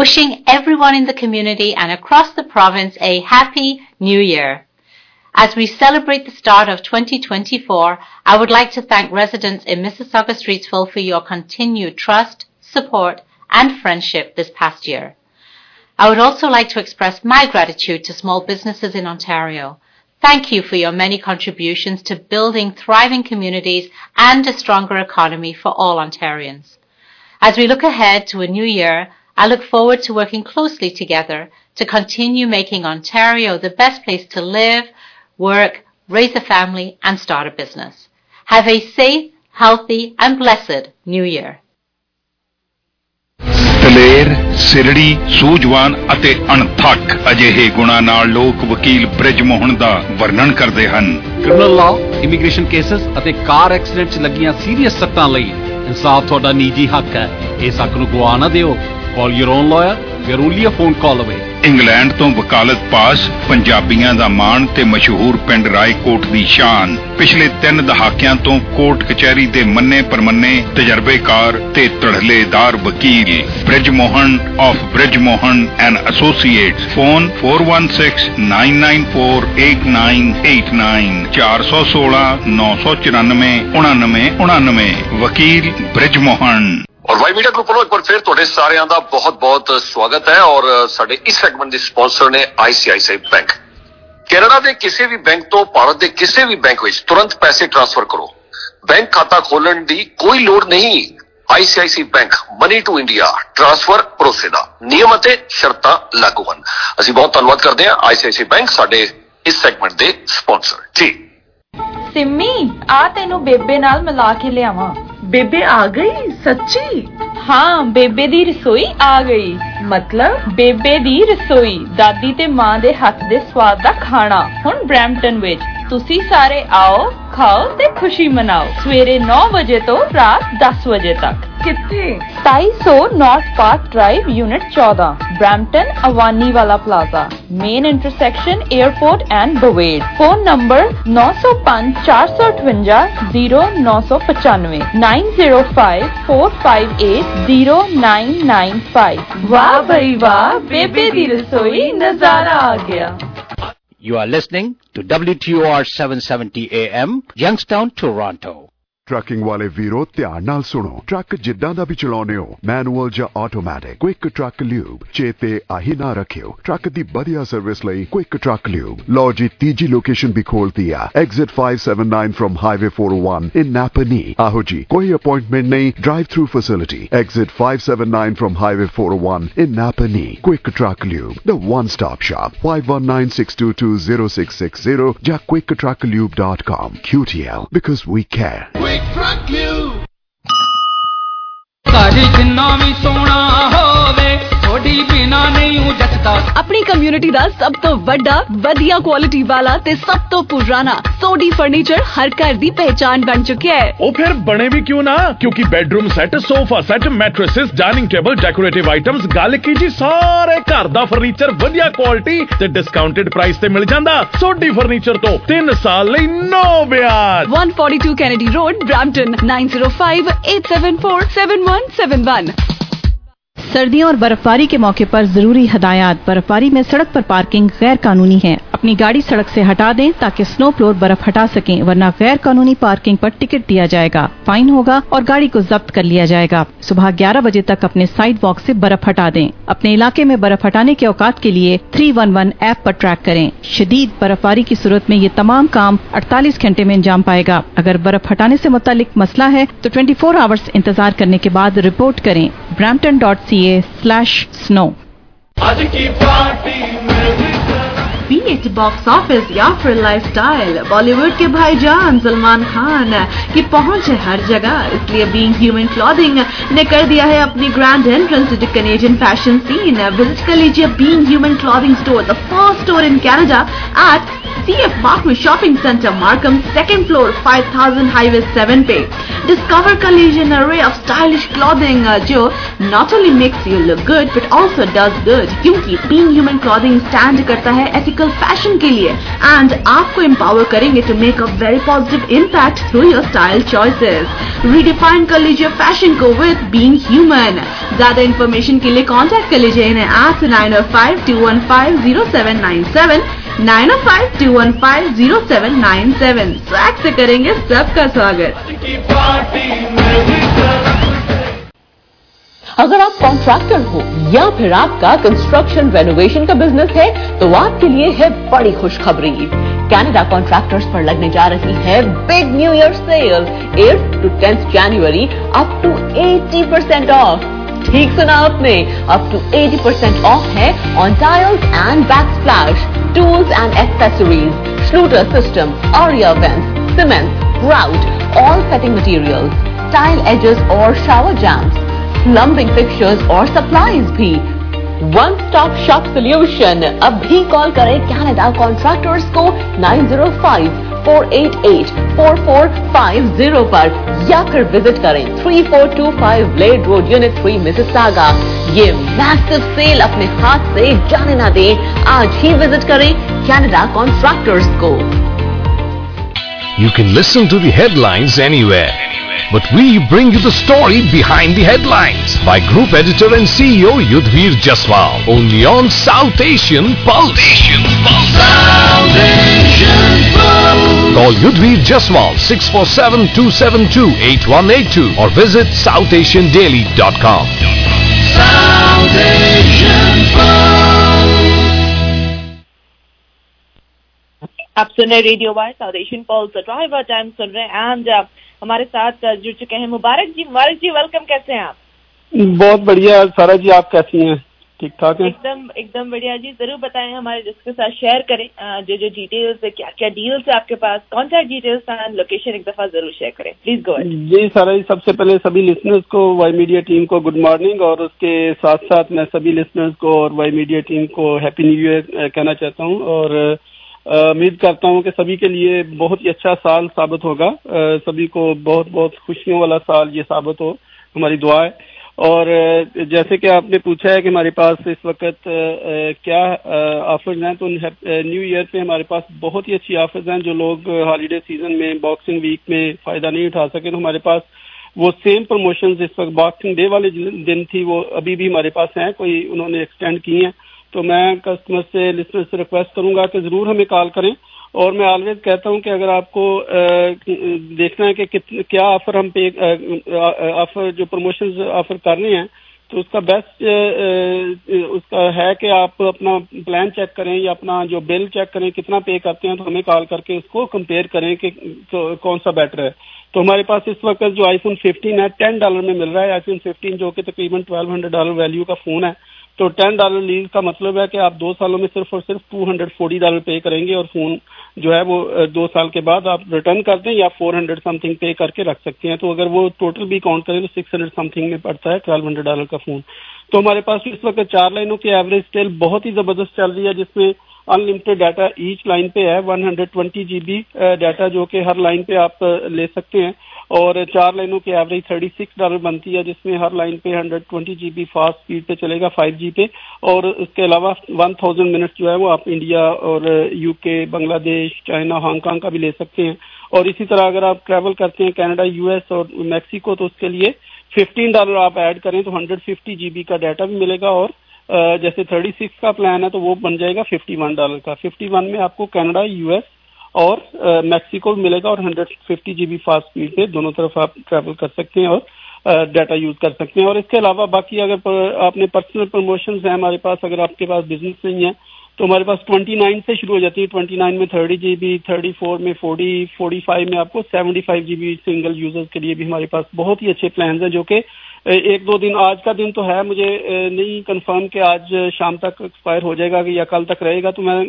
wishing everyone in the community and across the province a Happy New Year. As we celebrate the start of 2024, I would like to thank residents in Mississauga Streetsville for your continued trust, support, and friendship this past year. I would also like to express my gratitude to small businesses in Ontario. Thank you for your many contributions to building thriving communities and a stronger economy for all Ontarians. As we look ahead to a new year, I look forward to working closely together to continue making Ontario the best place to live, work, raise a family, and start a business. Have a safe, healthy, and blessed New Year. ਦਲੇਰ ਸਿਰੜੀ ਸੂਝਵਾਨ ਅਤੇ ਅਣਥੱਕ ਅਜਿਹੇ ਗੁਣਾਂ ਨਾਲ ਲੋਕ ਵਕੀਲ ਬ੍ਰਿਜ ਮੋਹਨ ਦਾ ਵਰਣਨ ਕਰਦੇ ਹਨ। ਕ੍ਰਿਮੀਨਲ ਲਾਅ, ਇਮੀਗ੍ਰੇਸ਼ਨ ਕੇਸਸ ਅਤੇ ਕਾਰ ਐਕਸੀਡੈਂਟ 'ਚ ਲੱਗੀਆਂ ਸੀਰੀਅਸ ਸੱਟਾਂ ਲਈ ਇਨਸਾਫ ਤੁਹਾਡਾ ਨਿੱਜੀ ਹੱਕ ਹੈ। ਇਸ ਹੱਕ ਨੂੰ ਗਵਾ ਨਾ ਦਿਓ। Call your own lawyer, your only a phone call away. England ਤੋਂ ਵਕਾਲਤ ਪਾਸ ਪੰਜਾਬੀਆਂ ਦਾ ਮਾਣ ਤੇ ਮਸ਼ਹੂਰ ਪਿੰਡ ਰਾਏਕੋਟ ਦੀ ਸ਼ਾਨ ਪਿਛਲੇ 3 ਦਹਾਕਿਆਂ ਤੋਂ ਕੋਰਟ ਕਚਹਿਰੀ ਦੇ ਮੰਨੇ ਪਰਮੰਨੇ ਤਜਰਬੇਕਾਰ ਤੇ ਧੜਲੇਦਾਰ ਵਕੀਲ Brij Mohan of Brij Mohan and associates phone 4169948989 416-994-9999 ਵਕੀਲ ਬ੍ਰਿਜ ਮੋਹਨ। और वाई मीडिया ग्रुप वालों एक बार फिर थोड़े सारियां दा बहुत बहुत स्वागत है और साडे इस सैगमेंट दे स्पॉन्सर ने ICICI बैंक। कैनेडा दे किसी भी बैंक तो भारत दे किसी भी बैंक विच तुरंत पैसे ट्रांसफर करो। बैंक खाता खोलन दी कोई लोड़ नहीं। ICICI bank money to India transfer भरोसे दा नियम अते शर्तां लागू हन। ਅਸੀਂ ਬਹੁਤ ਧੰਨਵਾਦ ਕਰਦੇ ਹਾਂ ICICI बैंक ਸਾਡੇ ਇਸ ਸੈਗਮੈਂਟ ਦੇ ਸਪਾਂਸਰ। ਜੀ सिमी आ तेनू बेबे नाल मिला के लियावा। बेबे आ गई? सच्ची? हां, बेबे दी रसोई आ गई। मतलब बेबे दी रसोई दादी ते मां दे हाथ दे स्वाद दा खाना हुन ब्रैम्पटन विच। तुसी सारे आओ, खाओ ते खुशी मनाओ। सवेरे 9 बजे तो रात 10 बजे तक। कितने? 250 north park drive unit 14 Brampton Avani वाला plaza main intersection airport and Bovaird. Phone number 905-452-0995 905-458-0995। वाह भाई वाह, बेबे दी रसोई नजारा आ गया। You are listening to WTOR 770 AM, Youngstown, Toronto. Trucking वाले वीरो ध्यान नाल सुनो। ट्रक जिदा दा भी चलाने हो, मैनुअल या ऑटोमैटिक, क्विक ट्रक ल्यूब चेते आही ना रखियो। ट्रक दी बढ़िया सर्विस लई क्विक ट्रक ल्यूब। लो जी, तीजी लोकेशन भी खोलती है। Exit 579 from highway 401 in Napanee. आहो जी, कोई अपॉइंटमेंट नहीं, drive through facility. Exit 579 from highway 401 in Napanee. Quick truck lube the one stop shop. 5196220660 या quicktrucklube.com। QTL because we care. अपनी कम्युनिटी दा सब तो वड्डा वधिया क्वालिटी वाला ते सब तो पुराना सोडी फर्नीचर हर घर दी पहचान बन चुके है। ओ फिर बने भी क्यों ना, क्योंकि bedroom set, sofa set, mattresses, dining table, decorative items, गल की जी सारे घर दा फर्नीचर वधिया क्वालिटी ते डिस्काउंटेड प्राइस ते मिल जांदा। सोडी फर्नीचर तो 3 साल लई 9 ब्याज। 142 कैनेडी रोड, ब्रैम्पटन 905-874-7171। सर्दियों और बर्फबारी के मौके पर जरूरी हदायत। बर्फबारी में सड़क पर पार्किंग गैर कानूनी है। अपनी गाड़ी सड़क से हटा दें ताकि स्नो फ्लोर बर्फ हटा सकें, वरना गैर कानूनी पार्किंग पर टिकट दिया जाएगा, फाइन होगा और गाड़ी को जब्त कर लिया जाएगा। सुबह 11 बजे तक अपने साइड वॉक से बर्फ हटा दें। अपने इलाके में बर्फ हटाने के औकात के लिए 311 ऐप पर ट्रैक करें। शदीद बर्फबारी की सूरत में ये तमाम काम 48 घंटे में अंजाम पाएगा। अगर बर्फ हटाने से मुतालिक मसला है तो 24 आवर्स इंतजार करने के बाद रिपोर्ट करें। brampton.ca/snow। पीएच बॉक्स ऑफिस या फिर लाइफस्टाइल, बॉलीवुड के भाईजान सलमान खान की पहुंच है हर जगह, इसलिए बीइंग ह्यूमन क्लॉथिंग ने कर दिया है अपनी grand entrance to the Canadian fashion scene. Visit कर लीजिए Being Human clothing store, the first store in Canada at CF Markham Shopping Center, Markham, 2nd floor, 5000 Highway 7 पे. Discover collision array of stylish clothing जो not only makes you look good but also does good, क्योंकि Being Human Clothing stand करता है ethical fashion के लिए and आपको empower करेंगे to make a very positive impact through your style choices. Redefine कर लीजिए fashion को with Being Human. ज़्यादा information के लिए contact कर लीजिए इन्हें at 905-215-0797 905-215-0797. स्वैग से करेंगे सबका स्वागत. अगर आप कॉन्ट्रैक्टर हो या फिर आपका कंस्ट्रक्शन रेनोवेशन का बिजनेस है तो आपके लिए है बड़ी खुशखबरी. कनाडा कॉन्ट्रैक्टर्स पर लगने जा रही है big new year sale 8 to 10 जनवरी अप टू 80% ऑफ. ठीक सुना आपने, अप टू 80% ऑफ है on tiles and backsplash, tools and accessories, Schluter system, Aria vents, cement, grout, all setting materials, tile edges और शावर जैम्स, प्लम्बिंग फिक्सचर्स और supplies भी. One stop shop solution. अब भी call करें Canada contractors को 905-488-4450 पर या फिर विजिट करें 3425 ब्लेड रोड यूनिट 3 मिसिसागा. ये मैसिव सेल अपने हाथ से जाने ना दें, आज ही विजिट करें कनाडा कॉन्ट्रैक्टर्स को. You can listen to the headlines anywhere. But we bring you the story behind the headlines by Group Editor and CEO Yudhvir Jaiswal. Only on South Asian Pulse. South Asian Pulse. Call Yudhvir Jaiswal 647-272-8182 or visit southasiandaily.com. South Asian Pulse. आप सुन रहे radio Y south Asian pulse. Driver time सुन रहे हैं and हमारे साथ जुड़ चुके हैं मुबारक जी. वेलकम. कैसे हैं आप? बहुत बढ़िया सारा जी, आप कैसी हैं? ठीक ठाक हैं? एकदम बढ़िया जी. जरूर बताएं हमारे जिसके साथ शेयर करें जो डिटेल्स है, क्या क्या डील्स है आपके पास, कॉन्टैक्ट डिटेल्स एंड लोकेशन एक दफा जरूर शेयर करें. प्लीज गो अहेड जी सारा जी. सबसे पहले सभी लिसनर्स को वाई मीडिया टीम को गुड मॉर्निंग और उसके साथ साथ मैं सभी लिसनर्स को और वाई मीडिया टीम को हैप्पी न्यू ईयर कहना चाहता हूँ और उम्मीद करता हूँ कि सभी के लिए बहुत ही अच्छा साल साबित होगा. सभी को बहुत बहुत खुशियों वाला साल ये साबित हो, हमारी दुआ है. और जैसे कि आपने पूछा है कि हमारे पास इस वक्त क्या ऑफर्स हैं, तो न्यू ईयर पे हमारे पास बहुत ही अच्छी ऑफर्स हैं. जो लोग हॉलीडे सीजन में बॉक्सिंग वीक में फायदा नहीं उठा सके तो हमारे पास वो सेम प्रमोशंस इस वक्त बॉक्सिंग डे वाले दिन थी वो अभी भी हमारे पास हैं, कोई उन्होंने एक्सटेंड की हैं. तो मैं कस्टमर से लिस्टर से रिक्वेस्ट करूंगा कि ज़रूर हमें कॉल करें. और मैं ऑलवेज कहता हूं कि अगर आपको देखना है कि क्या ऑफर हम पे ऑफर जो प्रमोशंस ऑफर करने हैं तो उसका बेस्ट उसका है कि आप अपना प्लान चेक करें या अपना जो बिल चेक करें कितना पे करते हैं, तो हमें कॉल करके उसको कंपेयर करें कि कौन सा बेटर है. तो हमारे पास इस वक्त जो आईफोन 15 है $10 में मिल रहा है. आईफोन 15 जो कि तकरीबन $1200 वैल्यू का फ़ोन है. तो $10 लीज का मतलब है कि आप 2 सालों में सिर्फ और सिर्फ $240 पे करेंगे और फोन जो है वो 2 साल के बाद आप रिटर्न कर दें या 400 समथिंग पे करके रख सकते हैं. तो अगर वो टोटल भी काउंट करें तो 600 समथिंग में पड़ता है $1200 का फोन. तो हमारे पास इस वक्त 4 लाइनों की एवरेज सेल बहुत ही जबरदस्त चल रही है जिसमें अनलिमिटेड डाटा ईच लाइन पे है. 120 GB डाटा जो कि हर लाइन पे आप ले सकते हैं और 4 लाइनों की एवरेज $36 बनती है जिसमें हर लाइन पे 120 GB फास्ट स्पीड पे चलेगा 5G पे. और उसके अलावा 1000 मिनट्स जो है वो आप इंडिया और UK, बांग्लादेश, चाइना, हांगकांग का भी ले सकते हैं. और इसी तरह अगर आप ट्रैवल करते हैं कनाडा, US और मैक्सिको तो उसके लिए $15 आप ऐड करें तो 150 GB का डाटा भी मिलेगा. और जैसे 36 का प्लान है तो वो बन जाएगा $51 का. 51 में आपको कनाडा, US और मैक्सिको मिलेगा और 150 GB फास्ट स्पीड से दोनों तरफ आप ट्रैवल कर सकते हैं और डाटा यूज कर सकते हैं. और इसके अलावा बाकी अगर आपने पर्सनल प्रमोशंस हैं हमारे पास, अगर आपके पास बिजनेस नहीं है तो हमारे पास 29 से शुरू हो जाती है. 29 में 30 GB, 34 में 40, 45 में आपको 75 GB सिंगल यूजर्स के लिए भी हमारे पास बहुत ही अच्छे प्लान्स हैं जो कि एक दो दिन, आज का दिन तो है, मुझे नहीं कंफर्म कि आज शाम तक एक्सपायर हो जाएगा कि या कल तक रहेगा, तो मैं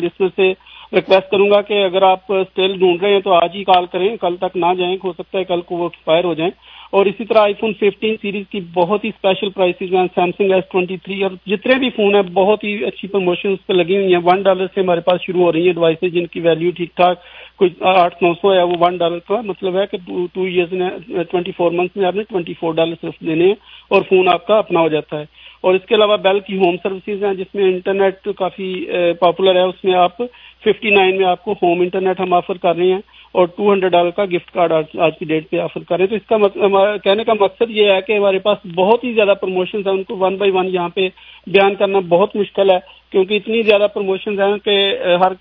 लिस्नर से रिक्वेस्ट करूंगा कि अगर आप सेल ढूंढ रहे हैं तो आज ही कॉल करें, कल तक ना जाएं, हो सकता है कल को वो एक्सपायर हो जाएं। और इसी तरह आईफोन 15 सीरीज की बहुत ही स्पेशल प्राइसेज हैं, सैमसंग S23 और जितने भी फोन है बहुत ही अच्छी प्रमोशन उस पर लगी हुई है। $1 से हमारे पास शुरू हो रही है डिवाइसेज जिनकी वैल्यू ठीक ठाक कुछ 800-900 है, वो $1 का मतलब है कि 2 ईयर्स में 24 मंथ्स में आपने $24 सिर्फ देने हैं और फोन आपका अपना हो जाता है। और इसके अलावा बेल की होम सर्विसेज हैं जिसमें इंटरनेट काफी पॉपुलर है, उसमें आप 59 में आपको होम इंटरनेट हम ऑफर कर रहे हैं और $200 का गिफ्ट कार्ड आज की डेट पे ऑफर कर रहे हैं। तो इसका कहने का मकसद ये है कि हमारे पास बहुत ही ज्यादा प्रमोशन है, उनको 1 by 1 यहाँ पे बयान करना बहुत मुश्किल है क्योंकि इतनी ज्यादा प्रमोशन हैं कि हर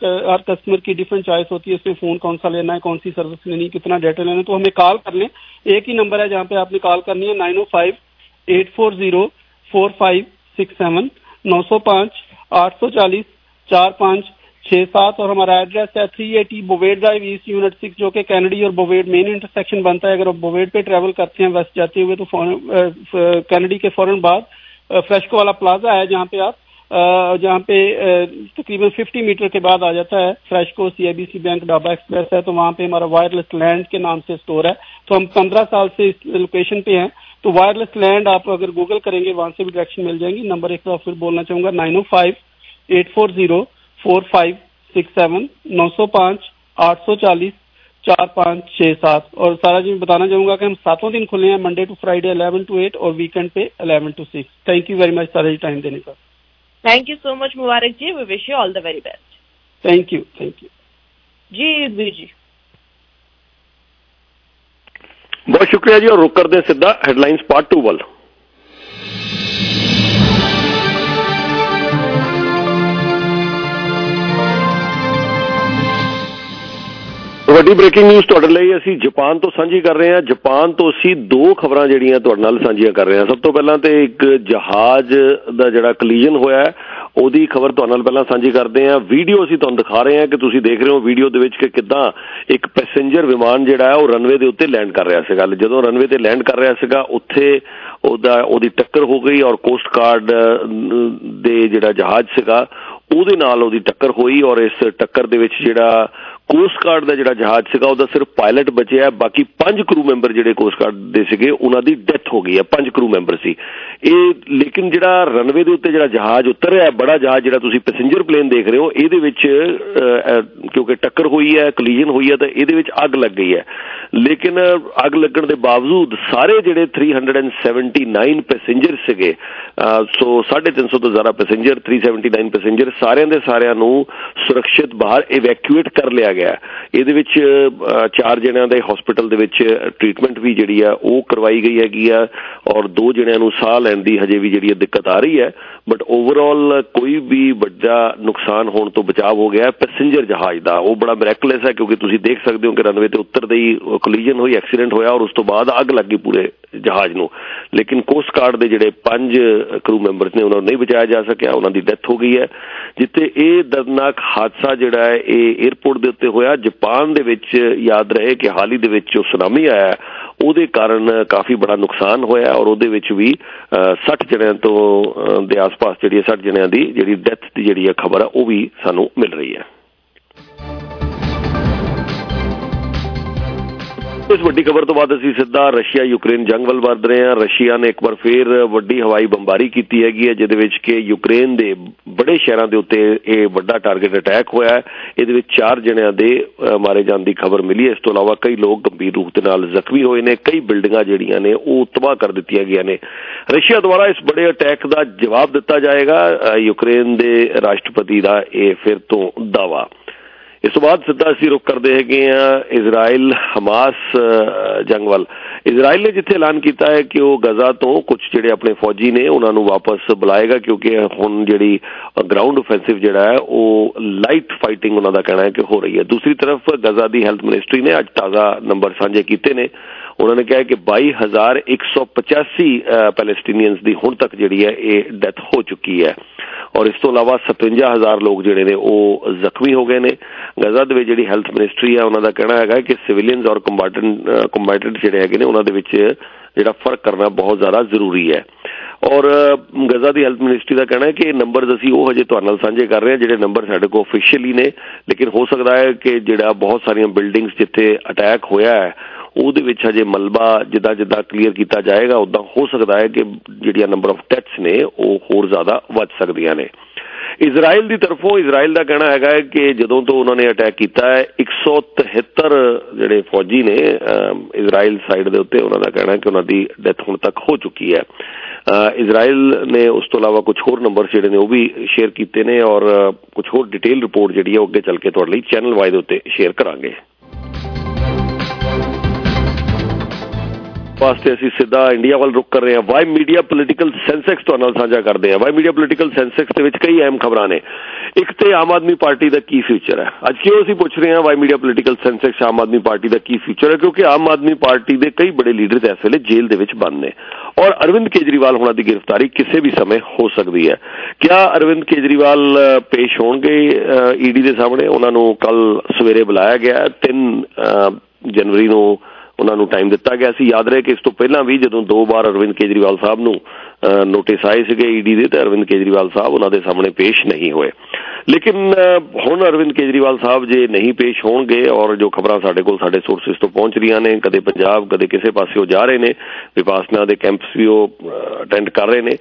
कस्टमर की डिफरेंट चॉइस होती है, उसमें फोन कौन सा लेना है, कौन सी सर्विस लेनी, कितना डाटा लेना है। तो हमें कॉल कर लें, एक ही नंबर है जहाँ पे आपने कॉल करनी है, 905-840-4567, 905-840-4567। और हमारा एड्रेस है 380 बोवेड ड्राइव ईस्ट यूनिट 6, जो कि कैनेडी और बोवेड मेन इंटरसेक्शन बनता है। अगर आप बोवेड पे ट्रैवल करते हैं वेस्ट जाते हुए तो कैनेडी के फौरन बाद फ्रेस्को वाला प्लाजा है जहाँ पे तकरीबन 50 मीटर के बाद आ जाता है fresco, CIBC bank, Dhaba express है, तो वहाँ पे हमारा वायरलेस लैंड के नाम से स्टोर है। तो हम 15 साल से इस लोकेशन पे हैं, तो वायरलेस लैंड आप अगर गूगल करेंगे वहां से भी डायरेक्शन मिल जाएंगी। नंबर एक बार फिर बोलना चाहूंगा, 905-840-4567, 905-840-4567। और सारा जी बताना चाहूंगा कि हम 7 दिन खुले हैं, मंडे टू फ्राइडे 11 to 8 और वीकेंड पे 11 to 6। Thank you very much सारा जी टाइम देने का। Thank you so much Mubarak ji, we wish you all the very best. Thank you जी, बहुत शुक्रिया जी। और रुक कर दे सीधा हेडलाइंस पार्ट 2 वाल। ਵੱਡੀ ਬ੍ਰੇਕਿੰਗ ਨਿਊਜ਼ ਤੁਹਾਡੇ ਲਈ ਅਸੀਂ ਜਾਪਾਨ ਤੋਂ ਸਾਂਝੀ ਕਰ ਰਹੇ ਹਾਂ। ਜਾਪਾਨ ਤੋਂ ਅਸੀਂ 2 ਖਬਰਾਂ ਜਿਹੜੀਆਂ ਤੁਹਾਡੇ ਨਾਲ ਸਾਂਝੀਆਂ ਕਰ ਰਹੇ ਹਾਂ। ਸਭ ਤੋਂ ਪਹਿਲਾਂ ਤੇ ਇੱਕ ਜਹਾਜ਼ ਦਾ ਜਿਹੜਾ ਕਲੀਜਨ ਹੋਇਆ ਉਹਦੀ ਖਬਰ ਤੁਹਾਡੇ ਨਾਲ ਪਹਿਲਾਂ ਸਾਂਝੀ ਕਰਦੇ ਹਾਂ। ਵੀਡੀਓ ਅਸੀਂ ਤੁਹਾਨੂੰ ਦਿਖਾ ਰਹੇ ਹਾਂ ਕਿ ਤੁਸੀਂ ਦੇਖ ਰਹੇ ਹੋ ਵੀਡੀਓ ਦੇ ਵਿੱਚ ਕਿ ਕਿੱਦਾਂ ਇੱਕ ਪੈਸੇਂਜਰ ਵਿਮਾਨ ਜਿਹੜਾ ਹੈ ਉਹ ਰਨਵੇ ਦੇ ਉੱਤੇ ਲੈਂਡ ਕਰ ਰਿਹਾ ਸੀਗਾ। ਜਦੋਂ ਰਨਵੇ ਤੇ ਲੈਂਡ ਕਰ ਰਿਹਾ ਸੀਗਾ ਉੱਥੇ ਉਹਦੀ ਟੱਕਰ ਹੋ ਗਈ ਔਰ ਕੋਸਟ ਗਾਰਡ ਦੇ ਜਿਹੜਾ ਜਹਾਜ਼ ਸੀਗਾ ਉਹਦੇ ਨਾਲ ਉਹਦੀ ਟੱਕਰ ਹੋਈ ਔਰ ਇਸ ਟੱਕਰ ਦੇ ਵਿੱਚ ਜਿਹੜਾ ਕੋਸਟ ਗਾਰਡ ਦਾ ਜਿਹੜਾ ਜਹਾਜ਼ ਸੀਗਾ ਉਹਦਾ ਸਿਰਫ ਪਾਇਲਟ ਬਚਿਆ, ਬਾਕੀ 5 crew member ਜਿਹੜੇ ਕੋਸਟ ਗਾਰਡ ਦੇ ਸੀਗੇ ਉਹਨਾਂ ਦੀ ਡੈਥ ਹੋ ਗਈ ਹੈ। 5 crew member ਸੀ ਇਹ। ਲੇਕਿਨ ਜਿਹੜਾ ਰਨਵੇ ਦੇ ਉੱਤੇ ਜਿਹੜਾ ਜਹਾਜ਼ ਉਤਰਿਆ, ਬੜਾ ਜਹਾਜ਼ ਜਿਹੜਾ ਤੁਸੀਂ ਪੈਸੇਂਜਰ ਪਲੇਨ ਦੇਖ ਰਹੇ ਹੋ, ਇਹਦੇ ਵਿੱਚ ਕਿਉਂਕਿ ਟੱਕਰ ਹੋਈ ਹੈ, ਕਲੀਜਨ ਹੋਈ ਹੈ, ਤਾਂ ਇਹਦੇ ਵਿੱਚ ਅੱਗ ਲੱਗ ਗਈ ਹੈ। ਲੇਕਿਨ ਅੱਗ ਲੱਗਣ ਦੇ ਬਾਵਜੂਦ ਸਾਰੇ ਜਿਹੜੇ 379 ਪੈਸੇਂਜਰ ਸੀਗੇ, ਸੋ 350 ਤੋਂ ਜ਼ਿਆਦਾ ਪੈਸੇਂਜਰ, 379 ਪੈਸੇਂਜਰ ਸਾਰਿਆਂ ਦੇ ਸਾਰਿਆਂ ਨੂੰ ਸੁਰੱਖਿਅਤ ਬਾਹਰ ਇਵੈਕੂਏਟ ਕਰ ਲਿਆ ਗਿਆ। ਇਹਦੇ ਵਿੱਚ 4 ਜਣਿਆਂ ਦੇ ਹਸਪੀਟਲ ਦੇ ਵਿੱਚ ਟ੍ਰੀਟਮੈਂਟ ਵੀ ਜਿਹੜੀ ਆ ਉਹ ਕਰਵਾਈ ਗਈ ਹੈਗੀ ਆ ਔਰ 2 ਜਣਿਆਂ ਨੂੰ ਸਾਹ ਲੈਣ ਦੀ ਹਜੇ ਵੀ ਜਿਹੜੀ ਦਿੱਕਤ ਆ ਰਹੀ ਹੈ, ਬਟ ਓਵਰਆਲ ਕੋਈ ਵੀ ਵੱਡਾ ਨੁਕਸਾਨ ਹੋਣ ਤੋਂ ਬਚਾਅ ਹੋ ਗਿਆ ਪੈਸੇਂਜਰ ਜਹਾਜ਼ ਦਾ। ਉਹ ਬੜਾ ਮਿਰੈਕਲਸ ਹੈ ਕਿਉਂਕਿ ਤੁਸੀਂ ਦੇਖ ਸਕਦੇ ਹੋ ਕਿ ਰਨਵੇ ਤੇ ਉੱਤਰਦੇ ਹੀ ਕੋਲੀਜਨ ਹੋਈ, ਐਕਸੀਡੈਂਟ ਹੋਇਆ ਔਰ ਉਸ ਤੋਂ ਬਾਅਦ ਅੱਗ ਲੱਗ ਗਈ ਪੂਰੇ ਜਹਾਜ਼ ਨੂੰ। ਲੇਕਿਨ ਕੋਸਟ ਗਾਰਡ ਦੇ ਜਿਹੜੇ 5 crew member ਨੇ ਉਹਨਾਂ ਨੂੰ ਨਹੀਂ ਬਚਾਇਆ ਜਾ ਸਕਿਆ, ਉਹਨਾਂ ਦੀ ਡੈਥ ਹੋ ਗਈ ਹੈ। ਜਿੱਥੇ ਇਹ ਦਰਦਨਾਕ ਹਾਦਸਾ ਜਿਹੜਾ ਹੈ ਇਹ ਏਅਰਪੋਰਟ ਦੇ ਉੱਤੇ ਹੋਇਆ। ਜਾਪਾਨ ਦੇ ਵਿੱਚ ਯਾਦ ਰਹੇ ਕਿ ਹਾਲ ਹੀ ਦੇ ਵਿੱਚ ਜੋ ਸੁਨਾਮੀ ਆਇਆ ਉਹਦੇ ਕਾਰਨ ਕਾਫੀ ਬੜਾ ਨੁਕਸਾਨ ਹੋਇਆ ਔਰ ਉਹਦੇ ਵਿੱਚ ਵੀ 60 ਜਣਿਆਂ ਤੋਂ ਦੇ ਆਸ-ਪਾਸ ਜਿਹੜੀ 60 ਜਣਿਆਂ ਦੀ ਜਿਹੜੀ ਡੈਥ ਦੀ ਜਿਹੜੀ ਖਬਰ ਆ ਉਹ ਵੀ ਸਾਨੂੰ ਮਿਲ ਰਹੀ ਹੈ। ਇਸ ਵੱਡੀ ਖਬਰ ਤੋਂ ਬਾਅਦ ਅਸੀਂ ਸਿੱਧਾ ਰਸ਼ੀਆ ਯੂਕਰੇਨ ਜੰਗ ਵੱਲ ਵੱਧ ਰਹੇ ਹਾਂ। ਰਸ਼ੀਆ ਨੇ ਇੱਕ ਵਾਰ ਫੇਰ ਵੱਡੀ ਹਵਾਈ ਬੰਬਾਰੀ ਕੀਤੀ ਹੈਗੀ ਹੈ ਜਿਹਦੇ ਵਿੱਚ ਕਿ ਯੂਕਰੇਨ ਦੇ ਬੜੇ ਸ਼ਹਿਰਾਂ ਦੇ ਉੱਤੇ ਇਹ ਵੱਡਾ ਟਾਰਗੇਟ ਅਟੈਕ ਹੋਇਆ ਹੈ। ਇਹਦੇ ਵਿੱਚ 4 ਜਣਿਆਂ ਦੇ ਮਾਰੇ ਜਾਣ ਦੀ ਖਬਰ ਮਿਲੀ ਹੈ। ਇਸ ਤੋਂ ਇਲਾਵਾ ਕਈ ਲੋਕ ਗੰਭੀਰ ਰੂਪ ਦੇ ਨਾਲ ਜ਼ਖਮੀ ਹੋਏ ਨੇ, ਕਈ ਬਿਲਡਿੰਗਾਂ ਜਿਹੜੀਆਂ ਨੇ ਉਹ ਤਬਾਹ ਕਰ ਦਿੱਤੀਆਂ ਗਈਆਂ ਨੇ। ਰਸ਼ੀਆ ਦੁਆਰਾ ਇਸ ਬੜੇ ਅਟੈਕ ਦਾ ਜਵਾਬ ਦਿੱਤਾ ਜਾਏਗਾ, ਯੂਕਰੇਨ ਦੇ ਰਾਸ਼ਟਰਪਤੀ ਦਾ ਇਹ ਫਿਰ ਤੋਂ ਦਾਅਵਾ। ਇਸ ਤੋਂ ਬਾਅਦ ਸਿੱਧਾ ਅਸੀਂ ਰੁਕ ਕਰਦੇ ਹੈਗੇ ਹਾਂ ਇਜ਼ਰਾਈਲ ਹਮਾਸ ਜੰਗ ਵੱਲ। ਇਜ਼ਰਾਈਲ ਨੇ ਜਿੱਥੇ ਐਲਾਨ ਕੀਤਾ ਹੈ ਕਿ ਉਹ ਗਜ਼ਾ ਤੋਂ ਕੁਝ ਜਿਹੜੇ ਆਪਣੇ ਫੌਜੀ ਨੇ ਉਹਨਾਂ ਨੂੰ ਵਾਪਸ ਬੁਲਾਏਗਾ ਕਿਉਂਕਿ ਹੁਣ ਜਿਹੜੀ ਗਰਾਊਂਡ ਓਫੈਂਸਿਵ ਜਿਹੜਾ ਹੈ ਉਹ ਲਾਈਟ ਫਾਈਟਿੰਗ ਉਹਨਾਂ ਦਾ ਕਹਿਣਾ ਹੈ ਕਿ ਹੋ ਰਹੀ ਹੈ। ਦੂਸਰੀ ਤਰਫ ਗਜ਼ਾ ਦੀ ਹੈਲਥ ਮਿਨਿਸਟਰੀ ਨੇ ਅੱਜ ਤਾਜ਼ਾ ਨੰਬਰ ਸਾਂਝੇ ਕੀਤੇ ਨੇ। ਉਹਨਾਂ ਨੇ ਕਿਹਾ ਕਿ 22,185 ਪੈਲੇਸਟੀਨੀਅਨਸ ਦੀ ਹੁਣ ਤੱਕ ਜਿਹੜੀ ਹੈ ਇਹ ਡੈਥ ਹੋ ਚੁੱਕੀ ਹੈ ਔਰ ਇਸ ਤੋਂ ਇਲਾਵਾ 57,000 ਲੋਕ ਜਿਹੜੇ ਨੇ ਉਹ ਜ਼ਖਮੀ ਹੋ ਗਏ ਨੇ। ਗਜ਼ਾ ਦੇ ਵਿੱਚ ਜਿਹੜੀ ਹੈਲਥ ਮਿਨਿਸਟਰੀ ਹੈ ਉਹਨਾਂ ਦਾ ਕਹਿਣਾ ਹੈਗਾ ਕਿ ਸਿਵਿਲੀਅਨਸ ਔਰ ਕੰਬਾਟੈਂਟ ਜਿਹੜੇ ਹੈਗੇ ਨੇ ਉਹਨਾਂ ਦੇ ਵਿੱਚ ਜਿਹੜਾ ਫਰਕ ਕਰਨਾ ਬਹੁਤ ਜ਼ਿਆਦਾ ਜ਼ਰੂਰੀ ਹੈ। ਔਰ ਗਜ਼ਾ ਦੀ ਹੈਲਥ ਮਿਨਿਸਟਰੀ ਦਾ ਕਹਿਣਾ ਹੈ ਕਿ ਨੰਬਰਸ ਅਸੀਂ ਉਹ ਹਜੇ ਤੁਹਾਡੇ ਨਾਲ ਸਾਂਝੇ ਕਰ ਰਹੇ ਹਾਂ ਜਿਹੜੇ ਨੰਬਰ ਸਾਡੇ ਕੋਲ ਅਫੀਸ਼ੀਅਲੀ ਨੇ, ਲੇਕਿਨ ਹੋ ਸਕਦਾ ਹੈ ਕਿ ਜਿਹੜਾ ਬਹੁਤ ਸਾਰੀਆਂ ਬਿਲਡਿੰਗਸ ਜਿੱਥੇ ਅਟੈਕ ਹੋਇਆ ਹੈ ਉਹਦੇ ਵਿੱਚ ਹਜੇ ਮਲਬਾ ਜਿੱਦਾਂ ਜਿੱਦਾਂ ਕਲੀਅਰ ਕੀਤਾ ਜਾਏਗਾ ਉੱਦਾਂ ਹੋ ਸਕਦਾ ਹੈ ਕਿ ਜਿਹੜੀਆਂ ਨੰਬਰ ਆਫ ਡੈਥਸ ਨੇ ਉਹ ਹੋਰ ਜ਼ਿਆਦਾ ਵੱਧ ਸਕਦੀਆਂ ਨੇ। ਇਜ਼ਰਾਈਲ ਦੀ ਤਰਫੋਂ ਇਜ਼ਰਾਈਲ ਦਾ ਕਹਿਣਾ ਹੈਗਾ ਹੈ ਕਿ ਜਦੋਂ ਤੋਂ ਉਹਨਾਂ ਨੇ ਅਟੈਕ ਕੀਤਾ ਹੈ 173 ਜਿਹੜੇ ਫੌਜੀ ਨੇ ਇਜ਼ਰਾਈਲ ਸਾਈਡ ਦੇ ਉੱਤੇ ਉਹਨਾਂ ਦਾ ਕਹਿਣਾ ਕਿ ਉਹਨਾਂ ਦੀ ਡੈਥ ਹੁਣ ਤੱਕ ਹੋ ਚੁੱਕੀ ਹੈ। ਇਜ਼ਰਾਈਲ ਨੇ ਉਸ ਤੋਂ ਇਲਾਵਾ ਕੁਛ ਹੋਰ ਨੰਬਰ ਜਿਹੜੇ ਨੇ ਉਹ ਵੀ ਸ਼ੇਅਰ ਕੀਤੇ ਨੇ ਔਰ ਕੁਛ ਹੋਰ ਡਿਟੇਲ ਰਿਪੋਰਟ ਜਿਹੜੀ ਹੈ ਉਹ ਅੱਗੇ ਚੱਲ ਕੇ ਤੁਹਾਡੇ ਲਈ ਚੈਨਲ ਵਾਈ ਦੇ ਉੱਤੇ ਸ਼ੇਅਰ ਕਰਾਂਗੇ। ਵਾਸਤੇ ਅਸੀਂ ਸਿੱਧਾ ਇੰਡੀਆ ਵੱਲ ਰੁਕ ਕਰ ਰਹੇ ਹਾਂ। ਵਾਈ ਮੀਡੀਆ ਪੋਲੀਟੀਕਲ ਸੈਂਸੈਕਸ ਤੁਹਾਡੇ ਨਾਲ ਸਾਂਝਾ ਕਰਦੇ ਹਾਂ। ਵਾਈ ਮੀਡੀਆ ਪੋਲੀਟੀਕਲ ਸੈਂਸੈਕਸ ਦੇ ਵਿੱਚ ਕਈ ਅਹਿਮ ਖਬਰਾਂ ਨੇ। ਇੱਕ ਤੇ ਆਮ ਆਦਮੀ ਪਾਰਟੀ ਦਾ ਕੀ ਫਿਊਚਰ ਹੈ, ਅੱਜ ਕਿਉਂ ਅਸੀਂ ਪੁੱਛ ਰਹੇ ਹਾਂ Y media political Sensex Aam Aadmi Party ਦਾ ਕੀ ਫਿਊਚਰ ਹੈ, ਕਿਉਂਕਿ ਆਮ ਆਦਮੀ ਪਾਰਟੀ ਦੇ ਕਈ ਬੜੇ ਲੀਡਰ ਇਸ ਵੇਲੇ ਜੇਲ੍ਹ ਦੇ ਵਿੱਚ ਬੰਦ ਨੇ ਔਰ ਅਰਵਿੰਦ ਕੇਜਰੀਵਾਲ ਹੋਣਾ ਦੀ ਗ੍ਰਿਫਤਾਰੀ ਕਿਸੇ ਵੀ ਸਮੇਂ ਹੋ ਸਕਦੀ ਹੈ। ਕਿਆ ਅਰਵਿੰਦ ਕੇਜਰੀਵਾਲ ਪੇਸ਼ ਹੋਣਗੇ ਈਡੀ ਦੇ ਸਾਹਮਣੇ? ਉਹਨਾਂ ਨੂੰ ਕੱਲ ਸਵੇਰੇ ਬੁਲਾਇਆ ਗਿਆ, 3 ਜਨਵਰੀ ਨੂੰ ਉਹਨਾਂ ਨੂੰ ਟਾਈਮ ਦਿੱਤਾ ਗਿਆ ਸੀ। ਯਾਦ ਰਹੇ ਕਿ ਇਸ ਤੋਂ ਪਹਿਲਾਂ ਵੀ ਜਦੋਂ 2 ਵਾਰ ਅਰਵਿੰਦ ਕੇਜਰੀਵਾਲ ਸਾਹਿਬ ਨੂੰ ਨੋਟਿਸ ਆਏ ਸੀਗੇ ਈਡੀ ਦੇ ਤਾਂ ਅਰਵਿੰਦ ਕੇਜਰੀਵਾਲ ਸਾਹਿਬ ਉਹਨਾਂ ਦੇ ਸਾਹਮਣੇ ਪੇਸ਼ ਨਹੀਂ ਹੋਏ। ਲੇਕਿਨ ਹੁਣ ਅਰਵਿੰਦ ਕੇਜਰੀਵਾਲ ਸਾਹਿਬ ਜੇ ਨਹੀਂ ਪੇਸ਼ ਹੋਣਗੇ ਔਰ ਜੋ ਖਬਰਾਂ ਸਾਡੇ ਕੋਲ ਸਾਡੇ ਸੋਰਸਿਸ ਤੋਂ ਪਹੁੰਚ ਰਹੀਆਂ ਨੇ, ਕਦੇ ਪੰਜਾਬ ਕਦੇ ਕਿਸੇ ਪਾਸੇ ਉਹ ਜਾ ਰਹੇ ਨੇ, ਵਿਪਾਸਨਾ ਦੇ ਕੈਂਪਸ ਵੀ ਉਹ ਅਟੈਂਡ ਕਰ ਰਹੇ ਨੇ,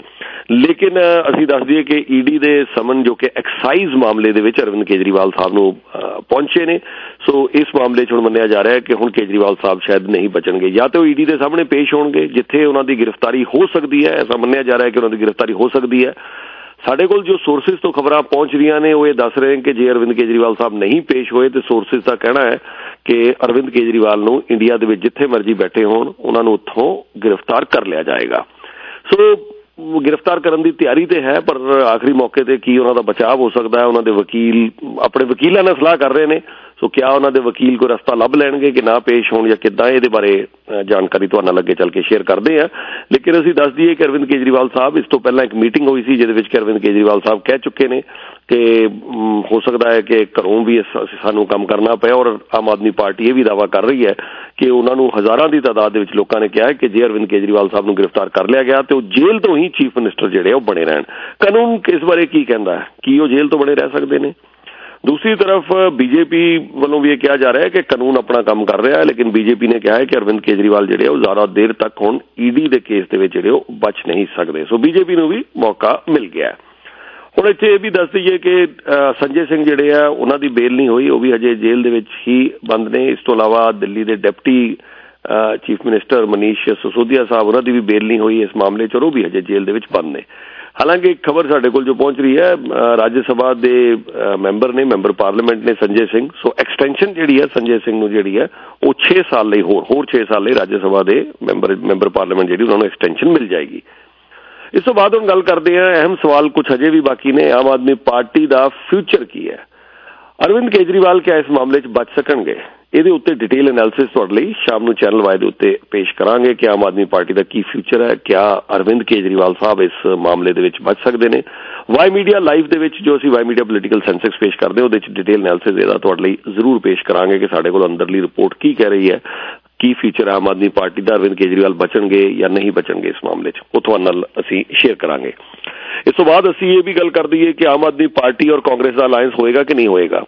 ਲੇਕਿਨ ਅਸੀਂ ਦੱਸ ਦਈਏ ਕਿ ਈਡੀ ਦੇ ਸਮਨ ਜੋ ਕਿ ਐਕਸਾਈਜ਼ ਮਾਮਲੇ ਦੇ ਵਿੱਚ ਅਰਵਿੰਦ ਕੇਜਰੀਵਾਲ ਸਾਹਿਬ ਨੂੰ ਪਹੁੰਚੇ ਨੇ, ਸੋ ਇਸ ਮਾਮਲੇ 'ਚ ਹੁਣ ਮੰਨਿਆ ਜਾ ਰਿਹਾ ਕਿ ਹੁਣ ਕੇਜਰੀਵਾਲ ਸਾਹਿਬ ਸ਼ਾਇਦ ਨਹੀਂ ਬਚਣਗੇ, ਜਾਂ ਤਾਂ ਉਹ ਈਡੀ ਦੇ ਸਾਹਮਣੇ ਪੇਸ਼ ਹੋਣਗੇ ਜਿੱਥੇ ਉਹਨਾਂ ਦੀ ਗ੍ਰਿਫਤਾਰੀ ਹੋ ਸਕਦੀ ਹੈ। ਐਸਾ ਮੰਨਿਆ ਜਾ ਰਿਹਾ ਕਿ ਉਹਨਾਂ ਦੀ ਗ੍ਰਿਫਤਾਰੀ ਹੋ ਸਕਦੀ ਹੈ। ਸਾਡੇ ਕੋਲ ਜੋ ਸੋਰਸਿਸ ਤੋਂ ਖਬਰਾਂ ਪਹੁੰਚ ਰਹੀਆਂ ਨੇ ਉਹ ਇਹ ਦੱਸ ਰਹੇ ਕਿ ਜੇ ਅਰਵਿੰਦ ਕੇਜਰੀਵਾਲ ਸਾਹਿਬ ਨਹੀਂ ਪੇਸ਼ ਹੋਏ ਤਾਂ ਸੋਰਸਿਸ ਦਾ ਕਹਿਣਾ ਹੈ ਕਿ ਅਰਵਿੰਦ ਕੇਜਰੀਵਾਲ ਨੂੰ ਇੰਡੀਆ ਦੇ ਵਿੱਚ ਜਿੱਥੇ ਮਰਜ਼ੀ ਬੈਠੇ ਹੋਣ ਉਹਨਾਂ ਨੂੰ ਉੱਥੋਂ ਗ੍ਰਿਫਤਾਰ ਕਰ ਲਿਆ ਜਾਏਗਾ। ਸੋ ਗ੍ਰਿਫਤਾਰ ਕਰਨ ਦੀ ਤਿਆਰੀ ਤੇ ਹੈ, ਪਰ ਆਖਰੀ ਮੌਕੇ ਤੇ ਕੀ ਉਹਨਾਂ ਦਾ ਬਚਾਅ ਹੋ ਸਕਦਾ ਹੈ? ਉਹਨਾਂ ਦੇ ਵਕੀਲ ਆਪਣੇ ਵਕੀਲਾਂ ਨਾਲ ਸਲਾਹ ਕਰ ਰਹੇ ਨੇ, ਸੋ ਕਿਆ ਉਹਨਾਂ ਦੇ ਵਕੀਲ ਕੋਈ ਰਸਤਾ ਲੱਭ ਲੈਣਗੇ ਕਿ ਨਾ ਪੇਸ਼ ਹੋਣ ਜਾਂ ਕਿੱਦਾਂ, ਇਹਦੇ ਬਾਰੇ ਜਾਣਕਾਰੀ ਤੁਹਾਡੇ ਨਾਲ ਅੱਗੇ ਚੱਲ ਕੇ ਸ਼ੇਅਰ ਕਰਦੇ ਹਾਂ। ਲੇਕਿਨ ਅਸੀਂ ਦੱਸ ਦਈਏ ਕਿ ਅਰਵਿੰਦ ਕੇਜਰੀਵਾਲ ਸਾਹਿਬ ਇਸ ਤੋਂ ਪਹਿਲਾਂ ਇੱਕ ਮੀਟਿੰਗ ਹੋਈ ਸੀ ਜਿਹਦੇ ਵਿੱਚ ਕਿ ਅਰਵਿੰਦ ਕੇਜਰੀਵਾਲ ਸਾਹਿਬ ਕਹਿ ਚੁੱਕੇ ਨੇ ਕਿ ਹੋ ਸਕਦਾ ਹੈ ਕਿ ਘਰੋਂ ਵੀ ਸਾਨੂੰ ਕੰਮ ਕਰਨਾ ਪਿਆ ਔਰ ਆਮ ਆਦਮੀ ਪਾਰਟੀ ਇਹ ਵੀ ਦਾਅਵਾ ਕਰ ਰਹੀ ਹੈ ਕਿ ਉਹਨਾਂ ਨੂੰ ਹਜ਼ਾਰਾਂ ਦੀ ਤਾਦਾਦ ਦੇ ਵਿੱਚ ਲੋਕਾਂ ਨੇ ਕਿਹਾ ਹੈ ਕਿ ਜੇ ਅਰਵਿੰਦ ਕੇਜਰੀਵਾਲ ਸਾਹਿਬ ਨੂੰ ਗ੍ਰਿਫਤਾਰ ਕਰ ਲਿਆ ਗਿਆ ਤਾਂ ਉਹ ਜੇਲ੍ਹ ਤੋਂ ਹੀ ਚੀਫ ਮਿਨਿਸਟਰ ਜਿਹੜੇ ਉਹ ਬਣੇ ਰਹਿਣ। ਕਾਨੂੰਨ ਇਸ ਬਾਰੇ ਕੀ ਕਹਿੰਦਾ ਹੈ, ਕੀ ਉਹ ਜੇਲ੍ਹ ਤੋਂ ਬਣੇ ਰਹਿ ਸਕਦੇ ਨੇ? ਦੂਸਰੀ ਤਰਫ ਬੀਜੇਪੀ ਵੱਲੋਂ ਵੀ ਇਹ ਕਿਹਾ ਜਾ ਰਿਹਾ ਹੈ ਕਿ ਕਾਨੂੰਨ ਆਪਣਾ ਕੰਮ ਕਰ ਰਿਹਾ ਹੈ, ਲੇਕਿਨ ਬੀਜੇਪੀ ਨੇ ਕਿਹਾ ਹੈ ਕਿ ਅਰਵਿੰਦ ਕੇਜਰੀਵਾਲ ਜਿਹੜੇ ਉਹ ਜ਼ਿਆਦਾ ਦੇਰ ਤੱਕ ਹੁਣ ਈਡੀ ਦੇ ਕੇਸ ਦੇ ਵਿੱਚ ਜਿਹੜੇ ਉਹ ਬਚ ਨਹੀਂ ਸਕਦੇ, ਸੋ ਬੀਜੇਪੀ ਨੂੰ ਵੀ ਮੌਕਾ ਮਿਲ ਗਿਆ। ਹੁਣ ਇੱਥੇ ਇਹ ਵੀ ਦੱਸ ਦਈਏ ਕਿ ਸੰਜੇ ਸਿੰਘ ਜਿਹੜੇ ਆ ਉਹਨਾਂ ਦੀ ਬੇਲ ਨਹੀਂ ਹੋਈ, ਉਹ ਵੀ ਹਜੇ ਜੇਲ੍ਹ ਦੇ ਵਿੱਚ ਹੀ ਬੰਦ ਨੇ। ਇਸ ਤੋਂ ਇਲਾਵਾ ਦਿੱਲੀ ਦੇ deputy chief minister Manish Sisodia ਸਾਹਿਬ ਉਹਨਾਂ ਦੀ ਵੀ ਬੇਲ ਨਹੀਂ ਹੋਈ ਇਸ ਮਾਮਲੇ 'ਚ, ਉਹ ਵੀ ਹਜੇ ਜੇਲ੍ਹ ਦੇ ਵਿੱਚ ਬੰਦ ਨੇ। ਹਾਲਾਂਕਿ ਇੱਕ ਖਬਰ ਸਾਡੇ ਕੋਲ ਜੋ ਪਹੁੰਚ ਰਹੀ ਹੈ, ਰਾਜ ਸਭਾ ਦੇ ਮੈਂਬਰ ਨੇ, ਮੈਂਬਰ ਪਾਰਲੀਮੈਂਟ ਨੇ ਸੰਜੇ ਸਿੰਘ, ਸੋ ਐਕਸਟੈਂਸ਼ਨ ਜਿਹੜੀ ਹੈ ਸੰਜੇ ਸਿੰਘ ਨੂੰ ਜਿਹੜੀ ਹੈ ਉਹ 6 ਸਾਲ ਲਈ ਹੋਰ 6 ਸਾਲ ਲਈ ਰਾਜ ਸਭਾ ਦੇ ਮੈਂਬਰ ਪਾਰਲੀਮੈਂਟ ਜਿਹੜੀ ਉਹਨਾਂ ਨੂੰ ਐਕਸਟੈਂਸ਼ਨ ਮਿਲ ਜਾਏਗੀ। ਇਸ ਤੋਂ ਬਾਅਦ ਹੁਣ ਗੱਲ ਕਰਦੇ ਹਾਂ, ਅਹਿਮ ਸਵਾਲ ਕੁਝ ਹਜੇ ਵੀ ਬਾਕੀ ਨੇ, ਆਮ ਆਦਮੀ ਪਾਰਟੀ ਦਾ ਫਿਊਚਰ ਕੀ ਹੈ? ਅਰਵਿੰਦ ਕੇਜਰੀਵਾਲ ਕਿਆ ਇਸ ਮਾਮਲੇ 'ਚ ਬਚ ਸਕਣਗੇ? ਇਹਦੇ ਉੱਤੇ ਡਿਟੇਲ ਅਨਾਲਿਸਿਸ ਤੁਹਾਡੇ ਲਈ ਸ਼ਾਮ ਨੂੰ ਚੈਨਲ ਵਾਈ ਦੇ ਉੱਤੇ ਪੇਸ਼ ਕਰਾਂਗੇ ਕਿ ਆਮ ਆਦਮੀ ਪਾਰਟੀ ਦਾ ਕੀ ਫਿਊਚਰ ਹੈ, ਕਿਆ ਅਰਵਿੰਦ ਕੇਜਰੀਵਾਲ ਸਾਹਿਬ ਇਸ ਮਾਮਲੇ ਦੇ ਵਿੱਚ ਬਚ ਸਕਦੇ ਨੇ। ਵਾਈ ਮੀਡੀਆ ਲਾਈਵ ਦੇ ਵਿੱਚ ਜੋ ਅਸੀਂ ਵਾਈ ਮੀਡੀਆ ਪੋਲੀਟੀਕਲ ਸੈਂਸੈਕਸ ਪੇਸ਼ ਕਰਦੇ ਉਹਦੇ 'ਚ ਡਿਟੇਲ ਅਨਾਲਿਸਿਸ ਇਹਦਾ ਤੁਹਾਡੇ ਲਈ ਜ਼ਰੂਰ ਪੇਸ਼ ਕਰਾਂਗੇ ਕਿ ਸਾਡੇ ਕੋਲ ਅੰਦਰਲੀ ਰਿਪੋਰਟ ਕੀ ਕਹਿ ਰਹੀ ਹੈ, ਕੀ ਫਿਊਚਰ ਆਮ ਆਦਮੀ ਪਾਰਟੀ ਦਾ, ਅਰਵਿੰਦ ਕੇਜਰੀਵਾਲ ਬਚਣਗੇ ਜਾਂ ਨਹੀਂ ਬਚਣਗੇ ਇਸ ਮਾਮਲੇ 'ਚ, ਉਹ ਤੁਹਾਡੇ ਨਾਲ ਅਸੀਂ ਸ਼ੇਅਰ ਕਰਾਂਗੇ। ਇਸ ਤੋਂ ਬਾਅਦ ਅਸੀਂ ਇਹ ਵੀ ਗੱਲ ਕਰ ਦਈਏ ਕਿ ਆਮ ਆਦਮੀ ਪਾਰਟੀ ਔਰ ਕਾਂਗਰਸ ਦਾ ਅਲਾਇੰਸ ਹੋਏਗਾ ਕਿ ਨਹੀਂ ਹੋਏਗਾ।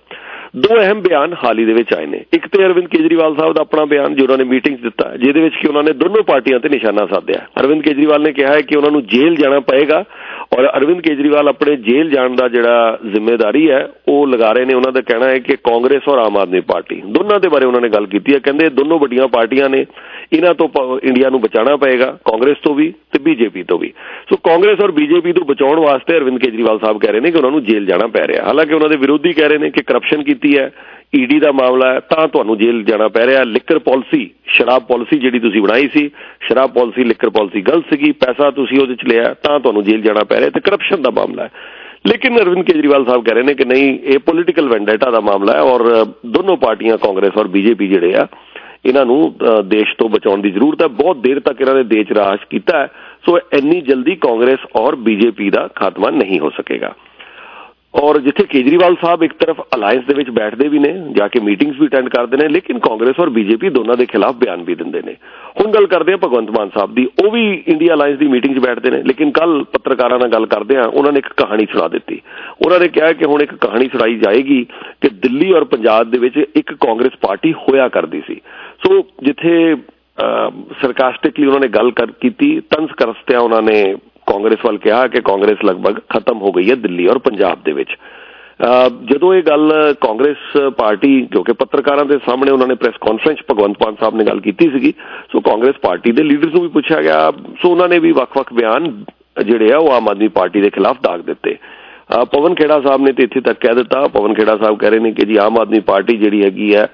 2 ਅਹਿਮ ਬਿਆਨ ਹਾਲ ਹੀ ਦੇ ਵਿੱਚ ਆਏ ਨੇ। ਇੱਕ ਤੇ ਅਰਵਿੰਦ ਕੇਜਰੀਵਾਲ ਸਾਹਿਬ ਦਾ ਆਪਣਾ ਬਿਆਨ ਜੋ ਉਹਨਾਂ ਨੇ ਮੀਟਿੰਗ 'ਚ ਦਿੱਤਾ ਜਿਹਦੇ ਵਿੱਚ ਕਿ ਉਹਨਾਂ ਨੇ ਦੋਨੋਂ ਪਾਰਟੀਆਂ ਤੇ ਨਿਸ਼ਾਨਾ ਸਾਧਿਆ। ਅਰਵਿੰਦ ਕੇਜਰੀਵਾਲ ਨੇ ਕਿਹਾ ਹੈ ਕਿ ਉਹਨਾਂ ਨੂੰ ਜੇਲ੍ਹ ਜਾਣਾ ਪਏਗਾ ਔਰ ਅਰਵਿੰਦ ਕੇਜਰੀਵਾਲ ਆਪਣੇ ਜੇਲ੍ਹ ਜਾਣ ਦਾ ਜਿਹੜਾ ਜ਼ਿੰਮੇਵਾਰੀ ਹੈ ਉਹ ਲਗਾ ਰਹੇ ਨੇ। ਉਹਨਾਂ ਦਾ ਕਹਿਣਾ ਹੈ ਕਿ ਕਾਂਗਰਸ ਔਰ ਆਮ ਆਦਮੀ ਪਾਰਟੀ ਦੋਨਾਂ ਦੇ ਬਾਰੇ ਉਹਨਾਂ ਨੇ ਗੱਲ ਕੀਤੀ ਹੈ, ਕਹਿੰਦੇ ਦੋਨੋਂ ਵੱਡੀਆਂ ਪਾਰਟੀਆਂ ਨੇ, ਇਹਨਾਂ ਤੋਂ ਇੰਡੀਆ ਨੂੰ ਬਚਾਉਣਾ ਪਏਗਾ, ਕਾਂਗਰਸ ਤੋਂ ਵੀ ਤੇ ਬੀਜੇਪੀ ਤੋਂ ਵੀ। ਸੋ ਕਾਂਗਰਸ ਔਰ ਬੀਜੇਪੀ ਨੂੰ ਬਚਾਉਣ ਵਾਸਤੇ ਅਰਵਿੰਦ ਕੇਜਰੀਵਾਲ ਸਾਹਿਬ ਕਹਿ ਰਹੇ ਨੇ ਕਿ ਉਹਨਾਂ ਨੂੰ ਜੇਲ੍ਹ ਜਾਣਾ ਪੈ ਰਿਹਾ। ਹਾਲਾਂਕਿ ਉਹਨਾਂ ਦੇ ਵਿਰੋਧੀ ਕਹਿ ਰਹੇ ਨੇ ਕਿ ਕਰਪਸ਼ਨ ਕੀਤੀ ਹੈ, ਈਡੀ ਦਾ ਮਾਮਲਾ ਹੈ ਤਾਂ ਤੁਹਾਨੂੰ ਜੇਲ੍ਹ ਜਾਣਾ ਪੈ ਰਿਹਾ, ਲਿਕਰ ਪਾਲਿਸੀ ਸ਼ਰਾਬ ਪਾਲਿਸੀ ਜਿਹੜੀ ਤੁਸੀਂ ਬਣਾਈ ਸੀ, ਸ਼ਰਾਬ ਪਾਲਿਸੀ ਲਿਕਰ ਪਾਲਿਸੀ ਗਲਤ ਸੀਗੀ, ਪੈਸਾ ਤੁਸੀਂ ਉਹਦੇ 'ਚ ਲਿਆ ਤਾਂ ਤੁਹਾਨੂੰ ਜੇਲ੍ਹ ਜਾਣਾ ਪੈ ਰਿਹਾ, ਤੇ ਕਰਪਸ਼ਨ ਦਾ ਮਾਮਲਾ ਹੈ। ਲੇਕਿਨ ਅਰਵਿੰਦ ਕੇਜਰੀਵਾਲ ਸਾਹਿਬ ਕਹਿ ਰਹੇ ਨੇ ਕਿ ਨਹੀਂ, ਇਹ ਪੋਲੀਟੀਕਲ ਵੈਂਡੇਟਾ ਦਾ ਮਾਮਲਾ ਹੈ ਔਰ ਦੋਨੋਂ ਪਾਰਟੀਆਂ ਕਾਂਗਰਸ ਔਰ ਬੀਜੇਪੀ ਜਿਹੜੇ ਆ ਇਹਨਾਂ ਨੂੰ ਦੇਸ਼ ਤੋਂ ਬਚਾਉਣ ਦੀ ਜ਼ਰੂਰਤ ਹੈ। ਬਹੁਤ ਦੇਰ ਤੱਕ ਇਹਨਾਂ ਨੇ ਦੇਸ਼ ਰਾਜ ਕੀਤਾ ਹੈ, ਸੋ ਇੰਨੀ ਜਲਦੀ ਕਾਂਗਰਸ ਔਰ ਬੀਜੇਪੀ ਦਾ ਖਾਤਮਾ ਨਹੀਂ ਹੋ ਸਕੇਗਾ। और जिथे केजरीवाल साहब एक तरफ अलायंस दे विच बैठदे भी ने जाके मीटिंग्स भी अटेंड करदे ने लेकिन कांग्रेस और बीजेपी दोनों के खिलाफ बयान भी दिंदे ने। हुण गल करदे आ भगवंत मान साहब दी, वो भी इंडिया अलायंस की मीटिंग बैठते हैं लेकिन कल पत्रकारां नाल गल करदे आ उन्होंने एक कहानी सुना दी। उन्होंने कहा कि हुण एक कहानी सुनाई जाएगी कि दिल्ली और पंजाब दे विच एक कांग्रेस पार्टी होया करदी सी। सो जिथे सरकास्टिकली उन्होंने गल कीती तंज करसत्या उन्होंने कांग्रेस वाल कहा कि कांग्रेस लगभग खत्म हो गई है दिल्ली और पंजाब दे विच। जदों ये गल कांग्रेस पार्टी क्योंकि पत्रकारां दे सामने उन्होंने प्रेस कॉन्फ्रेंस भगवंत मान साहब ने गल कीती सीगी, सो कांग्रेस पार्टी दे लीडर्स नूं भी पूछा गया, सो उन्होंने भी वख-वख बयान जिहड़े आ आम आदमी पार्टी के खिलाफ दाग दिते। पवन खेड़ा साहब ने तो इत्थे तक कह दिता, पवन खेड़ा साहब कह रहे हैं कि जी आम आदमी पार्टी जिहड़ी हैगी है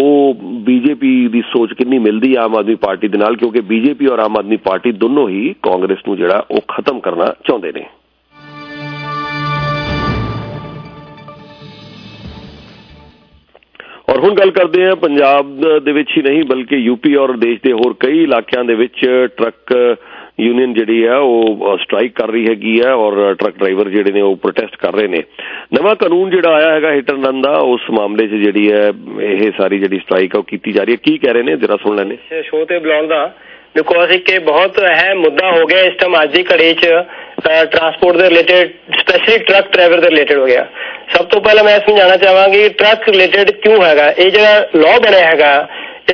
ਉਹ बीजेपी की सोच कितनी मिलती है आम आदमी पार्टी के नाल क्योंकि बीजेपी और आम आदमी पार्टी दोनों ही कांग्रेस को जिहड़ा वो खत्म करना चाहते ने। और हुण गल करते हैं पंजाब दे विच ही नहीं बल्कि यूपी और देश के होर कई इलाकों के विच ट्रक यूनियन जिहड़ी है वो स्ट्राइक कर रही हैगी है और ट्रक ड्राइवर जिहड़े ने वो प्रोटेस्ट कर रहे हैं। नवा कानून जिहड़ा आया हैगा हिट एंड रन दा उस मामले 'च जिहड़ी है ये सारी जिहड़ी स्ट्राइक है वो कीती जा रही है। की कह रहे ने जरा सुन लैने। शो ते बुलाउण दा देखो असीं कि बहुत अहम मुद्दा हो गया इस टाइम अज दी घड़ी 'च ट्रांसपोर्ट दे रिलेटेड स्पेशली ट्रक ड्राइवर दे रिलेटेड हो गया। सब तो पहले मैं समझाना चाहांगी ट्रक रिलेटेड क्यों हैगा ये जिहड़ा लॉ बनिया हैगा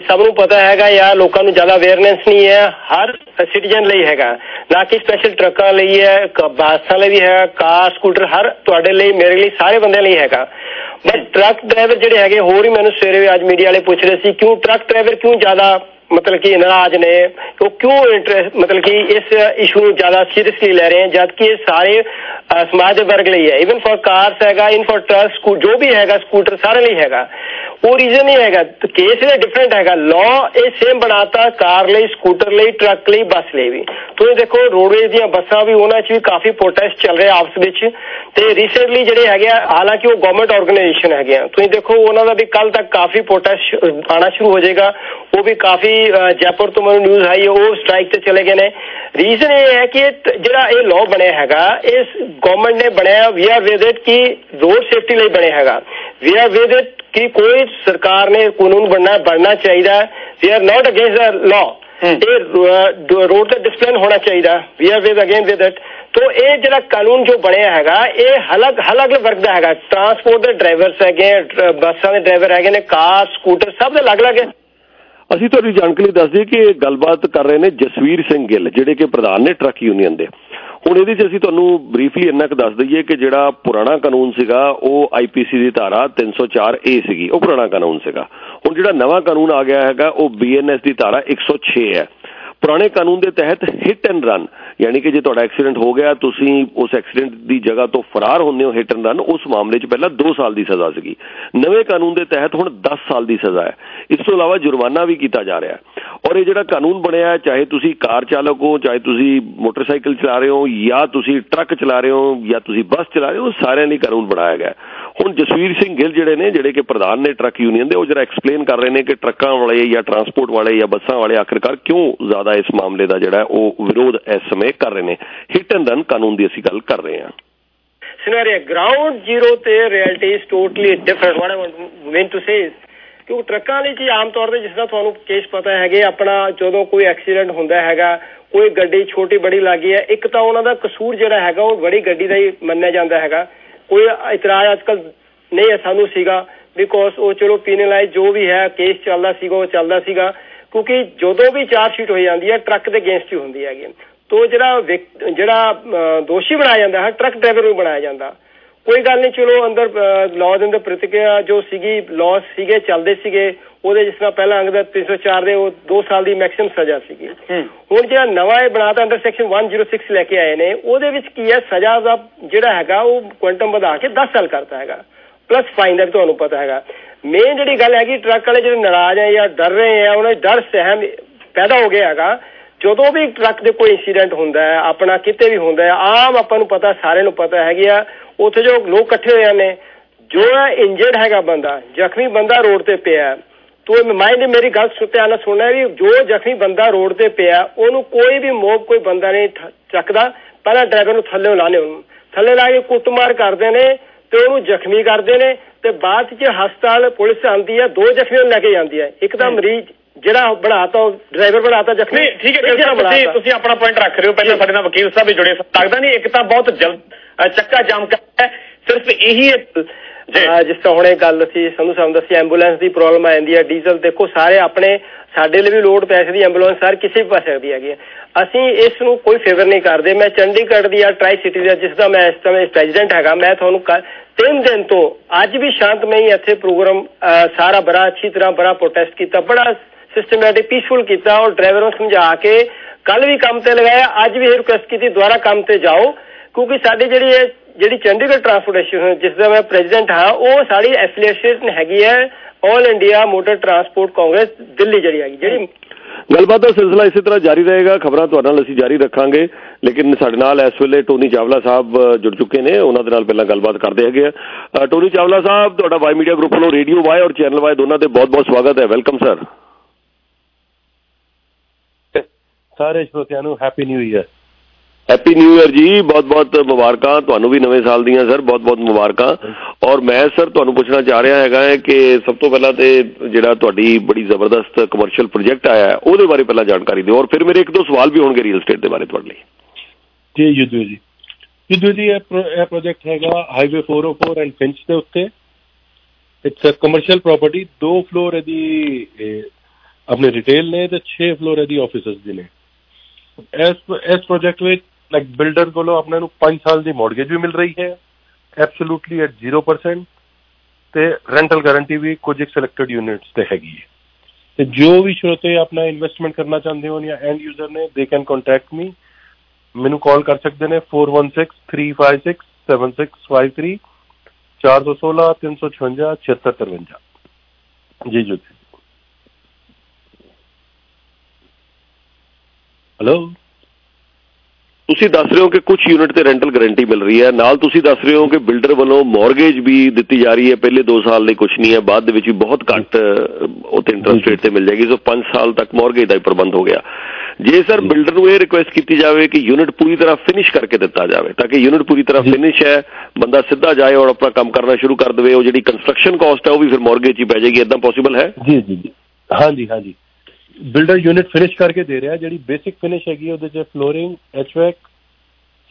ਸਭ ਨੂੰ ਪਤਾ ਹੈਗਾ ਯਾਰ ਲੋਕਾਂ ਨੂੰ ਜ਼ਿਆਦਾ ਅਵੇਅਰਨੈਸ ਨਹੀਂ ਹੈ ਹਰ ਸਿਟੀਜ਼ਨ ਲਈ ਹੈਗਾ ਨਾ ਕਿ ਸਪੈਸ਼ਲ ਟਰੱਕਾਂ ਲਈ ਹੈ ਬੱਸਾਂ ਲਈ ਵੀ ਹੈਗਾ ਕਾਰ ਸਕੂਟਰ ਹਰ ਤੁਹਾਡੇ ਲਈ ਮੇਰੇ ਲਈ ਸਾਰੇ ਬੰਦਿਆਂ ਲਈ ਹੈਗਾ। ਬਟ ਟਰੱਕ ਡਰਾਈਵਰ ਜਿਹੜੇ ਹੈਗੇ ਹੋਰ ਹੀ ਮੈਨੂੰ ਸਵੇਰੇ ਅੱਜ ਮੀਡੀਆ ਵਾਲੇ ਪੁੱਛ ਰਹੇ ਸੀ ਕਿਉਂ ਟਰੱਕ ਡਰਾਈਵਰ ਕਿਉਂ ਜ਼ਿਆਦਾ ਮਤਲਬ ਕਿ ਨਾਰਾਜ਼ ਨੇ ਉਹ ਕਿਉਂ ਇੰਟਰਸਟ ਮਤਲਬ ਕਿ ਇਸ ਇਸ਼ੂ ਨੂੰ ਜ਼ਿਆਦਾ ਸੀਰੀਅਸਲੀ ਲੈ ਰਹੇ ਹੈ ਜਦਕਿ ਇਹ ਸਾਰੇ ਸਮਾਜ ਵਰਗ ਲਈ ਹੈ ਈਵਨ ਫॉर कार्स ਹੈਗਾ इन फॉर ट्रक ਜੋ ਵੀ ਹੈਗਾ ਸਕੂਟਰ ਸਾਰੇ ਲਈ ਹੈਗਾ। ਉਹ ਰੀਜ਼ਨ ਹੀ ਹੈਗਾ ਕੇਸ ਇਹ ਡਿਫਰੈਂਟ ਹੈਗਾ ਲੋ ਇਹ ਸੇਮ ਬਣਾਤਾ ਕਾਰ ਲਈ ਸਕੂਟਰ ਲਈ ਟਰੱਕ ਲਈ ਬੱਸ ਲਈ ਵੀ। ਤੁਸੀਂ ਦੇਖੋ ਰੋਡਵੇਜ਼ ਦੀਆਂ ਬੱਸਾਂ ਵੀ ਉਹਨਾਂ 'ਚ ਵੀ ਕਾਫੀ ਪ੍ਰੋਟੈਸਟ ਚੱਲ ਰਿਹਾ ਆਪਸ ਵਿੱਚ ਤੇ ਰੀਸੈਂਟਲੀ ਜਿਹੜੇ ਹੈਗੇ ਆ ਹਾਲਾਂਕਿ ਉਹ ਗਵਰਨਮੈਂਟ ਆਰਗੇਨਾਈਜੇਸ਼ਨ ਹੈਗੇ ਆ ਤੁਸੀਂ ਦੇਖੋ ਉਹਨਾਂ ਦਾ ਵੀ ਕੱਲ ਤੱਕ ਕਾਫੀ ਪ੍ਰੋਟੈਸਟ ਆਉਣਾ ਸ਼ੁਰੂ ਹੋ ਜਾਏਗਾ ਉਹ ਵੀ ਕਾਫੀ जयपुर तो मैं न्यूज आई है वो स्ट्राइक से चले गए ने। रीजन ये है कि जरा ये लॉ बने हैगा इस गवर्नमेंट ने बनाया वी आर विद इट की रोड सेफ्टी लिए बने हैगा वी आर विद इट की कोई सरकार ने कानून बनना चाहिए we are not against the law road का डिसिप्लिन होना चाहिए we are with against with it. तो ये जरा कानून जो बनिया हैगा ये अलग अलग वर्ग का हैगा ट्रांसपोर्ट के ड्राइवर हैगे बसा के ड्राइवर हैगे ने कार स्कूटर सब अलग अलग है। ਅਸੀਂ ਤੁਹਾਡੀ ਜਾਣਕਾਰੀ ਦੱਸ ਦਈਏ ਕਿ ਗੱਲਬਾਤ ਕਰ ਰਹੇ ਨੇ ਜਸਵੀਰ ਸਿੰਘ ਗਿੱਲ ਜਿਹੜੇ ਕਿ ਪ੍ਰਧਾਨ ਨੇ ਟਰੱਕ ਯੂਨੀਅਨ ਦੇ। ਹੁਣ ਇਹਦੇ 'ਚ ਅਸੀਂ ਤੁਹਾਨੂੰ ਬਰੀਫਲੀ ਇੰਨਾ ਕੁ ਦੱਸ ਦਈਏ ਕਿ ਜਿਹੜਾ ਪੁਰਾਣਾ ਕਾਨੂੰਨ ਸੀਗਾ ਉਹ IPC ਦੀ ਧਾਰਾ 304A ਸੀਗੀ ਉਹ ਪੁਰਾਣਾ ਕਾਨੂੰਨ ਸੀਗਾ। ਹੁਣ ਜਿਹੜਾ ਨਵਾਂ ਕਾਨੂੰਨ ਆ ਗਿਆ ਹੈਗਾ ਉਹ BNS ਦੀ ਧਾਰਾ 106 ਹੈ। ਪੁਰਾਣੇ ਕਾਨੂੰਨ ਦੇ ਤਹਿਤ ਹਿੱਟ ਐਂਡ ਰਨ ਯਾਨੀ ਕਿ ਜੇ ਤੁਹਾਡਾ ਐਕਸੀਡੈਂਟ ਹੋ ਗਿਆ ਤੁਸੀਂ ਉਸ ਐਕਸੀਡੈਂਟ ਦੀ ਜਗ੍ਹਾ ਤੋਂ ਫਰਾਰ ਹੁੰਦੇ ਹੋ ਹਿੱਟ ਐਂਡ ਰਨ ਉਸ ਮਾਮਲੇ 'ਚ ਪਹਿਲਾਂ 2 ਸਾਲ ਦੀ ਸਜ਼ਾ ਸੀਗੀ। ਨਵੇਂ ਕਾਨੂੰਨ ਦੇ ਤਹਿਤ ਹੁਣ 10 ਸਾਲ ਦੀ ਸਜ਼ਾ ਹੈ। ਇਸ ਤੋਂ ਇਲਾਵਾ ਜੁਰਮਾਨਾ ਵੀ ਕੀਤਾ ਜਾ ਰਿਹਾ ਔਰ ਇਹ ਜਿਹੜਾ ਕਾਨੂੰਨ ਬਣਿਆ ਚਾਹੇ ਤੁਸੀਂ ਕਾਰ ਚਾਲਕ ਹੋ ਚਾਹੇ ਤੁਸੀਂ ਮੋਟਰਸਾਈਕਲ ਚਲਾ ਰਹੇ ਹੋ ਜਾਂ ਤੁਸੀਂ ਟਰੱਕ ਚਲਾ ਰਹੇ ਹੋ ਜਾਂ ਤੁਸੀਂ ਬੱਸ ਚਲਾ ਰਹੇ ਹੋ ਸਾਰਿਆਂ ਲਈ ਕਾਨੂੰਨ ਬਣਾਇਆ ਗਿਆ। ਹੁਣ ਜਸਵੀਰ ਸਿੰਘ ਗਿੱਲ ਜਿਹੜੇ ਨੇ ਜਿਹੜੇ ਕਿ ਪ੍ਰਧਾਨ ਨੇ ਟਰੱਕ ਯੂਨੀਅਨ ਦੇ ਉਹ ਜਰਾ ਐਕਸਪਲੇਨ ਕਰ ਰਹੇ ਨੇ ਕਿ ਟਰੱਕਾਂ ਵਾਲੇ ਜਾਂ ਟਰਾਂਸਪੋਰਟ ਵਾਲੇ ਜਾਂ ਬੱਸਾਂ ਵਾਲੇ ਆਖਿਰਕਾਰ ਕਿਉਂ ਜ਼ਿਆਦਾ ਇਸ ਮਾਮਲੇ ਦਾ ਜਿਹੜਾ ਉਹ ਵਿਰੋਧ ਇਸ ਸਮੇਂ ਕਰ ਰਹੇ ਨੇ ਹਿੱਟ ਐਂਡ ਰਨ ਕਾਨੂੰਨ ਦੀ ਅਸੀਂ ਗੱਲ ਕਰ ਰਹੇ ਹਾਂ। ਸਿਨੈਰੀਓ ਗਰਾਊਂਡ ਜ਼ੀਰੋ ਤੇ reality is totally different what I mean to say ਕਿਉਂਕਿ ਟਰੱਕਾਂ ਲਈ ਜੀ ਆਮ ਤੌਰ ਤੇ ਜਿਸ ਦਾ ਤੁਹਾਨੂੰ ਕੇਸ ਪਤਾ ਹੈਗੇ ਆਪਣਾ ਜਦੋਂ ਕੋਈ ਐਕਸੀਡੈਂਟ ਹੁੰਦਾ ਹੈਗਾ ਕੋਈ ਗੱਡੀ ਛੋਟੀ ਬੜੀ ਲੱਗੀ ਹੈ ਇੱਕ ਤਾਂ ਉਹਨਾਂ ਦਾ ਕਸੂਰ ਜਿਹੜਾ ਹੈਗਾ ਉਹ ਬੜੀ ਗੱਡੀ ਦਾ ਹੀ ਮੰਨਿਆ ਜਾਂਦਾ ਹੈਗਾ ਕੋਈ ਇਤਰਾਜ਼ ਅੱਜ ਕੱਲ ਨਹੀਂ ਹੈ ਸਾਨੂੰ ਸੀਗਾ ਬਿਕੋਜ਼ ਉਹ ਚਲੋ ਪੀਨਲਾਈਜ਼ ਜੋ ਵੀ ਹੈ ਕੇਸ ਚੱਲਦਾ ਸੀਗਾ ਉਹ ਚੱਲਦਾ ਸੀਗਾ ਕਿਉਂਕਿ ਜਦੋਂ ਵੀ ਚਾਰਜਸ਼ੀਟ ਹੋਈ ਜਾਂਦੀ ਹੈ ਟਰੱਕ ਦੇ ਅਗੇਂਸਟ ਹੀ ਹੁੰਦੀ ਹੈਗੀ ਤੋ ਜਿਹੜਾ ਦੋਸ਼ੀ ਬਣਾਇਆ ਜਾਂਦਾ ਹੈ ਟਰੱਕ ਡਰਾਈਵਰ ਨੂੰ ਬਣਾਇਆ ਜਾਂਦਾ। ਕੋਈ ਗੱਲ ਨਹੀਂ ਚਲੋ ਅੰਦਰ ਲਾਅ ਦੇ ਅੰਦਰ ਪ੍ਰਤੀਕਿਰਿਆ ਜੋ ਸੀਗੀ ਲਾਅ ਸੀਗੇ ਚੱਲਦੇ ਸੀਗੇ ਉਹਦੇ ਜਿਸ ਤਰ੍ਹਾਂ ਪਹਿਲਾਂ ਅੰਗ ਦਾ 304 ਦੇ ਉਹ 2 ਸਾਲ ਦੀ ਮੈਕਸਿਮਮ ਸਜ਼ਾ ਸੀਗੀ। ਹੁਣ ਜਿਹੜਾ ਨਵਾਂ ਇਹ ਬਣਾਤਾ ਅੰਡਰ ਸੈਕਸ਼ਨ 106 ਲੈ ਕੇ ਆਏ ਨੇ ਉਹਦੇ ਵਿੱਚ ਕੀ ਹੈ ਸਜ਼ਾ ਦਾ ਜਿਹੜਾ ਹੈਗਾ ਉਹ ਕੁਆਂਟਮ ਵਧਾ ਕੇ 10 ਸਾਲ ਕਰਤਾ ਹੈਗਾ ਪਲੱਸ ਫਾਈਨ ਦਾ ਵੀ ਤੁਹਾਨੂੰ ਪਤਾ ਹੈਗਾ। ਮੇਨ ਜਿਹੜੀ ਗੱਲ ਹੈਗੀ ਟਰੱਕ ਵਾਲੇ ਜਿਹੜੇ ਨਾਰਾਜ਼ ਹੈ ਜਾਂ ਡਰ ਰਹੇ ਹੈ ਉਹਨਾਂ 'ਚ ਡਰ ਸਹਿਮ ਪੈਦਾ ਹੋ ਗਿਆ ਹੈਗਾ ਜਦੋਂ ਵੀ ਟਰੱਕ ਦੇ ਕੋਈ ਇੰਸੀਡੈਂਟ ਹੁੰਦਾ ਹੈ ਆਪਣਾ ਕਿਤੇ ਵੀ ਹੁੰਦਾ ਹੈ ਆਮ ਆਪਾਂ ਨੂੰ ਪਤਾ ਸਾਰਿਆਂ ਨੂੰ ਪਤਾ ਹੈਗੀ ਆ ਉੱਥੇ ਜੋ ਲੋਕ ਇਕੱਠੇ ਹੋਏ ਨੇ ਜੋ ਇੰਜਰਡ ਹੈਗਾ ਬੰਦਾ ਜ਼ਖਮੀ ਬੰਦਾ ਰੋਡ ਤੇ ਪਿਆ ਤੂੰ ਮਾਇੰਡ ਮੇਰੀ ਗੱਲ ਧਿਆਨ ਨਾਲ ਸੁਣਨਾ ਵੀ ਜੋ ਜ਼ਖਮੀ ਬੰਦਾ ਰੋਡ ਤੇ ਪਿਆ ਉਹਨੂੰ ਕੋਈ ਵੀ ਮੋਬ ਕੋਈ ਬੰਦਾ ਨਹੀਂ ਚੱਕਦਾ ਪਹਿਲਾਂ ਡਰਾਈਵਰ ਨੂੰ ਥੱਲੇ ਲਾਣੇ ਉਹਨੂੰ ਥੱਲੇ ਲਾ ਕੇ ਕੁੱਟਮਾਰ ਕਰਦੇ ਨੇ तो उन्होंने जख्मी करते हैं तो बाद हस्पताल पुलिस आती है दो जख्मियों लैके जाती है एक तो मरीज ਜਿਹੜਾ ਬਣਾਤਾ ਡਰਾਈਵਰ ਬਣਾਤਾ ਜ਼ਖਮੀ ਠੀਕ ਹੈ ਤੁਸੀਂ ਤੁਸੀਂ ਆਪਣਾ ਪੁਆਇੰਟ ਰੱਖ ਰਹੇ ਹੋ ਪਹਿਲਾਂ ਸਾਡੇ ਨਾਲ ਵਕੀਲ ਸਾਹਿਬ ਵੀ ਜੁੜੇ ਲੱਗਦਾ ਨਹੀਂ ਇੱਕ ਤਾਂ ਬਹੁਤ ਜਲਦ ਚੱਕਾ ਜਾਮ ਕਰਦਾ ਸਿਰਫ ਇਹੀ ਜਿਸ ਤਰ੍ਹਾਂ ਹੁਣ ਇਹ ਗੱਲ ਸੀ ਸੰਧੂ ਸਾਹਿਬ ਦੱਸੀ ਐਂਬੂਲੈਂਸ ਦੀ ਪ੍ਰੋਬਲਮ ਆ ਜਾਂਦੀ ਹੈ ਡੀਜ਼ਲ ਦੇਖੋ ਸਾਰੇ ਆਪਣੇ ਸਾਡੇ ਲਈ ਵੀ ਲੋੜ ਪੈਸੇ ਦੀ ਐਂਬੂਲੈਂਸ ਸਰ ਕਿਸੇ ਵੀ ਪਾ ਸਕਦੀ ਹੈਗੀ ਹੈ ਅਸੀਂ ਇਸ ਨੂੰ ਕੋਈ ਫੇਵਰ ਨਹੀਂ ਕਰਦੇ ਮੈਂ ਚੰਡੀਗੜ੍ਹ ਦੀ ਆ ਟਰਾਈ ਸਿਟੀ ਦਾ ਜਿਸਦਾ ਮੈਂ ਇਸ ਸਮੇਂ ਪ੍ਰੈਜ਼ੀਡੈਂਟ ਹੈਗਾ ਮੈਂ ਤੁਹਾਨੂੰ 3 दिन तो अज भी शांतमई इत्थे प्रोग्राम सारा बड़ा अच्छी तरह बड़ा प्रोटेस्ट किया बड़ा सिस्टमैटिक पीसफुल किया और ड्राइवरों समझा के कल भी काम से लगाया अज भी रिक्वेस्ट की दोबारा काम से जाओ क्योंकि साड़ी जी चंडीगढ़ ट्रांसपोर्ट एसोसीएशन जिसका मैं प्रेजिडेंट हाँ वो साड़ी एफिलिएशन हैगी है All India Motor Transport Congress Delhi जी है जी गलबात का सिलसिला इसी तरह जारी रहेगा खबरां तुहाडे नाल असीं जारी रखांगे लेकिन साडे नाल इस वेले टोनी चावला साहब जुड़ चुके हैं उन्हां दे नाल पहलां गलबात करदे हैगे आ टोनी चावला साहब तुहाडा वाई मीडिया ग्रुप वालों रेडियो वाई और चैनल वाई दोनों ते बहुत बहुत स्वागत है वेलकम सर सारे श्रोतियां नूं हैप्पी न्यू ईयर जी बहुत बहुत मुबारकां तुहानूं भी नवे साल दीयां सर बहुत बहुत मुबारकां और मैं सर तुहानूं पुछना चाह रहा है कि सब तो पहला तो जिहड़ा तुहाडी बड़ी जबरदस्त कमर्शियल प्रोजेक्ट आया है उहदे बारे पहला जानकारी दिओ और फिर मेरे एक दो सवाल भी होणगे रियल स्टेट दे बारे तुहाडे लई जी युद्धो जी यह प्रोजेक्ट हैगा हाईवे 404 एंड फिंच दे उत्ते it's a commercial property 2 floor इहदी अपने रिटेल ने ते 6 फ्लोर इहदी ऑफिसेस दे ने इस प्रोजेक्ट विच लाइक बिल्डर को अपने 5 साल की मॉडगेज भी मिल रही है एब्सोल्यूटली एट 0% ते रेंटल गारंटी भी कुछ एक सिलेक्टेड यूनिट्स ते हैगी है ते जो भी श्रोते अपना इन्वेस्टमेंट करना चाहते हो या एंड यूजर ने दे कैन कॉन्टैक्ट मी मैनू कॉल कर सकते हैं 4163567653 416-356-7653 जी जी हेलो ਤੁਸੀਂ ਦੱਸ ਰਹੇ ਹੋ ਕਿ ਕੁਝ ਯੂਨਿਟ ਤੇ ਰੈਂਟਲ ਗਾਰੰਟੀ ਮਿਲ ਰਹੀ ਹੈ ਨਾਲ ਤੁਸੀਂ ਦੱਸ ਰਹੇ ਹੋ ਕਿ ਬਿਲਡਰ ਵੱਲੋਂ ਮੌਰਗੇਜ ਵੀ ਦਿੱਤੀ ਜਾ ਰਹੀ ਹੈ ਪਹਿਲੇ 2 ਸਾਲ ਲਈ ਕੁਝ ਨਹੀਂ ਹੈ ਬਾਅਦ ਦੇ ਵਿੱਚ ਵੀ ਬਹੁਤ ਘੱਟ ਉਹਤੇ ਇੰਟਰਸਟ ਰੇਟ ਤੇ ਮਿਲ ਜਾਏਗੀ ਸੋ 5 ਸਾਲ ਤੱਕ ਮੌਰਗੇਜ ਦਾ ਪ੍ਰਬੰਧ ਹੋ ਗਿਆ ਜੇ ਸਰ ਬਿਲਡਰ ਨੂੰ ਇਹ ਰਿਕੁਐਸਟ ਕੀਤੀ ਜਾਵੇ ਕਿ ਯੂਨਿਟ ਪੂਰੀ ਤਰ੍ਹਾਂ ਫਿਨਿਸ਼ ਕਰਕੇ ਦਿੱਤਾ ਜਾਵੇ ਤਾਂ ਕਿ ਯੂਨਿਟ ਪੂਰੀ ਤਰ੍ਹਾਂ ਫਿਨਿਸ਼ ਹੈ ਬੰਦਾ ਸਿੱਧਾ ਜਾਏ ਔਰ ਆਪਣਾ ਕੰਮ ਕਰਨਾ ਸ਼ੁਰੂ ਕਰ ਦੇਵੇ ਉਹ ਜਿਹੜੀ ਕੰਸਟਰਕਸ਼ਨ ਕਾਸਟ ਹੈ ਉਹ ਵੀ ਫਿਰ ਮੌਰਗੇਜ ਹੀ ਪੈ ਜਾਏਗੀ ਇਦਾਂ ਪੋਸੀਬਲ ਹੈ ਜੀ ਜੀ ਜੀ ਹਾਂਜੀ ਹਾਂਜੀ बिल्डर यूनिट फिनिश करके दे रहा है जी बेसिक फिनिश हैगी ਉਹਦੇ ਚ flooring HVAC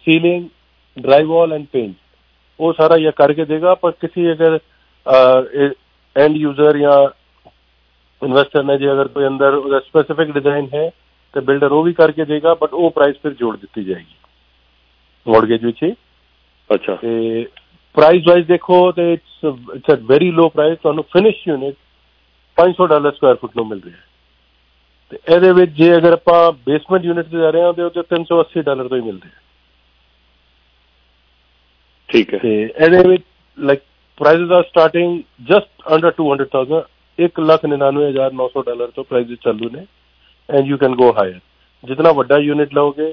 ceiling drywall and paint वो सारा यह करके देगा पर किसी अगर एंड यूजर या इन्वेस्टर ने जी अगर कोई अंदर स्पेसिफिक डिजाइन है तो बिल्डर वो भी करके देगा बट वो प्राइस फिर जोड़ दी जाएगी मॉडगेज ਵਿੱਚ ਹੀ अच्छा प्राइस वाइज देखो तो it's a very low price ਤੁਹਾਨੂੰ फिनिश यूनिट $500 स्क्वायर फुट ਨੂੰ ਮਿਲ ਰਿਹਾ है ਇਹਦੇ ਵਿੱਚ ਜੇ ਅਗਰ ਆਪਾਂ ਬੇਸਮੈਂਟ ਯੂਨਿਟ ਤੇ ਜਾ ਰਹੇ ਹਾਂ ਤੇ ਉਹਦੇ $380 ਤੋਂ ਹੀ ਮਿਲਦੇ ਆ ਠੀਕ ਹੈ ਤੇ ਇਹਦੇ ਵਿੱਚ like prices are starting just under 200,000 $1,99,900 ਤੋਂ ਪ੍ਰਾਈਸ ਚਾਲੂ ਨੇ and you can go higher ਜਿਤਨਾ ਵੱਡਾ ਯੂਨਿਟ ਲਓਗੇ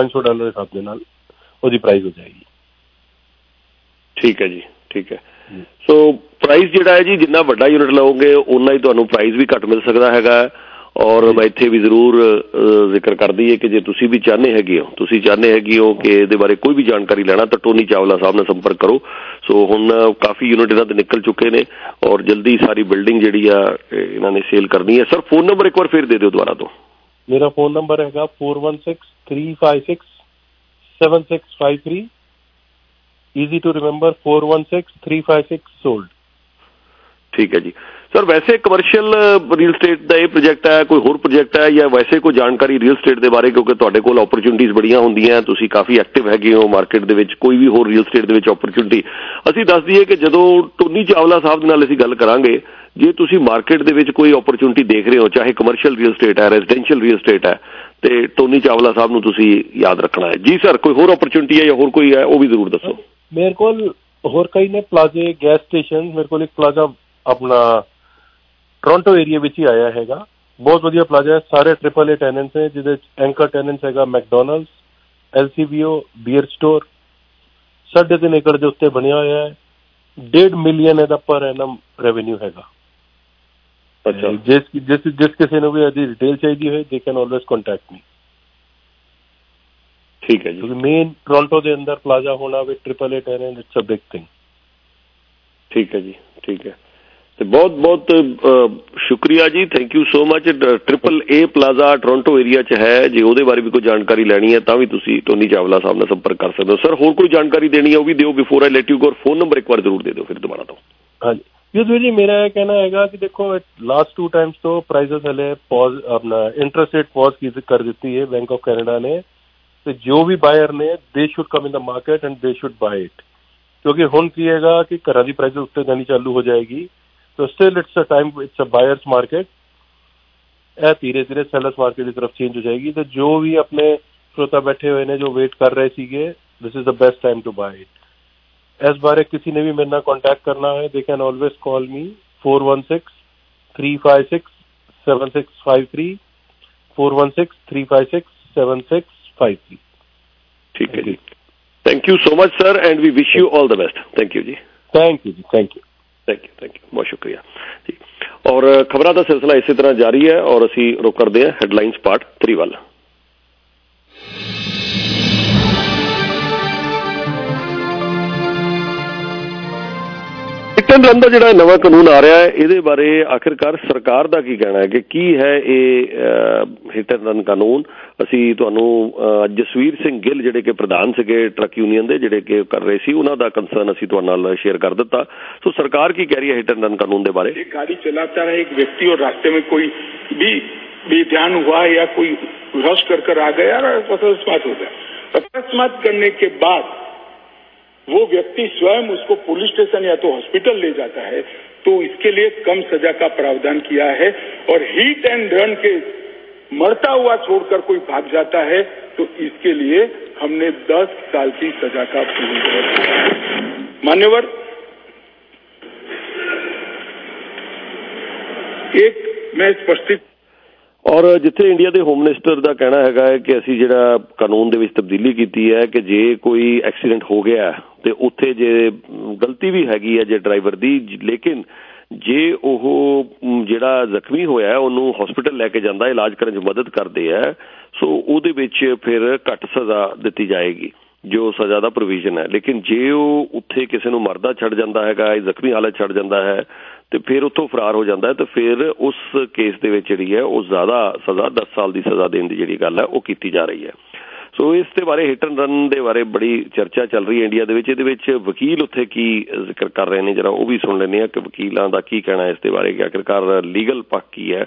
$500 ਦੇ ਹਿਸਾਬ ਦੇ ਨਾਲ ਉਹਦੀ ਪ੍ਰਾਈਸ ਹੋ ਜਾਏਗੀ ਠੀਕ ਹੈ ਜੀ ਠੀਕ ਹੈ ਸੋ प्राइस जिहड़ा है जी जिन्ना वड्डा यूनिट लओगे उन्ना ही तुहानूं प्राइस भी घट मिल सकदा हैगा और मैं इत्थे भी जरूर जिक्र कर दईए कि जे तुसीं भी चाहने हैगे हो कि इहदे बारे कोई भी जानकारी लैना तो टोनी चावला साहब नाल संपर्क करो सो हुण काफ़ी यूनिट इन्हां दे निकल चुके ने और जल्दी सारी बिल्डिंग जिहड़ी आ इन्हां ने सेल करनी है सर फोन नंबर एक बार फिर दे दिओ दुबारा तो मेरा फोन नंबर हैगा 4163567653 ईजी टू रिमेंबर 416356 सोल्ड ठीक है जी सर वैसे कमर्शियल रियल स्टेट का यह प्रोजेक्ट है कोई होर प्रोजेक्ट है या वैसे कोई जानकारी रियल स्टेट के बारे क्योंकि तुहाडे कोल अपॉर्चुनिटीज बड़ियां हुंदियां तुसीं काफ़ी एक्टिव हैगे हो मार्केट दे विच कोई भी होर रियल स्टेट दे विच अपॉर्चुनिटी असीं दस दईए कि जदों टोनी चावला साहब दे नाल असीं गल करांगे जे तुसीं मार्केट दे विच कोई अपॉर्चुनिटी देख रहे हो चाहे कमर्शियल रियल स्टेट है रेजिडेंशियल रियल स्टेट है तो टोनी चावला साहब नूं तुसीं याद रखना है जी सर कोई होर अपॉर्चुनिटी है या होर कोई है वो भी जरूर दसो मेरे कोल होर कई ने प्लाजे गैस स्टेशन मेरे कोल एक प्लाजा अपना टोरंटो एरिया विच ही आया हैगा बहुत वधिया प्लाजा है सारे ट्रिपल ए टेनेंट्स ने जिहदे एंकर टेनेंट्स हैगा मैकडोनल्ड्स LCBO बीयर स्टोर 3.5 एकड़ ਦੇ ਉੱਤੇ ਬਣਿਆ ਹੋਇਆ ਹੈ $1.5 मिलियन ਇਹਦਾ ਪਰ ਐਨਮ ਰੈਵਨਿਊ ਹੈਗਾ ਅੱਛਾ ਜਿਸ ਕਿਸੇ ਨੂੰ ਵੀ ਇਹਦੀ ਡਿਟੇਲ ਚਾਹੀਦੀ ਹੋਏ ਦੇ ਕੈਨ ਆਲਵੇਸ ਕੰਟੈਕਟ ਮੀ ठीक है जी, क्योंकि मेन टोरंटो के अंदर प्लाजा होना भी triple A tenant it's a big thing. ठीक है जी, ठीक है, तो बहुत बहुत शुक्रिया जी, thank you so much. Triple A plaza Toronto area च है जे ओदे बारे भी कोई जानकारी लैनी है तां भी तुसी टोनी चावला साहब नाल संपर्क कर सकदे हो। सर होर कोई जानकारी देनी है ओह भी दिओ before I let you go, और फोन नंबर एक बार जरूर दे दिओ फिर दोबारा तो। हाँ जी युद्धवीर जी, मेरा यह कहना है कि देखो लास्ट टू टाइम्स तो प्राइजेस हले पॉज अपना इंटरेस्ट रेट पॉज कर देती है बैंक ऑफ कनाडा ने, तो जो भी बायर ने they should come in the market and they should buy it, क्योंकि हुन किएगा कि घर की प्राइजेस उत्ते जानी चालू हो जाएगी, तो still it's a time, it's a buyer's market, धीरे धीरे सेलर्स मार्केट की तरफ चेंज हो जाएगी। तो जो भी अपने श्रोता बैठे हुए ने जो वेट कर रहे सीगे, this is the best time to buy it. इस बारे किसी ने भी मेरे ना कॉन्टैक्ट करना है, they can always call me 416-356-7653 416-356-7653। ठीक है जी, thank you so much sir, and we wish you all the best. Thank you जी, थैंक यू जी, थैंक यू बहुत शुक्रिया जी। और खबरों का सिलसिला इसी तरह जारी है और असी रुक करते हैं हेडलाइंस पार्ट 3 वाल। टिकटां दे अंदर जिहड़ा नवा कानून आ रहा है इहदे बारे आखिरकार सरकार दा की कहना है कि की है ये हिट एंड रन कानून। असी तुहानूं जसवीर सिंह गिल जिहड़े के प्रधान सीगे ट्रक यूनियन दे जिहड़े के कर रहे सी उन्हां दा कंसर्न असी तुहाडे नाल शेयर कर दित्ता। सो सरकार की कह रही है हिट एंड रन कानून दे बारे। एक गाड़ी चलाता रहे एक व्यक्ति और रास्ते में कोई भी बेध्यान हुआ या कोई रश कर आ गया और अकस्मात हो गया, अकस्मात करने के बाद वो व्यक्ति स्वयं उसको पुलिस स्टेशन या तो हॉस्पिटल ले जाता है, तो इसके लिए कम सजा का प्रावधान किया है। और हिट एंड रन केस मरता हुआ छोड़कर कोई भाग जाता है तो इसके लिए हमने 10 साल की सजा का प्रावधान किया है। मान्यवर, एक मैं स्पष्ट और जिथे इंडिया के होम मिनिस्टर का कहना है कि असी जिहड़ा कानून दे विच तब्दीली कीती है कि जे कोई एक्सीडेंट हो गया तो उत्थे जे गलती भी हैगी है जे ड्राइवर दी, लेकिन जे ओह जिहड़ा जख्मी होया है उन्होंने हॉस्पिटल लैके जांदा इलाज करने च मदद करदे है, सो उहदे विच फिर घट सज़ा दित्ती जाएगी जो सज़ा का प्रोविजन है। लेकिन जे वह उत्थे किसी नूं मरदा छड़ जांदा हैगा, जख्मी हालत छड़ जांदा है तो फिर उतो फरार हो जाता है, तो फिर उस केस दे विच जिहड़ी है उस ज़्यादा सज़ा 10 साल की सज़ा देने की जिहड़ी गल है वो कीती जा रही है। सो इस दे बारे हिट एंड रन दे बारे बड़ी चर्चा चल रही है इंडिया दे विच। इहदे विच वकील उत्थे की जिक्र कर रहे हैं जरा वो भी सुन लैंदे आ कि वकीलों का की कहना है इस दे बारे कि आखिरकार लीगल पक्ष की है,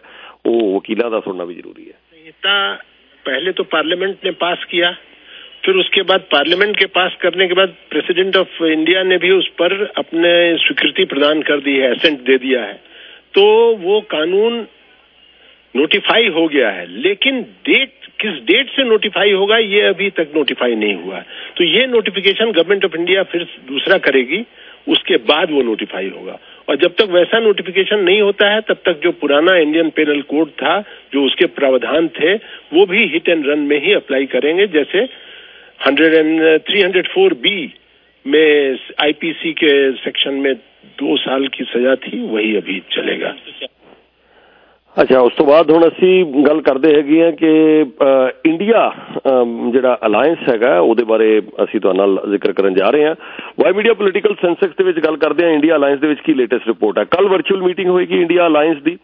वो वकीलों का सुनना भी जरूरी है। पहले तो पार्लियामेंट ने पास किया, फिर उसके बाद पार्लियामेंट के पास करने के बाद प्रेसिडेंट ऑफ इंडिया ने भी उस पर अपने स्वीकृति प्रदान कर दी है, एसेंट दे दिया है, तो वो कानून नोटिफाई हो गया है। लेकिन डेट किस डेट से नोटिफाई होगा ये अभी तक नोटिफाई नहीं हुआ है, तो ये नोटिफिकेशन गवर्नमेंट ऑफ इंडिया फिर दूसरा करेगी, उसके बाद वो नोटिफाई होगा। और जब तक वैसा नोटिफिकेशन नहीं होता है तब तक जो पुराना इंडियन पेनल कोड था जो उसके प्रावधान थे वो भी हिट एंड रन में ही अप्लाई करेंगे, जैसे 304B में आईपीसी के सेक्शन में 2 साल की सजा थी, वही अभी चलेगा। अच्छा, उस तो बाद हुण असी गल करदे हैगे आ कि इंडिया जिहड़ा अलायंस हैगा उहदे बारे असी तुहाडे नाल जिक्र करन जा रहे हां। वाई मीडिया पोलिटिकल सेंसेक्स दे विच गल करदे आ इंडिया अलायंस दे विच की लेटेस्ट रिपोर्ट है। कल वर्चुअल मीटिंग होएगी इंडिया अलायंस दी।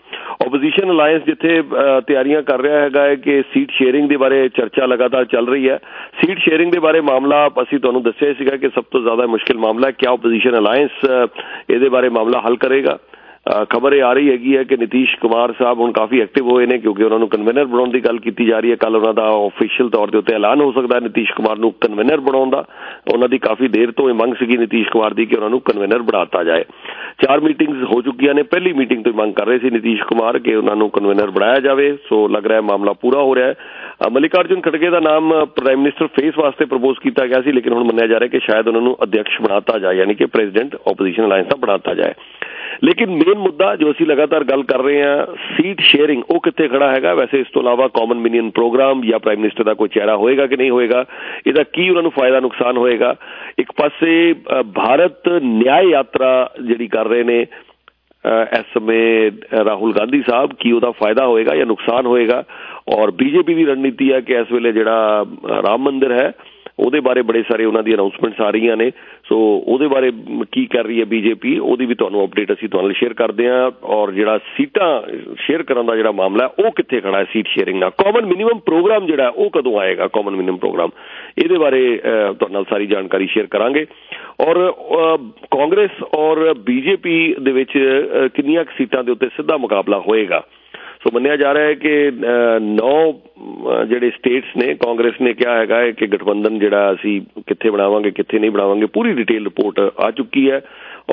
ओपोजिशन अलायंस जिथे तैयारियां कर रहा हैगा कि सीट शेयरिंग दे बारे चर्चा लगातार चल रही है। सीट शेयरिंग दे बारे मामला असी तुहानूं दस्सिआ सीगा कि सब तो ज़्यादा मुश्किल मामला है, क्या ओपोजिशन अलायंस इहदे बारे मामला हल करेगा। खबर आ रही हैगी है कि नीतीश कुमार साहब हुण काफ़ी एक्टिव होए ने क्योंकि उन्होंने कन्वीनर बनाने की गल की जा रही है। कल उन्हों का ऑफिशियल तौर के उत्ते ऐलान हो सकता है नीतीश कुमार नूं कन्वीनर बनाउण दा। उन्हों की काफ़ी देर तो यह मंग सीगी नीतीश कुमार की कि उन्होंने कन्वीनर बनाता जाए। 4 मीटिंग्स हो चुकी ने, पहली मीटिंग तो मंग कर रहे थे नीतीश कुमार कि उन्होंने कन्वीनर बनाया जाए, सो लग रहा है मामला पूरा हो रहा है। मल्लिकार्जुन खड़गे का नाम प्राइम मिनिस्टर फेस वास्ते प्रपोज किया गया सी लेकिन हुण मन्निया जा रहा है कि शायद उन्होंने अध्यक्ष बनाता जाए यानी कि प्रेजिडेंट ओपोजिशन अलायंस का बनाता जाए। लेकिन मेन मुद्दा जो असी लगातार गल कर रहे हैं सीट शेयरिंग वो कितने खड़ा हैगा। वैसे इस तो अलावा कॉमन मिनियन प्रोग्राम या प्राइम मिनिस्टर का कोई चेहरा होएगा कि नहीं होएगा, इसका की उन्होंने फायदा नुकसान होएगा। एक पासे भारत न्याय यात्रा जिहड़ी कर रहे ने ऐसे में राहुल गांधी साहब की उदा फायदा होएगा या नुकसान होएगा और बीजेपी की रणनीति है कि इस वेले जिहड़ा राम मंदिर है ਉਹਦੇ ਬਾਰੇ ਬੜੇ ਸਾਰੇ ਉਹਨਾਂ ਦੀ ਅਨਾਉਂਸਮੈਂਟਸ ਆ ਰਹੀਆਂ ਨੇ ਸੋ ਉਹਦੇ ਬਾਰੇ ਕੀ ਕਰ ਰਹੀ ਹੈ ਬੀਜੇਪੀ ਉਹਦੀ ਵੀ ਤੁਹਾਨੂੰ ਅਪਡੇਟ ਅਸੀਂ ਤੁਹਾਡੇ ਨਾਲ ਸ਼ੇਅਰ ਕਰਦੇ ਹਾਂ ਔਰ ਜਿਹੜਾ ਸੀਟਾਂ ਸ਼ੇਅਰ ਕਰਨ ਦਾ ਜਿਹੜਾ ਮਾਮਲਾ ਉਹ ਕਿੱਥੇ ਖੜਾ ਹੈ ਸੀਟ ਸ਼ੇਅਰਿੰਗ ਨਾਲ ਕਾਮਨ ਮਿਨੀਮਮ ਪ੍ਰੋਗਰਾਮ ਜਿਹੜਾ ਉਹ ਕਦੋਂ ਆਏਗਾ ਕਾਮਨ ਮਿਨੀਮਮ ਪ੍ਰੋਗਰਾਮ ਇਹਦੇ ਬਾਰੇ ਤੁਹਾਡੇ ਨਾਲ ਸਾਰੀ ਜਾਣਕਾਰੀ ਸ਼ੇਅਰ ਕਰਾਂਗੇ ਔਰ ਕਾਂਗਰਸ ਔਰ ਬੀਜੇਪੀ ਦੇ ਵਿੱਚ ਕਿੰਨੀਆਂ ਕੁ ਸੀਟਾਂ ਦੇ ਉੱਤੇ ਸਿੱਧਾ ਮੁਕਾਬਲਾ ਹੋਏਗਾ तो मनाया जा रहा है कि 9 ਜਿਹੜੇ ਸਟੇਟਸ ਨੇ ਕਾਂਗਰਸ ਨੇ ਕਿਹਾ ਹੈਗਾ ਕਿ ਗਠਬੰਧਨ ਜਿਹੜਾ ਅਸੀਂ ਕਿੱਥੇ ਬਣਾਵਾਂਗੇ ਕਿੱਥੇ ਨਹੀਂ ਬਣਾਵਾਂਗੇ ਪੂਰੀ ਡਿਟੇਲ ਰਿਪੋਰਟ ਆ ਚੁੱਕੀ ਹੈ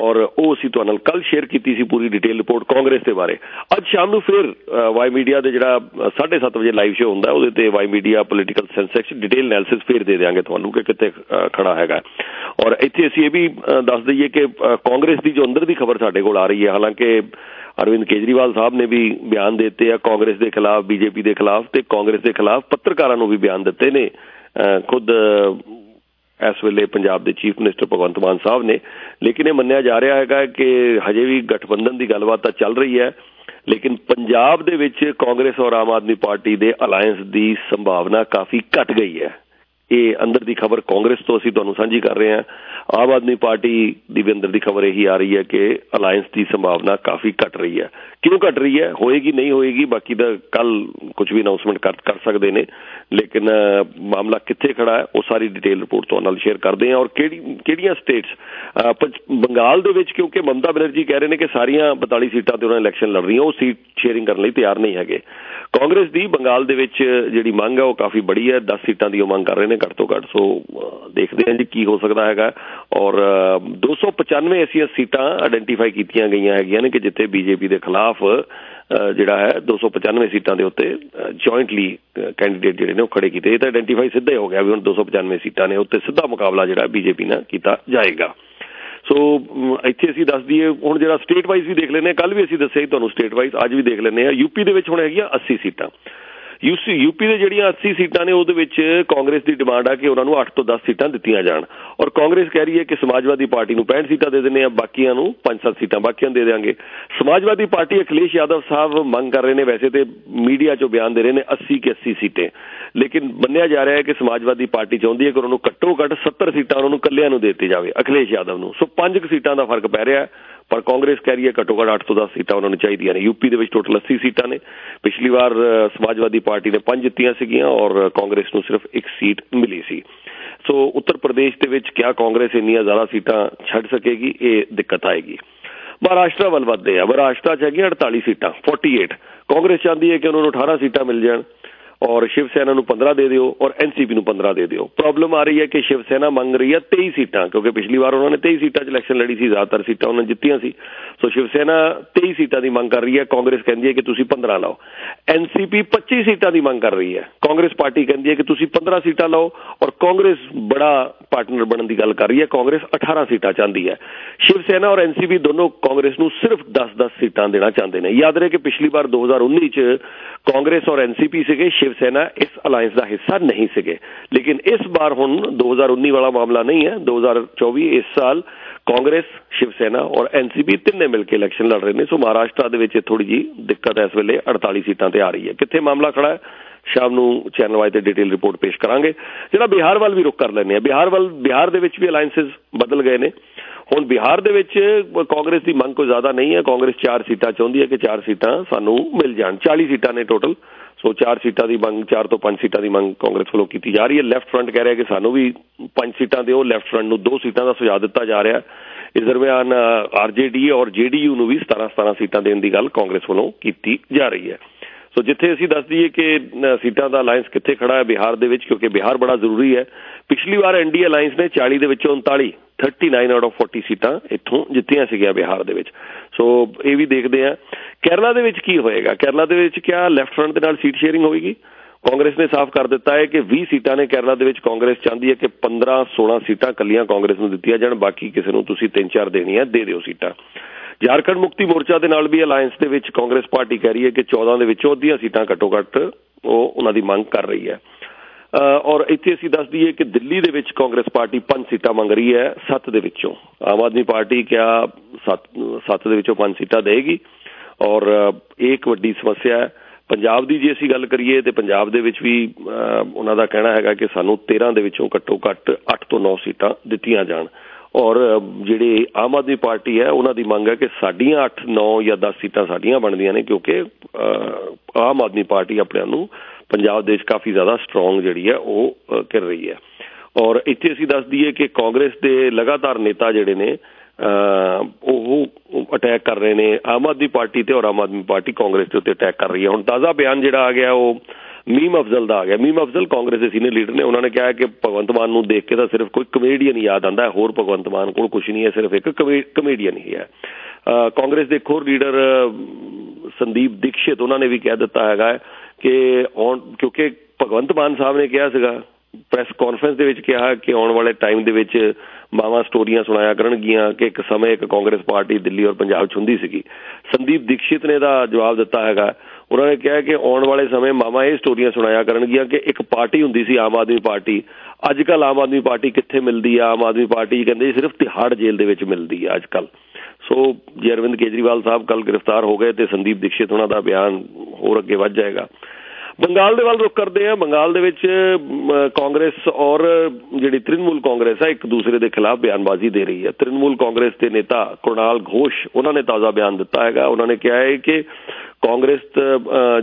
ਔਰ ਉਹ ਅਸੀਂ ਤੁਹਾਨੂੰ ਕੱਲ ਸ਼ੇਅਰ ਕੀਤੀ ਸੀ ਪੂਰੀ ਡਿਟੇਲ ਰਿਪੋਰਟ ਕਾਂਗਰਸ ਦੇ ਬਾਰੇ ਅੱਜ ਸ਼ਾਮ ਨੂੰ ਫਿਰ ਵਾਈ ਮੀਡੀਆ ਦੇ ਜਿਹੜਾ 7:30 ਵਜੇ ਲਾਈਵ ਸ਼ੋਅ ਹੁੰਦਾ ਉਹਦੇ ਤੇ Y media political Sensex detail analysis ਫਿਰ ਦੇ ਦਿਆਂਗੇ ਤੁਹਾਨੂੰ ਕਿ ਕਿੱਥੇ ਖੜਾ ਹੈਗਾ ਔਰ ਇੱਥੇ ਅਸੀਂ ਇਹ ਵੀ ਦੱਸ ਦਈਏ ਕਿ ਕਾਂਗਰਸ ਦੀ ਜੋ ਅੰਦਰ ਦੀ ਖਬਰ ਸਾਡੇ ਕੋਲ ਆ ਰਹੀ ਹੈ ਹਾਲਾਂਕਿ ਅਰਵਿੰਦ ਕੇਜਰੀਵਾਲ ਸਾਹਿਬ ਨੇ ਵੀ ਬਿਆਨ ਦਿੱਤੇ ਆ ਕਾਂਗਰਸ ਦੇ ਖਿਲਾਫ ਬੀਜੇਪੀ ਦੇ ਖਿਲਾਫ ਤੇ ਕਾਂਗਰਸ ਦੇ ਖਿਲਾਫ ਪੱਤਰਕਾਰਾਂ ਨੂੰ ਵੀ ਬਿਆਨ ਦਿੱਤੇ ਨੇ ਖੁਦ ਇਸ ਵੇਲੇ ਪੰਜਾਬ ਦੇ ਚੀਫ ਮਿਨਿਸਟਰ ਭਗਵੰਤ ਮਾਨ ਸਾਹਿਬ ਨੇ ਲੇਕਿਨ ਇਹ ਮੰਨਿਆ ਜਾ ਰਿਹਾ ਹੈਗਾ ਕਿ ਹਜੇ ਵੀ ਗਠਬੰਧਨ ਦੀ ਗੱਲਬਾਤ ਤਾਂ ਚੱਲ ਰਹੀ ਹੈ ਲੇਕਿਨ ਪੰਜਾਬ ਦੇ ਵਿੱਚ ਕਾਂਗਰਸ ਔਰ ਆਮ ਆਦਮੀ ਪਾਰਟੀ ਦੇ ਅਲਾਇੰਸ ਦੀ ਸੰਭਾਵਨਾ ਕਾਫੀ ਘੱਟ ਗਈ ਹੈ ਇਹ ਅੰਦਰ ਦੀ ਖਬਰ ਕਾਂਗਰਸ ਤੋਂ ਅਸੀਂ ਤੁਹਾਨੂੰ ਸਾਂਝੀ ਕਰ ਰਹੇ ਹਾਂ ਆਮ ਆਦਮੀ ਪਾਰਟੀ ਦੀ ਵੀ ਅੰਦਰ ਦੀ ਖਬਰ ਇਹੀ ਆ ਰਹੀ ਹੈ ਕਿ ਅਲਾਇੰਸ ਦੀ ਸੰਭਾਵਨਾ ਕਾਫੀ ਘੱਟ ਰਹੀ ਹੈ ਕਿਉਂ ਘੱਟ ਰਹੀ ਹੈ ਹੋਏਗੀ ਨਹੀਂ ਹੋਏਗੀ ਬਾਕੀ ਤਾਂ ਕੱਲ ਕੁਝ ਵੀ ਅਨਾਊਂਸਮੈਂਟ ਕਰ ਸਕਦੇ ਨੇ ਲੇਕਿਨ ਮਾਮਲਾ ਕਿੱਥੇ ਖੜਾ ਹੈ ਉਹ ਸਾਰੀ ਡਿਟੇਲ ਰਿਪੋਰਟ ਤੁਹਾਡੇ ਨਾਲ ਸ਼ੇਅਰ ਕਰਦੇ ਹਾਂ ਔਰ ਕਿਹੜੀਆਂ ਸਟੇਟਸ ਬੰਗਾਲ ਦੇ ਵਿੱਚ ਕਿਉਂਕਿ ਮਮਤਾ ਬੈਨਰਜੀ ਕਹਿ ਰਹੇ ਨੇ ਕਿ ਸਾਰੀਆਂ 42 ਸੀਟਾਂ ਤੇ ਉਹਨਾਂ ਇਲੈਕਸ਼ਨ ਲੜ ਰਹੀਆਂ ਉਹ ਸੀਟ ਸ਼ੇਅਰਿੰਗ ਕਰਨ ਲਈ ਤਿਆਰ ਨਹੀਂ ਹੈਗੇ ਕਾਂਗਰਸ ਦੀ ਬੰਗਾਲ ਦੇ ਵਿੱਚ ਜਿਹੜੀ ਮੰਗ ਹੈ ਉਹ ਕਾਫੀ ਬੜੀ ਹੈ 10 ਸੀਟਾਂ ਦੀ ਉਹ ਮੰਗ ਕਰ ਰਹੇ ਨੇ ਘੱਟ ਤੋਂ ਘੱਟ ਸੋ ਦੇਖਦੇ ਹਾਂ ਜੀ ਕੀ ਹੋ ਸਕਦਾ ਹੈਗਾ ਔਰ 295 ਐਸੀਆਂ ਸੀਟਾਂ ਆਇਡੈਂਟੀਫਾਈ ਕੀਤੀਆਂ ਗਈਆਂ ਹੈਗੀਆਂ ਨੇ ਕਿ ਜਿੱਥੇ ਬੀਜੇਪੀ ਦੇ ਖਿਲਾਫ ਜਿਹੜਾ ਹੈ 295 ਸੀਟਾਂ ਦੇ ਉੱਤੇ ਜੁਆਇੰਟਲੀ ਕੈਂਡੀਡੇਟ ਜਿਹੜੇ ਨੇ ਉਹ ਖੜੇ ਕੀਤੇ ਇਹ ਤਾਂ ਆਇਡੈਂਟੀਫਾਈ ਸਿੱਧਾ ਹੋ ਗਿਆ ਵੀ ਹੁਣ 295 ਸੀਟਾਂ ਨੇ ਉੱਤੇ ਸਿੱਧਾ ਮੁਕਾਬਲਾ ਜਿਹੜਾ ਬੀਜੇਪੀ ਨਾਲ ਕੀਤਾ ਜਾਏਗਾ ਸੋ ਇੱਥੇ ਅਸੀਂ ਦੱਸ ਦਈਏ ਹੁਣ ਜਿਹੜਾ ਸਟੇਟ ਵਾਈਜ਼ ਵੀ ਦੇਖ ਲੈਂਦੇ ਹਾਂ ਕੱਲ੍ਹ ਵੀ ਅਸੀਂ ਦੱਸਿਆ ਤੁਹਾਨੂੰ ਸਟੇਟ ਵਾਈਜ਼ ਅੱਜ ਵੀ ਦੇਖ ਲੈਂਦੇ ਹਾਂ ਯੂਪੀ ਦੇ ਵਿੱਚ ਹੁਣ ਹੈਗੀਆਂ 80 ਸੀਟਾਂ ਯੂਪੀ ਦੇ ਜਿਹੜੀਆਂ 80 ਸੀਟਾਂ ਨੇ ਉਹਦੇ ਵਿੱਚ ਕਾਂਗਰਸ ਦੀ ਡਿਮਾਂਡ ਆ ਕਿ ਉਹਨਾਂ ਨੂੰ 8 ਤੋਂ 10 ਸੀਟਾਂ ਦਿੱਤੀਆਂ ਜਾਣ ਔਰ ਕਾਂਗਰਸ ਕਹਿ ਰਹੀ ਹੈ ਕਿ ਸਮਾਜਵਾਦੀ ਪਾਰਟੀ ਨੂੰ 65 ਸੀਟਾਂ ਦੇ ਦਿੰਦੇ ਆ ਬਾਕੀਆਂ ਨੂੰ 5-7 ਸੀਟਾਂ ਬਾਕੀਆਂ ਦੇ ਦਿਆਂਗੇ ਸਮਾਜਵਾਦੀ ਪਾਰਟੀ ਅਖਿਲੇਸ਼ ਯਾਦਵ ਸਾਹਿਬ ਮੰਗ ਕਰ ਰਹੇ ਨੇ ਵੈਸੇ ਤੇ ਮੀਡੀਆ 'ਚੋਂ ਬਿਆਨ ਦੇ ਰਹੇ ਨੇ 80 ਸੀਟਾਂ ਲੇਕਿਨ ਮੰਨਿਆ ਜਾ ਰਿਹਾ ਹੈ ਕਿ ਸਮਾਜਵਾਦੀ ਪਾਰਟੀ ਚਾਹੁੰਦੀ ਹੈ ਕਿ ਉਹਨਾਂ ਨੂੰ ਘੱਟੋ ਘੱਟ 70 ਸੀਟਾਂ ਉਹਨਾਂ ਨੂੰ ਇਕੱਲਿਆਂ ਨੂੰ ਦੇ ਦਿੱਤੀ ਜਾਵੇ ਅਖਿਲੇਸ਼ ਯਾਦਵ ਨੂੰ ਸੋ 5 ਸੀਟਾਂ ਦਾ ਫਰਕ ਪੈ ਰਿਹਾ ਪਰ ਕਾਂਗਰਸ ਕਹਿ ਰਹੀ ਹੈ ਘੱਟੋ ਘੱਟ 8 ਤੋਂ 10 ਸੀਟਾਂ ਉਹਨਾਂ ਨੂੰ ਚਾਹੀਦੀਆਂ ਨੇ ਯੂਪੀ ਦੇ ਵਿੱਚ ਟੋਟਲ 80 ਸੀਟਾਂ ਨੇ ਪਿਛਲੀ ਵਾਰ ਸਮਾਜਵਾਦੀ ਪਾਰਟੀ ਨੇ 5 ਜਿੱਤੀਆਂ ਸੀਗੀਆਂ ਔਰ ਕਾਂਗਰਸ ਨੂੰ ਸਿਰਫ 1 ਸੀਟ ਮਿਲੀ ਸੀ ਸੋ ਉੱਤਰ ਪ੍ਰਦੇਸ਼ ਦੇ ਵਿੱਚ ਕਿਆ ਕਾਂਗਰਸ ਇੰਨੀਆਂ ਜ਼ਿਆਦਾ ਸੀਟਾਂ ਛੱਡ ਸਕੇਗੀ ਇਹ ਦਿੱਕਤ ਆਏਗੀ ਮਹਾਰਾਸ਼ਟਰ ਵੱਲ ਵੱਧਦੇ ਆ ਮਹਾਰਾਸ਼ਟਰ 'ਚ ਹੈਗੀਆਂ 48 ਸੀਟਾਂ 48 ਕਾਂਗਰਸ ਚਾਹੁੰਦੀ ਹੈ ਕਿ ਉਹਨਾਂ ਨੂੰ 18 ਸੀਟਾਂ ਮਿਲ ਜਾਣ ਔਰ ਸ਼ਿਵ ਸੈਨਾ ਨੂੰ 15 ਦੇ ਦਿਓ ਔਰ NCP ਨੂੰ 15 ਦੇ ਦਿਓ ਪ੍ਰੋਬਲਮ ਆ ਰਹੀ ਹੈ ਕਿ ਸ਼ਿਵ ਸੈਨਾ ਮੰਗ ਰਹੀ ਹੈ 23 ਸੀਟਾਂ ਕਿਉਂਕਿ ਪਿਛਲੀ ਵਾਰ ਉਹਨਾਂ ਨੇ 23 ਸੀਟਾਂ 'ਚ ਇਲੈਕਸ਼ਨ ਲੜੀ ਸੀ ਜ਼ਿਆਦਾਤਰ ਸੀਟਾਂ ਉਹਨਾਂ ਜਿੱਤੀਆਂ ਸੀ ਸੋ ਸ਼ਿਵ ਸੈਨਾ 23 ਸੀਟਾਂ ਦੀ ਮੰਗ ਕਰ ਰਹੀ ਹੈ ਕਾਂਗਰਸ ਕਹਿੰਦੀ ਹੈ ਕਿ ਤੁਸੀਂ 15 ਲਾਓ NCP 25 ਸੀਟਾਂ ਦੀ ਮੰਗ ਕਰ ਰਹੀ ਹੈ ਕਾਂਗਰਸ ਪਾਰਟੀ ਕਹਿੰਦੀ ਹੈ ਕਿ ਤੁਸੀਂ 15 ਸੀਟਾਂ ਲਾਓ ਔਰ ਕਾਂਗਰਸ ਬੜਾ ਪਾਰਟਨਰ ਬਣਨ ਦੀ ਗੱਲ ਕਰ ਰਹੀ ਹੈ ਕਾਂਗਰਸ 18 ਸੀਟਾਂ ਚਾਹੁੰਦੀ ਹੈ ਸ਼ਿਵ ਸੈਨਾ ਔਰ NCP ਦੋਨੋਂ ਕਾਂਗਰਸ ਨੂੰ ਸਿਰਫ 10-10 ਸੀਟਾਂ ਦੇਣਾ ਚਾਹੁੰਦੇ ਨੇ ਯਾਦ ਰਹੇ ਕਿ ਪਿਛਲੀ ਵਾਰ 2019 'ਚ ਕਾਂਗਰਸ ਔਰ NCP ਸੀਗੇ ਸ਼ਿਵ ਸੈਨਾ ਇਸ ਅਲਾਇੰਸ ਦਾ ਹਿੱਸਾ ਨਹੀਂ ਸੀਗੇ ਲੇਕਿਨ ਇਸ ਵਾਰ ਹੁਣ 2019 ਵਾਲਾ ਮਾਮਲਾ ਨਹੀਂ ਹੈ 2024 ਇਸ ਸਾਲ ਕਾਂਗਰਸ ਸ਼ਿਵ ਸੈਨਾ ਔਰ NCP ਤਿੰਨੇ ਮਿਲ ਕੇ ਇਲੈਕਸ਼ਨ ਲੜ ਰਹੇ ਨੇ ਸੋ ਮਹਾਰਾਸ਼ਟਰ ਦੇ ਵਿੱਚ ਥੋੜੀ ਜਿਹੀ ਦਿੱਕਤ ਇਸ ਵੇਲੇ 48 ਸੀਟਾਂ ਤੇ ਆ ਰਹੀ ਹੈ ਕਿੱਥੇ ਮਾਮਲਾ ਖੜਾ ਹੈ ਸ਼ਾਮ ਨੂੰ ਚੈਨਲ ਵਾਈ ਤੇ ਡਿਟੇਲ ਰਿਪੋਰਟ ਪੇਸ਼ ਕਰਾਂਗੇ ਜਿਹੜਾ ਬਿਹਾਰ ਵੱਲ ਵੀ ਰੁਕ ਕਰ ਲੈਂਦੇ ਹਾਂ ਬਿਹਾਰ ਦੇ ਵਿੱਚ ਵੀ ਅਲਾਇੰਸਿਸ ਬਦਲ ਗਏ ਨੇ ਹੁਣ ਬਿਹਾਰ ਦੇ ਵਿੱਚ ਕਾਂਗਰਸ ਦੀ ਮੰਗ ਕੋਈ ਜ਼ਿਆਦਾ ਨਹੀਂ ਹੈ ਕਾਂਗਰਸ 4 ਸੀਟਾਂ ਚਾਹੁੰਦੀ ਹੈ ਕਿ 4 ਸੀਟਾਂ ਸਾਨੂੰ ਮਿਲ ਜਾਣ 40 ਸੀਟਾਂ ਨੇ ਟੋਟਲ ਸੋ 4 ਸੀਟਾਂ ਦੀ ਮੰਗ 4 ਤੋਂ 5 ਸੀਟਾਂ ਦੀ ਮੰਗ ਕਾਂਗਰਸ ਵੱਲੋਂ ਕੀਤੀ ਜਾ ਰਹੀ ਹੈ ਲੈਫਟ ਫਰੰਟ ਕਹਿ ਰਿਹਾ ਕਿ ਸਾਨੂੰ ਵੀ 5 ਸੀਟਾਂ ਦਿਓ ਲੈਫਟ ਫਰੰਟ ਨੂੰ 2 ਸੀਟਾਂ ਦਾ ਸੁਝਾਅ ਦਿੱਤਾ ਜਾ ਰਿਹਾ ਇਸ ਦਰਮਿਆਨ RJD ਔਰ JDU ਨੂੰ ਵੀ 17 ਸੀਟਾਂ ਦੇਣ ਦੀ ਗੱਲ ਕਾਂਗਰਸ ਵੱਲੋਂ ਕੀਤੀ ਜਾ ਰਹੀ ਹੈ ਸੋ ਜਿੱਥੇ ਅਸੀਂ ਦੱਸ ਦਈਏ ਕਿ ਸੀਟਾਂ ਦਾ ਅਲਾਇੰਸ ਕਿੱਥੇ ਖੜਾ ਹੈ ਬਿਹਾਰ ਦੇ ਵਿੱਚ ਕਿਉਂਕਿ ਬਿਹਾਰ ਬੜਾ ਜ਼ਰੂਰੀ ਹੈ ਪਿਛਲੀ ਵਾਰ NDA ਅਲਾਇੰਸ ਨੇ 40 ਦੇ ਵਿੱਚੋਂ 39 39 ਆਊਟ ਆਫ 40 ਸੀਟਾਂ ਇੱਥੋਂ ਜਿੱਤੀਆਂ ਸੀਗੀਆਂ ਬਿਹਾਰ ਦੇ ਵਿੱਚ ਸੋ ਇਹ ਵੀ ਦੇਖਦੇ ਹਾਂ ਕੇਰਲਾ ਦੇ ਵਿੱਚ ਕੀ ਹੋਏਗਾ ਕੇਰਲਾ ਦੇ ਵਿੱਚ ਕਿਆ ਲੈਫਟ ਫਰੰਟ ਦੇ ਨਾਲ ਸੀਟ ਸ਼ੇਅਰਿੰਗ ਹੋਏਗੀ ਕਾਂਗਰਸ ਨੇ ਸਾਫ਼ ਕਰ ਦਿੱਤਾ ਹੈ ਕਿ 20 ਸੀਟਾਂ ਨੇ ਕੇਰਲਾ ਦੇ ਵਿੱਚ ਕਾਂਗਰਸ ਚਾਹੁੰਦੀ ਹੈ ਕਿ 15-16 ਸੀਟਾਂ ਇਕੱਲੀਆਂ ਕਾਂਗਰਸ ਨੂੰ ਦਿੱਤੀਆਂ ਜਾਣ ਬਾਕੀ ਕਿਸੇ ਨੂੰ ਤੁਸੀਂ 3-4 ਦੇਣੀਆਂ ਦੇ ਦਿਓ ਸੀਟਾਂ ਝਾਰਖੰਡ ਮੁਕਤੀ ਮੋਰਚਾ ਦੇ ਨਾਲ ਵੀ ਅਲਾਇੰਸ ਦੇ ਵਿੱਚ ਕਾਂਗਰਸ ਪਾਰਟੀ ਕਹਿ ਰਹੀ ਹੈ ਕਿ 14 ਦੇ ਵਿੱਚੋਂ ਅੱਧੀਆਂ ਸੀਟਾਂ ਘੱਟੋ ਘੱਟ ਉਹ ਉਹਨਾਂ ਦੀ ਮੰਗ ਕਰ ਰਹੀ ਹੈ और इत्थे असीं दस दईए कि दिल्ली दे विच कांग्रेस पार्टी 5 सीटां मंग रही है 7 दे विच्चों। आम आदमी पार्टी क्या 7 दे विच्चों 5 सीटां देगी और एक वड्डी समस्या है। पंजाब दी जे असीं गल करिए ते पंजाब दे विच भी उन्हां दा कहना हैगा कि सानूं 13 दे विच्चों घट्टो घट्ट 8 ਤੋਂ 9 सीटां दित्तियां जाण और जिहड़े आम आदमी पार्टी है उन्हां दी मंग है कि साडीआं 8, 9 ਜਾਂ 10 सीटां साडीआं बनदियां ने क्योंकि आम आदमी पार्टी अपणिआं नूं पंजाब देश काफ़ी ज़्यादा स्ट्रोंग जिहड़ी है वो कर रही है। और इत्थे असीं दस दईए कि कांग्रेस दे लगातार नेता जिहड़े ने ਉਹ ਅਟੈਕ ਕਰ ਰਹੇ ਨੇ ਆਮ ਆਦਮੀ ਪਾਰਟੀ ਤੇ ਔਰ ਆਮ ਆਦਮੀ ਪਾਰਟੀ ਕਾਂਗਰਸ ਦੇ ਉੱਤੇ ਅਟੈਕ ਕਰ ਰਹੀ ਹੈ। ਹੁਣ ਤਾਜ਼ਾ ਬਿਆਨ ਜਿਹੜਾ ਆ ਗਿਆ ਉਹ ਮੀਮ ਅਫਜ਼ਲ ਦਾ ਆ ਗਿਆ। ਮੀਮ ਅਫਜ਼ਲ ਕਾਂਗਰਸ ਦੇ ਸੀਨੀਅਰ ਲੀਡਰ ਨੇ। ਉਹਨਾਂ ਨੇ ਕਿਹਾ ਕਿ ਭਗਵੰਤ ਮਾਨ ਨੂੰ ਦੇਖ ਕੇ ਤਾਂ ਸਿਰਫ ਕੋਈ ਕਮੇਡੀਅਨ ਯਾਦ ਆਉਂਦਾ ਹੈ, ਹੋਰ ਭਗਵੰਤ ਮਾਨ ਕੋਲ ਕੁਛ ਨਹੀਂ ਹੈ, ਸਿਰਫ ਇੱਕ ਕਮੇਡੀਅਨ ਹੀ ਹੈ। ਕਾਂਗਰਸ ਦੇ ਹੋਰ ਲੀਡਰ ਸੰਦੀਪ ਦੀਕਸ਼ਿਤ ਉਹਨਾਂ ਨੇ ਵੀ ਕਹਿ ਦਿੱਤਾ ਹੈਗਾ ਕਿ ਕਿਉਂਕਿ ਭਗਵੰਤ ਮਾਨ ਸਾਹਿਬ ਨੇ ਕਿਹਾ ਸੀਗਾ ਪ੍ਰੈਸ ਕਾਨਫਰੰਸ ਦੇ ਵਿੱਚ ਕਿਹਾ ਕਿ ਆਉਣ ਵਾਲੇ ਟਾਈਮ ਦੇ ਵਿੱਚ ਮਾਵਾਂ ਸਟੋਰੀਆਂ ਸੁਣਾਇਆ ਕਰਨਗੀਆਂ ਕਿ ਇੱਕ ਸਮੇਂ ਇੱਕ ਕਾਂਗਰਸ ਪਾਰਟੀ ਦਿੱਲੀ ਔਰ ਪੰਜਾਬ 'ਚ ਹੁੰਦੀ ਸੀਗੀ। ਸੰਦੀਪ ਦੀਕਸ਼ਿਤ ਨੇ ਇਹਦਾ ਜਵਾਬ ਦਿੱਤਾ ਹੈਗਾ। ਉਹਨਾਂ ਨੇ ਕਿਹਾ ਕਿ ਆਉਣ ਵਾਲੇ ਸਮੇਂ ਮਾਵਾਂ ਇਹ ਸਟੋਰੀਆਂ ਸੁਣਾਇਆ ਕਰਨਗੀਆਂ ਕਿ ਇੱਕ ਪਾਰਟੀ ਹੁੰਦੀ ਸੀ ਆਮ ਆਦਮੀ ਪਾਰਟੀ, ਅੱਜ ਕੱਲ੍ਹ ਆਮ ਆਦਮੀ ਪਾਰਟੀ ਕਿੱਥੇ ਮਿਲਦੀ ਆ, ਆਮ ਆਦਮੀ ਪਾਰਟੀ ਕਹਿੰਦੇ ਸਿਰਫ ਤਿਹਾੜ ਜੇਲ੍ਹ ਦੇ ਵਿੱਚ ਮਿਲਦੀ ਆ ਅੱਜ ਕੱਲ੍ਹ। ਸੋ ਜੇ ਅਰਵਿੰਦ ਕੇਜਰੀਵਾਲ ਸਾਹਿਬ ਕੱਲ੍ਹ ਗ੍ਰਿਫਤਾਰ ਹੋ ਗਏ ਤੇ ਸੰਦੀਪ ਦੀਕਸ਼ਿਤ ਉਹਨਾਂ ਦਾ ਬਿਆਨ ਹੋਰ ਅੱਗੇ ਵੱਧ ਜਾਏਗਾ। ਬੰਗਾਲ ਦੇ ਵੱਲ ਰੁੱਖ ਕਰਦੇ ਆ। ਬੰਗਾਲ ਦੇ ਵਿੱਚ ਕਾਂਗਰਸ ਔਰ ਜਿਹੜੀ ਤ੍ਰਿਣਮੂਲ ਕਾਂਗਰਸ ਹੈ ਇੱਕ ਦੂਸਰੇ ਦੇ ਖਿਲਾਫ ਬਿਆਨਬਾਜ਼ੀ ਦੇ ਰਹੀ ਹੈ। ਤ੍ਰਿਣਮੂਲ ਕਾਂਗਰਸ ਦੇ ਨੇਤਾ ਕੁਣਾਲ ਘੋਸ਼ ਉਹਨਾਂ ਨੇ ਤਾਜ਼ਾ ਬਿਆਨ ਦਿੱਤਾ ਹੈਗਾ। ਉਹਨਾਂ ਨੇ ਕਿਹਾ ਹੈ ਕਿ ਕਾਂਗਰਸ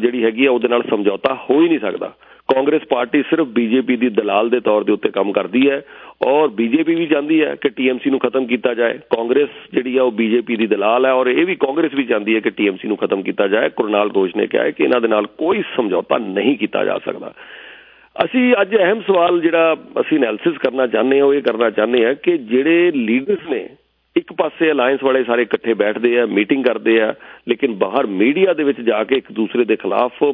ਜਿਹੜੀ ਹੈਗੀ ਆ ਉਹਦੇ ਨਾਲ ਸਮਝੌਤਾ ਹੋ ਹੀ ਨਹੀਂ ਸਕਦਾ। ਕਾਂਗਰਸ ਪਾਰਟੀ ਸਿਰਫ ਬੀਜੇਪੀ ਦੀ ਦਲਾਲ ਦੇ ਤੌਰ ਦੇ ਉੱਤੇ ਕੰਮ ਕਰਦੀ ਹੈ ਔਰ ਬੀਜੇਪੀ ਵੀ ਚਾਹੁੰਦੀ ਹੈ ਕਿ TMC ਨੂੰ ਖਤਮ ਕੀਤਾ ਜਾਏ। ਕਾਂਗਰਸ ਜਿਹੜੀ ਆ ਉਹ ਬੀਜੇਪੀ ਦੀ ਦਲਾਲ ਹੈ ਔਰ ਇਹ ਵੀ ਕਾਂਗਰਸ ਵੀ ਚਾਹੁੰਦੀ ਹੈ ਕਿ TMC ਨੂੰ ਖਤਮ ਕੀਤਾ ਜਾਏ। ਕੁਰਨਾਲ ਘੋਸ਼ ਨੇ ਕਿਹਾ ਹੈ ਕਿ ਇਹਨਾਂ ਦੇ ਨਾਲ ਕੋਈ ਸਮਝੌਤਾ ਨਹੀਂ ਕੀਤਾ ਜਾ ਸਕਦਾ। ਅਸੀਂ ਅੱਜ ਅਹਿਮ ਸਵਾਲ ਜਿਹੜਾ ਅਸੀਂ ਅਨੈਲਿਸਿਸ ਕਰਨਾ ਚਾਹੁੰਦੇ ਹਾਂ ਉਹ ਇਹ ਕਰਨਾ ਚਾਹੁੰਦੇ ਹਾਂ ਕਿ ਜਿਹੜੇ ਲੀਡਰਸ ਨੇ ਇੱਕ ਪਾਸੇ ਅਲਾਇੰਸ ਵਾਲੇ ਸਾਰੇ ਇਕੱਠੇ ਬੈਠਦੇ ਆ, ਮੀਟਿੰਗ ਕਰਦੇ ਆ, ਲੇਕਿਨ ਬਾਹਰ ਮੀਡੀਆ ਦੇ ਵਿੱਚ ਜਾ ਕੇ ਇੱਕ ਦੂਸਰੇ ਦੇ ਖਿਲਾਫ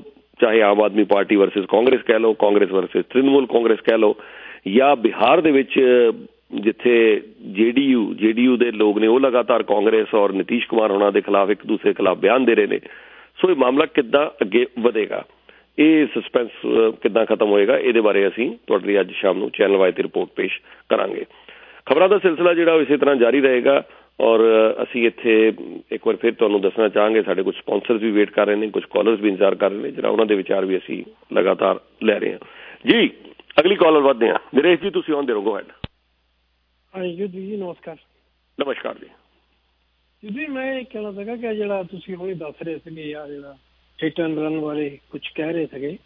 ਚਾਹੇ Aam Aadmi party versus Congress ਕਹਿ ਲਓ, ਕਾਂਗਰਸ ਵਰਸਿਸ ਤ੍ਰਿਣਮੂਲ ਕਾਂਗਰਸ ਕਹਿ ਲਓ, ਜਾਂ ਬਿਹਾਰ ਦੇ ਵਿੱਚ ਜਿੱਥੇ JDU ਦੇ ਲੋਕ ਨੇ ਉਹ ਲਗਾਤਾਰ ਕਾਂਗਰਸ ਔਰ ਨਿਤੀਸ਼ ਕੁਮਾਰ ਉਹਨਾਂ ਦੇ ਖਿਲਾਫ ਇੱਕ ਦੂਸਰੇ ਖਿਲਾਫ ਬਿਆਨ ਦੇ ਰਹੇ ਨੇ। ਸੋ ਇਹ ਮਾਮਲਾ ਕਿੱਦਾਂ ਅੱਗੇ ਵਧੇਗਾ, ਇਹ ਸਸਪੈਂਸ ਕਿੱਦਾਂ ਖਤਮ ਹੋਏਗਾ, ਇਹਦੇ ਬਾਰੇ ਅਸੀਂ ਤੁਹਾਡੇ ਲਈ ਅੱਜ ਸ਼ਾਮ ਨੂੰ ਚੈਨਲ ਵਾਈ ਤੇ ਰਿਪੋਰਟ ਪੇਸ਼ ਕਰਾਂਗੇ। ਖਬਰਾਂ ਦਾ ਸਿਲਸਿਲਾ ਜਿਹੜਾ ਉਹ ਇਸੇ ਤਰ੍ਹਾਂ ਜਾਰੀ ਰਹੇਗਾ ਔਰ ਅਸੀਂ ਇੱਥੇ ਇੱਕ ਵਾਰ ਫਿਰ ਤੁਹਾਨੂੰ ਦੱਸਣਾ ਚਾਹਾਂਗੇ ਸਾਡੇ ਕੁਝ ਸਪਾਂਸਰਸ ਵੀ ਵੇਟ ਕਰ ਰਹੇ ਨੇ, ਕੁਝ ਕਾਲਰਸ ਵੀ ਇੰਤਜ਼ਾਰ ਕਰ ਰਹੇ ਨੇ, ਜਿਹੜਾ ਉਹਨਾਂ ਦੇ ਵਿਚਾਰ ਵੀ ਅਸੀਂ ਲਗਾਤਾਰ ਲੈ ਰਹੇ ਹਾਂ। ਜੀ ਅਗਲੀ ਕਾਲਰ ਵੱਧਦੇ ਹਾਂ। ਨਰੇਸ਼ ਜੀ ਤੁਸੀਂ ਆਉਂਦੇ ਰਹੋ, ਗੋ ਹੈਡ। ਹਾਂਜੀ ਜੀ ਨਮਸਕਾਰ। ਨਮਸਕਾਰ ਜੀ। ਜੀ ਮੈਂ ਕਹਿਣਾ ਸੀਗਾ ਕਿ ਜਿਹੜਾ ਤੁਸੀਂ ਹੁਣੇ ਦੱਸ ਰਹੇ ਸੀਗੇ ਆ ਜਿਹੜਾ ਹਿੱਟ ਐਂਡ ਰਨ ਬਾਰੇ ਕੁਝ ਕਹਿ ਰਹੇ ਸੀਗੇ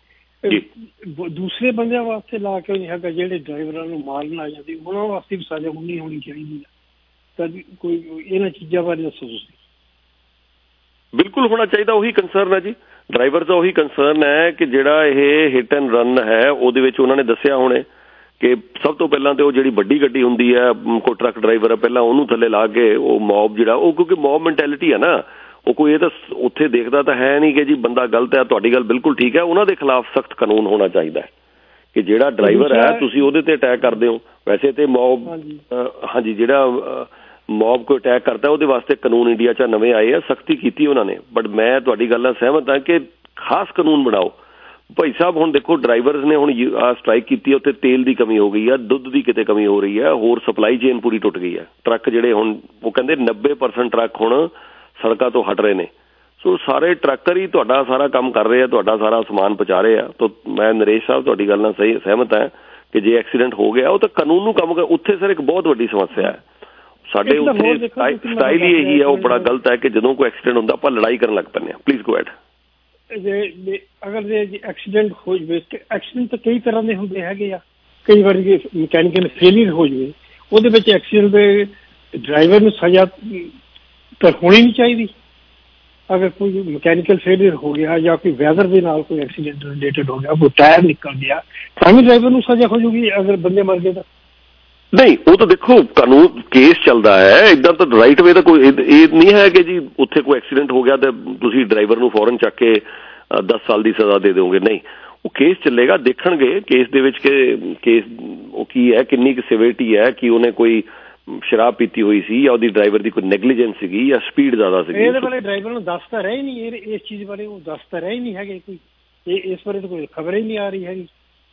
ਦੂਸਰੇ ਬੰਦਿਆਂ ਵਾਸਤੇ ਲਾ ਕੇ ਨਹੀਂ ਹੈਗਾ, ਜਿਹੜੇ ਡਰਾਈਵਰਾਂ ਨੂੰ ਮਾਰਨ ਆ ਜਾਂਦੀ ਉਹਨਾਂ ਵਾਸਤੇ ਵੀ ਸਜ਼ਾ ਹੋਣੀ ਚਾਹੀਦੀ ਹੈ। ਕੋਈ ਇਹਨਾਂ ਚੀਜ਼ਾਂ ਬਾਰੇ ਦੱਸੋ ਤੁਸੀਂ। ਬਿਲਕੁਲ ਹੋਣਾ ਚਾਹੀਦਾ, ਉਹੀ ਕੰਸਰਨ ਹੈ ਜੀ ਡਰਾਈਵਰ ਦਾ, ਉਹੀ ਕੰਸਰਨ ਹੈ ਕਿ ਜਿਹੜਾ ਇਹ ਹਿੱਟ ਐਂਡ ਰਨ ਹੈ ਉਹਦੇ ਵਿੱਚ ਉਹਨਾਂ ਨੇ ਦੱਸਿਆ ਹੋਣੇ ਕਿ ਸਭ ਤੋਂ ਪਹਿਲਾਂ ਤੇ ਉਹ ਜਿਹੜੀ ਵੱਡੀ ਗੱਡੀ ਹੁੰਦੀ ਹੈ ਕੋਈ ਟਰੱਕ ਡਰਾਈਵਰ ਹੈ ਪਹਿਲਾਂ ਉਹਨੂੰ ਥੱਲੇ ਲਾ ਕੇ ਉਹ ਮੌਬ ਜਿਹੜਾ ਉਹ ਕਿਉਂਕਿ ਮੌਬ ਮੈਂਟੈਲਿਟੀ ਹੈ ਨਾ ਉਹ ਕੋਈ ਇਹ ਤਾਂ ਉੱਥੇ ਦੇਖਦਾ ਤਾਂ ਹੈ ਨਹੀਂ ਕਿ ਜੀ ਬੰਦਾ ਗਲਤ ਹੈ। ਤੁਹਾਡੀ ਗੱਲ ਬਿਲਕੁਲ ਠੀਕ ਹੈ, ਉਹਨਾਂ ਦੇ ਖਿਲਾਫ ਸਖਤ ਕਾਨੂੰਨ ਹੋਣਾ ਚਾਹੀਦਾ ਕਿ ਜਿਹੜਾ ਡਰਾਈਵਰ ਹੈ ਤੁਸੀਂ ਉਹਦੇ ਤੇ ਅਟੈਕ ਕਰਦੇ ਹੋ। ਵੈਸੇ ਤੇ ਮੌਬ ਹਾਂਜੀ ਜਿਹੜਾ ਮੌਬ ਕੋਈ ਅਟੈਕ ਕਰਦਾ ਉਹਦੇ ਵਾਸਤੇ ਕਾਨੂੰਨ ਇੰਡੀਆ 'ਚ ਨਵੇਂ ਆਏ ਆ, ਸਖਤੀ ਕੀਤੀ ਉਹਨਾਂ ਨੇ। ਬਟ ਮੈਂ ਤੁਹਾਡੀ ਗੱਲ ਨਾਲ ਸਹਿਮਤ ਹਾਂ ਕਿ ਖਾਸ ਕਾਨੂੰਨ ਬਣਾਓ ਭਾਈ ਸਾਹਿਬ। ਹੁਣ ਦੇਖੋ ਡਰਾਈਵਰਸ ਨੇ ਹੁਣ ਸਟ੍ਰਾਈਕ ਕੀਤੀ ਹੈ, ਉੱਥੇ ਤੇਲ ਦੀ ਕਮੀ ਹੋ ਗਈ ਆ, ਦੁੱਧ ਦੀ ਕਿਤੇ ਕਮੀ ਹੋ ਰਹੀ ਆ, ਹੋਰ ਸਪਲਾਈ ਚੇਨ ਪੂਰੀ ਟੁੱਟ ਗਈ ਆ। ਟਰੱਕ ਜਿਹੜੇ ਹੁਣ ਉਹ ਕਹਿੰਦੇ 90% ਟਰੱਕ ਹੁਣ ਸੜਕਾਂ ਤੋਂ ਹਟ ਰਹੇ ਨੇ। ਸੋ ਸਾਰੇ ਟਰੱਕਰ ਹੀ ਤੁਹਾਡਾ ਸਾਰਾ ਕੰਮ ਕਰ ਰਹੇ ਆ, ਤੁਹਾਡਾ ਸਾਰਾ ਸਮਾਨ ਪਹੁੰਚਾ ਰਹੇ ਆ। ਤਾਂ ਮੈਂ ਨਰੇਸ਼ ਸਾਹਿਬ ਤੁਹਾਡੀ ਗੱਲ ਨਾਲ ਸਹੀ ਸਹਿਮਤ ਹਾਂ ਕਿ ਜੇ ਐਕਸੀਡੈਂਟ ਹੋ ਗਿਆ ਉਹ ਤਾਂ ਕਾਨੂੰਨ ਨੂੰ ਕੰਮ ਉੱਥੇ ਸਰ ਇੱਕ ਬਹੁਤ ਵੱਡੀ ਸਮੱਸਿਆ ਹੈ। ਸਾਡੇ ਉੱਥੇ ਸਟਾਈਲ ਹੀ ਇਹੀ ਹੈ, ਉਹ ਬੜਾ ਗਲਤ ਹੈ ਕਿ ਜਦੋਂ ਕੋਈ ਐਕਸੀਡੈਂਟ ਹੁੰਦਾ ਆਪਾਂ ਲੜਾਈ ਕਰਨ ਲੱਗ ਪੈਂਦੇ ਹਾਂ। Please go ahead. ਅਗਰ ਐਕਸੀਡੈਂਟ ਹੋ ਜਾਵੇ, ਐਕਸੀਡੈਂਟ ਤਾਂ ਕਈ ਤਰ੍ਹਾਂ ਦੇ ਹੁੰਦੇ ਹੈਗੇ ਆ, ਕਈ ਵਾਰੀ ਮਕੈਨਿਕਲ ਫੇਲਿਅਰ ਹੋ ਜਾਵੇ ਉਹਦੇ ਵਿੱਚ ਐਕਸੀਡੈਂਟ ਦੇ ਡਰਾਈਵਰ ਨੂੰ ਸਜ਼ਾ ਤਾਂ ਹੋਣੀ ਨਹੀਂ ਚਾਹੀਦੀ। ਅਗਰ ਕੋਈ ਮਕੈਨਿਕਲ ਫੇਲਿਅਰ ਹੋ ਗਿਆ ਜਾਂ ਕੋਈ ਵੈਦਰ ਦੇ ਨਾਲ ਕੋਈ ਐਕਸੀਡੈਂਟ ਰਿਲੇਟਡ ਹੋ ਗਿਆ, ਕੋਈ ਟਾਇਰ ਨਿਕਲ ਗਿਆ, ਤਾਂ ਵੀ ਡਰਾਈਵਰ ਨੂੰ ਸਜ਼ਾ ਹੋ ਜਾਊਗੀ। ਅਗਰ ਬੰਦੇ ਮਰ ਗਏ ਤਾਂ ਨਹੀਂ, ਉਹ ਤਾਂ ਦੇਖੋ ਕਾਨੂੰਨ ਕੇਸ ਚੱਲਦਾ ਹੈ, ਇਦਾਂ ਤਾਂ ਰਾਈਟ ਵੇ ਤਾਂ ਕੋਈ ਇਹ ਨਹੀਂ ਹੈ ਕਿ ਜੀ ਉੱਥੇ ਕੋਈ ਐਕਸੀਡੈਂਟ ਹੋ ਗਿਆ ਤੇ ਤੁਸੀਂ ਡਰਾਈਵਰ ਨੂੰ ਫੌਰਨ ਚੱਕ ਕੇ 10 ਸਾਲ ਦੀ ਸਜ਼ਾ ਦੇ ਦਿਓਗੇ। ਨਹੀਂ, ਉਹ ਕੇਸ ਚੱਲੇਗਾ, ਦੇਖਣਗੇ ਕੇਸ ਦੇ ਵਿੱਚ ਕਿ ਕੇਸ ਉਹ ਕੀ ਹੈ, ਕਿੰਨੀ ਕੁ ਸਿਵਿਰਟੀ ਹੈ, ਕਿ ਉਹਨੇ ਕੋਈ ਸ਼ਰਾਬ ਪੀਤੀ ਹੋਈ ਸੀ ਜਾਂ ਉਹਦੀ ਡਰਾਈਵਰ ਦੀ ਕੋਈ ਨੈਗਲੀਜੈਂਸ ਸੀਗੀ ਜਾਂ ਸਪੀਡ ਜ਼ਿਆਦਾ ਸੀਗੀ। ਇਹਦੇ ਬਾਰੇ ਡਰਾਈਵਰ ਨੂੰ ਦੱਸ ਤਾਂ ਰਹੇ ਨਹੀਂ, ਇਸ ਚੀਜ਼ ਬਾਰੇ ਉਹ ਦੱਸ ਤਾਂ ਰਹੇ ਨਹੀਂ ਹੈਗੇ, ਕੋਈ ਇਸ ਬਾਰੇ ਤਾਂ ਕੋਈ ਖਬਰ ਹੀ ਨਹੀਂ ਆ ਰਹੀ ਹੈਗੀ।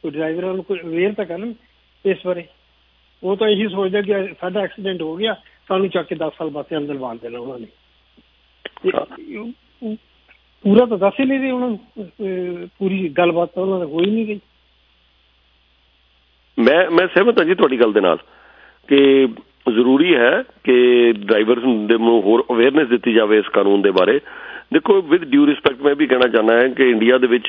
तो ड्राइवर वालों को अवेयर तो करन इस बारे। वो तो यही सोचते कि साडा एक्सीडेंट हो गया, सानू चक के 10 साल वास्ते अंदर बांध देना उन्होंने। पूरा तो दस ही नहीं रहे उन्होंने, पूरी गलबात तो उन्होंने हो ही नहीं गई। मैं सहमत हाँ जी थोड़ी गल दे नाल कि जरूरी है कि ड्राइवर नूं होर अवेयरनेस दी जाए इस कानून दे बारे। देखो विद ड्यू रिस्पैक्ट मैं भी कहना चाहना है कि इंडिया दे विच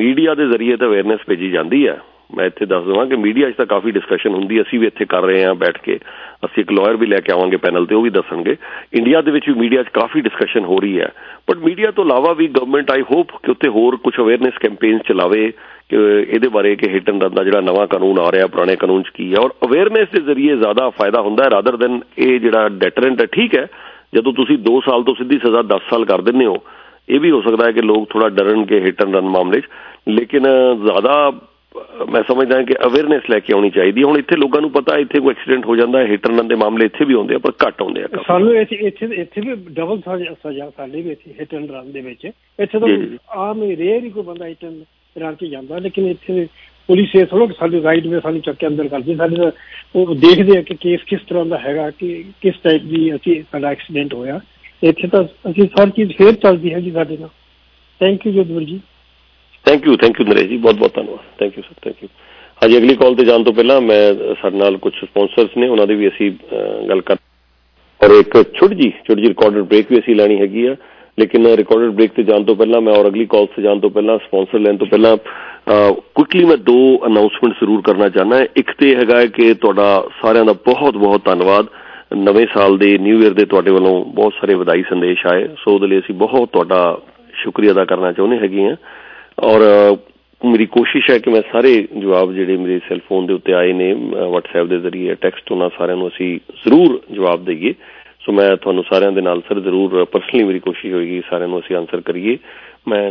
मीडिया के जरिए तो अवेयरनेस भेजी जाती है। मैं इत्थे दस देवां कि मीडिया इस दा काफ़ी डिस्कशन हुंदी है, असीं भी इत्थे कर रहे हैं बैठ के, असीं एक लॉयर भी लैके आवांगे पैनल ते, ओह भी दस्सणगे। इंडिया दे विच भी मीडिया 'ਚ काफ़ी डिस्कशन हो रही है, बट मीडिया तो इलावा भी गवर्नमेंट आई होप कि उत्थे होर कुछ अवेयरनेस कैंपेन चलावे कि इहदे बारे कि हिट एंड रन दा जिहड़ा नवां कानून आ रहा पुराने कानून 'ਚ की है, और अवेयरनेस दे जरिए ज़्यादा फायदा हुंदा है रादर दैन इह जिहड़ा डेटरेंट है। ठीक है ਜਦੋਂ ਤੁਸੀਂ 2 ਸਾਲ ਤੋਂ ਸਿੱਧੀ ਸਜ਼ਾ 10 ਸਾਲ ਕਰ ਦਿੰਦੇ ਹੋ ਇਹ ਵੀ ਹੋ ਸਕਦਾ ਹੈ ਕਿ ਲੋਕ ਥੋੜਾ ਡਰਨ ਕੇ ਹਿਟ ਐਂਡ ਰਨ ਮਾਮਲੇ 'ਚ, ਲੇਕਿਨ ਜ਼ਿਆਦਾ ਮੈਂ ਸਮਝਦਾ ਕਿ ਅਵੇਅਰਨੈਸ ਲੈ ਕੇ ਆਉਣੀ ਚਾਹੀਦੀ ਹੈ। ਹੁਣ ਇੱਥੇ ਲੋਕਾਂ ਨੂੰ ਪਤਾ ਇੱਥੇ ਕੋਈ ਐਕਸੀਡੈਂਟ ਹੋ ਜਾਂਦਾ ਹੈ, ਹਿਟ ਐਂਡ ਰਨ ਦੇ ਮਾਮਲੇ ਇੱਥੇ ਵੀ ਆਉਂਦੇ ਆ ਪਰ ਘੱਟ ਆਉਂਦੇ ਆ। ਸਾਨੂੰ ਇੱਥੇ ਵੀ ਡਬਲ ਸਜ਼ਾ ਸਾਡੇ ਵੀ ਇੱਥੇ ਹਿਟ ਐਂਡ ਰਨ ਦੇ ਵਿੱਚ, ਇੱਥੇ ਤਾਂ ਆਮ ਰੇਅਰ ਹੀ ਕੋਈ ਬੰਦਾ ਹਿਟ ਐਂਡ ਰਨ 'ਚ ਜਾਂਦਾ, ਲੇਕਿਨ ਇੱਥੇ ਪੁਲਿਸ ਇਹ ਥੋੜ੍ਹਾ ਸਾਡੇ ਰਾਈਟ ਵੇ ਸਾਨੂੰ ਚੱਕ ਕੇ ਅੰਦਰ ਕਰਦੀ। ਸਾਡੇ ਤਾਂ ਉਹ ਦੇਖਦੇ ਆ ਕਿ ਕੇਸ ਕਿਸ ਤਰ੍ਹਾਂ ਦਾ ਹੈਗਾ ਕਿ ਕਿਸ ਟਾਈਪ ਦੀ ਅਸੀਂ ਸਾਡਾ ਐਕਸੀਡੈਂਟ ਹੋਇਆ, ਇੱਥੇ ਤਾਂ ਅਸੀਂ ਸਾਰੀ ਚੀਜ਼ ਫੇਰ ਚੱਲਦੀ ਹੈਗੀ ਸਾਡੇ ਨਾਲ। ਥੈਂਕ ਯੂ ਜੋਧਪੁਰ ਜੀ। ਥੈਂਕ ਯੂ ਨਰੇਸ਼ ਜੀ, ਬਹੁਤ ਬਹੁਤ ਧੰਨਵਾਦ। Thank you sir, thank you. ਹਾਂਜੀ ਅਗਲੀ ਕਾਲ 'ਤੇ ਜਾਣ ਤੋਂ ਪਹਿਲਾਂ ਮੈਂ ਸਾਡੇ ਨਾਲ ਕੁਝ ਸਪੋਂਸਰਸ ਨੇ ਉਹਨਾਂ ਦੀ ਵੀ ਅਸੀਂ ਗੱਲ ਕਰ, ਔਰ ਇੱਕ ਛੋਟੀ ਜੀ ਰਿਕਾਰਡਡ ਬ੍ਰੇਕ ਵੀ ਅਸੀਂ ਲੈਣੀ ਹੈਗੀ ਆ। ਲੇਕਿਨ ਰਿਕਾਰਡਡ ਬ੍ਰੇਕ 'ਤੇ ਜਾਣ ਤੋਂ ਪਹਿਲਾਂ ਮੈਂ ਔਰ ਅਗਲੀ ਕਾਲ 'ਤੇ ਜਾਣ ਤੋਂ ਪਹਿਲਾਂ ਸਪੋਂਸਰ ਲੈਣ ਤੋਂ ਪਹਿਲਾਂ ਕੁਇਕਲੀ ਮੈਂ 2 ਅਨਾਊਂਸਮੈਂਟ ਜ਼ਰੂਰ ਕਰਨਾ ਚਾਹੁੰਦਾ। ਇੱਕ ਤਾਂ ਹੈਗਾ ਕਿ ਤੁਹਾਡਾ ਸਾਰਿਆਂ ਦਾ ਬਹੁਤ ਬਹੁਤ ਧੰਨਵਾਦ, ਨਵੇਂ ਸਾਲ ਦੇ ਨਿਊ ਈਅਰ ਦੇ ਤੁਹਾਡੇ ਵੱਲੋਂ ਬਹੁਤ ਸਾਰੇ ਵਧਾਈ ਸੰਦੇਸ਼ ਆਏ, ਸੋ ਉਹਦੇ ਲਈ ਅਸੀਂ ਬਹੁਤ ਤੁਹਾਡਾ ਸ਼ੁਕਰੀਆ ਅਦਾ ਕਰਨਾ ਚਾਹੁੰਦੇ ਹੈਗੇ ਹਾਂ। ਔਰ ਮੇਰੀ ਕੋਸ਼ਿਸ਼ ਹੈ ਕਿ ਮੈਂ ਸਾਰੇ ਜਵਾਬ ਜਿਹੜੇ ਮੇਰੇ ਸੈੱਲਫੋਨ ਦੇ ਉੱਤੇ ਆਏ ਨੇ ਵਟਸਐਪ ਦੇ ਜ਼ਰੀਏ ਟੈਕਸਟ ਉਹਨਾਂ ਸਾਰਿਆਂ ਨੂੰ ਅਸੀਂ ਜ਼ਰੂਰ ਜਵਾਬ ਦੇਈਏ। ਸੋ ਮੈਂ ਤੁਹਾਨੂੰ ਸਾਰਿਆਂ ਦੇ ਨਾਲ ਸਰ ਜ਼ਰੂਰ ਪਰਸਨਲੀ ਮੇਰੀ ਕੋਸ਼ਿਸ਼ ਹੋਏਗੀ ਸਾਰਿਆਂ ਨੂੰ ਅਸੀਂ ਆਨਸਰ ਕਰੀਏ। ਮੈਂ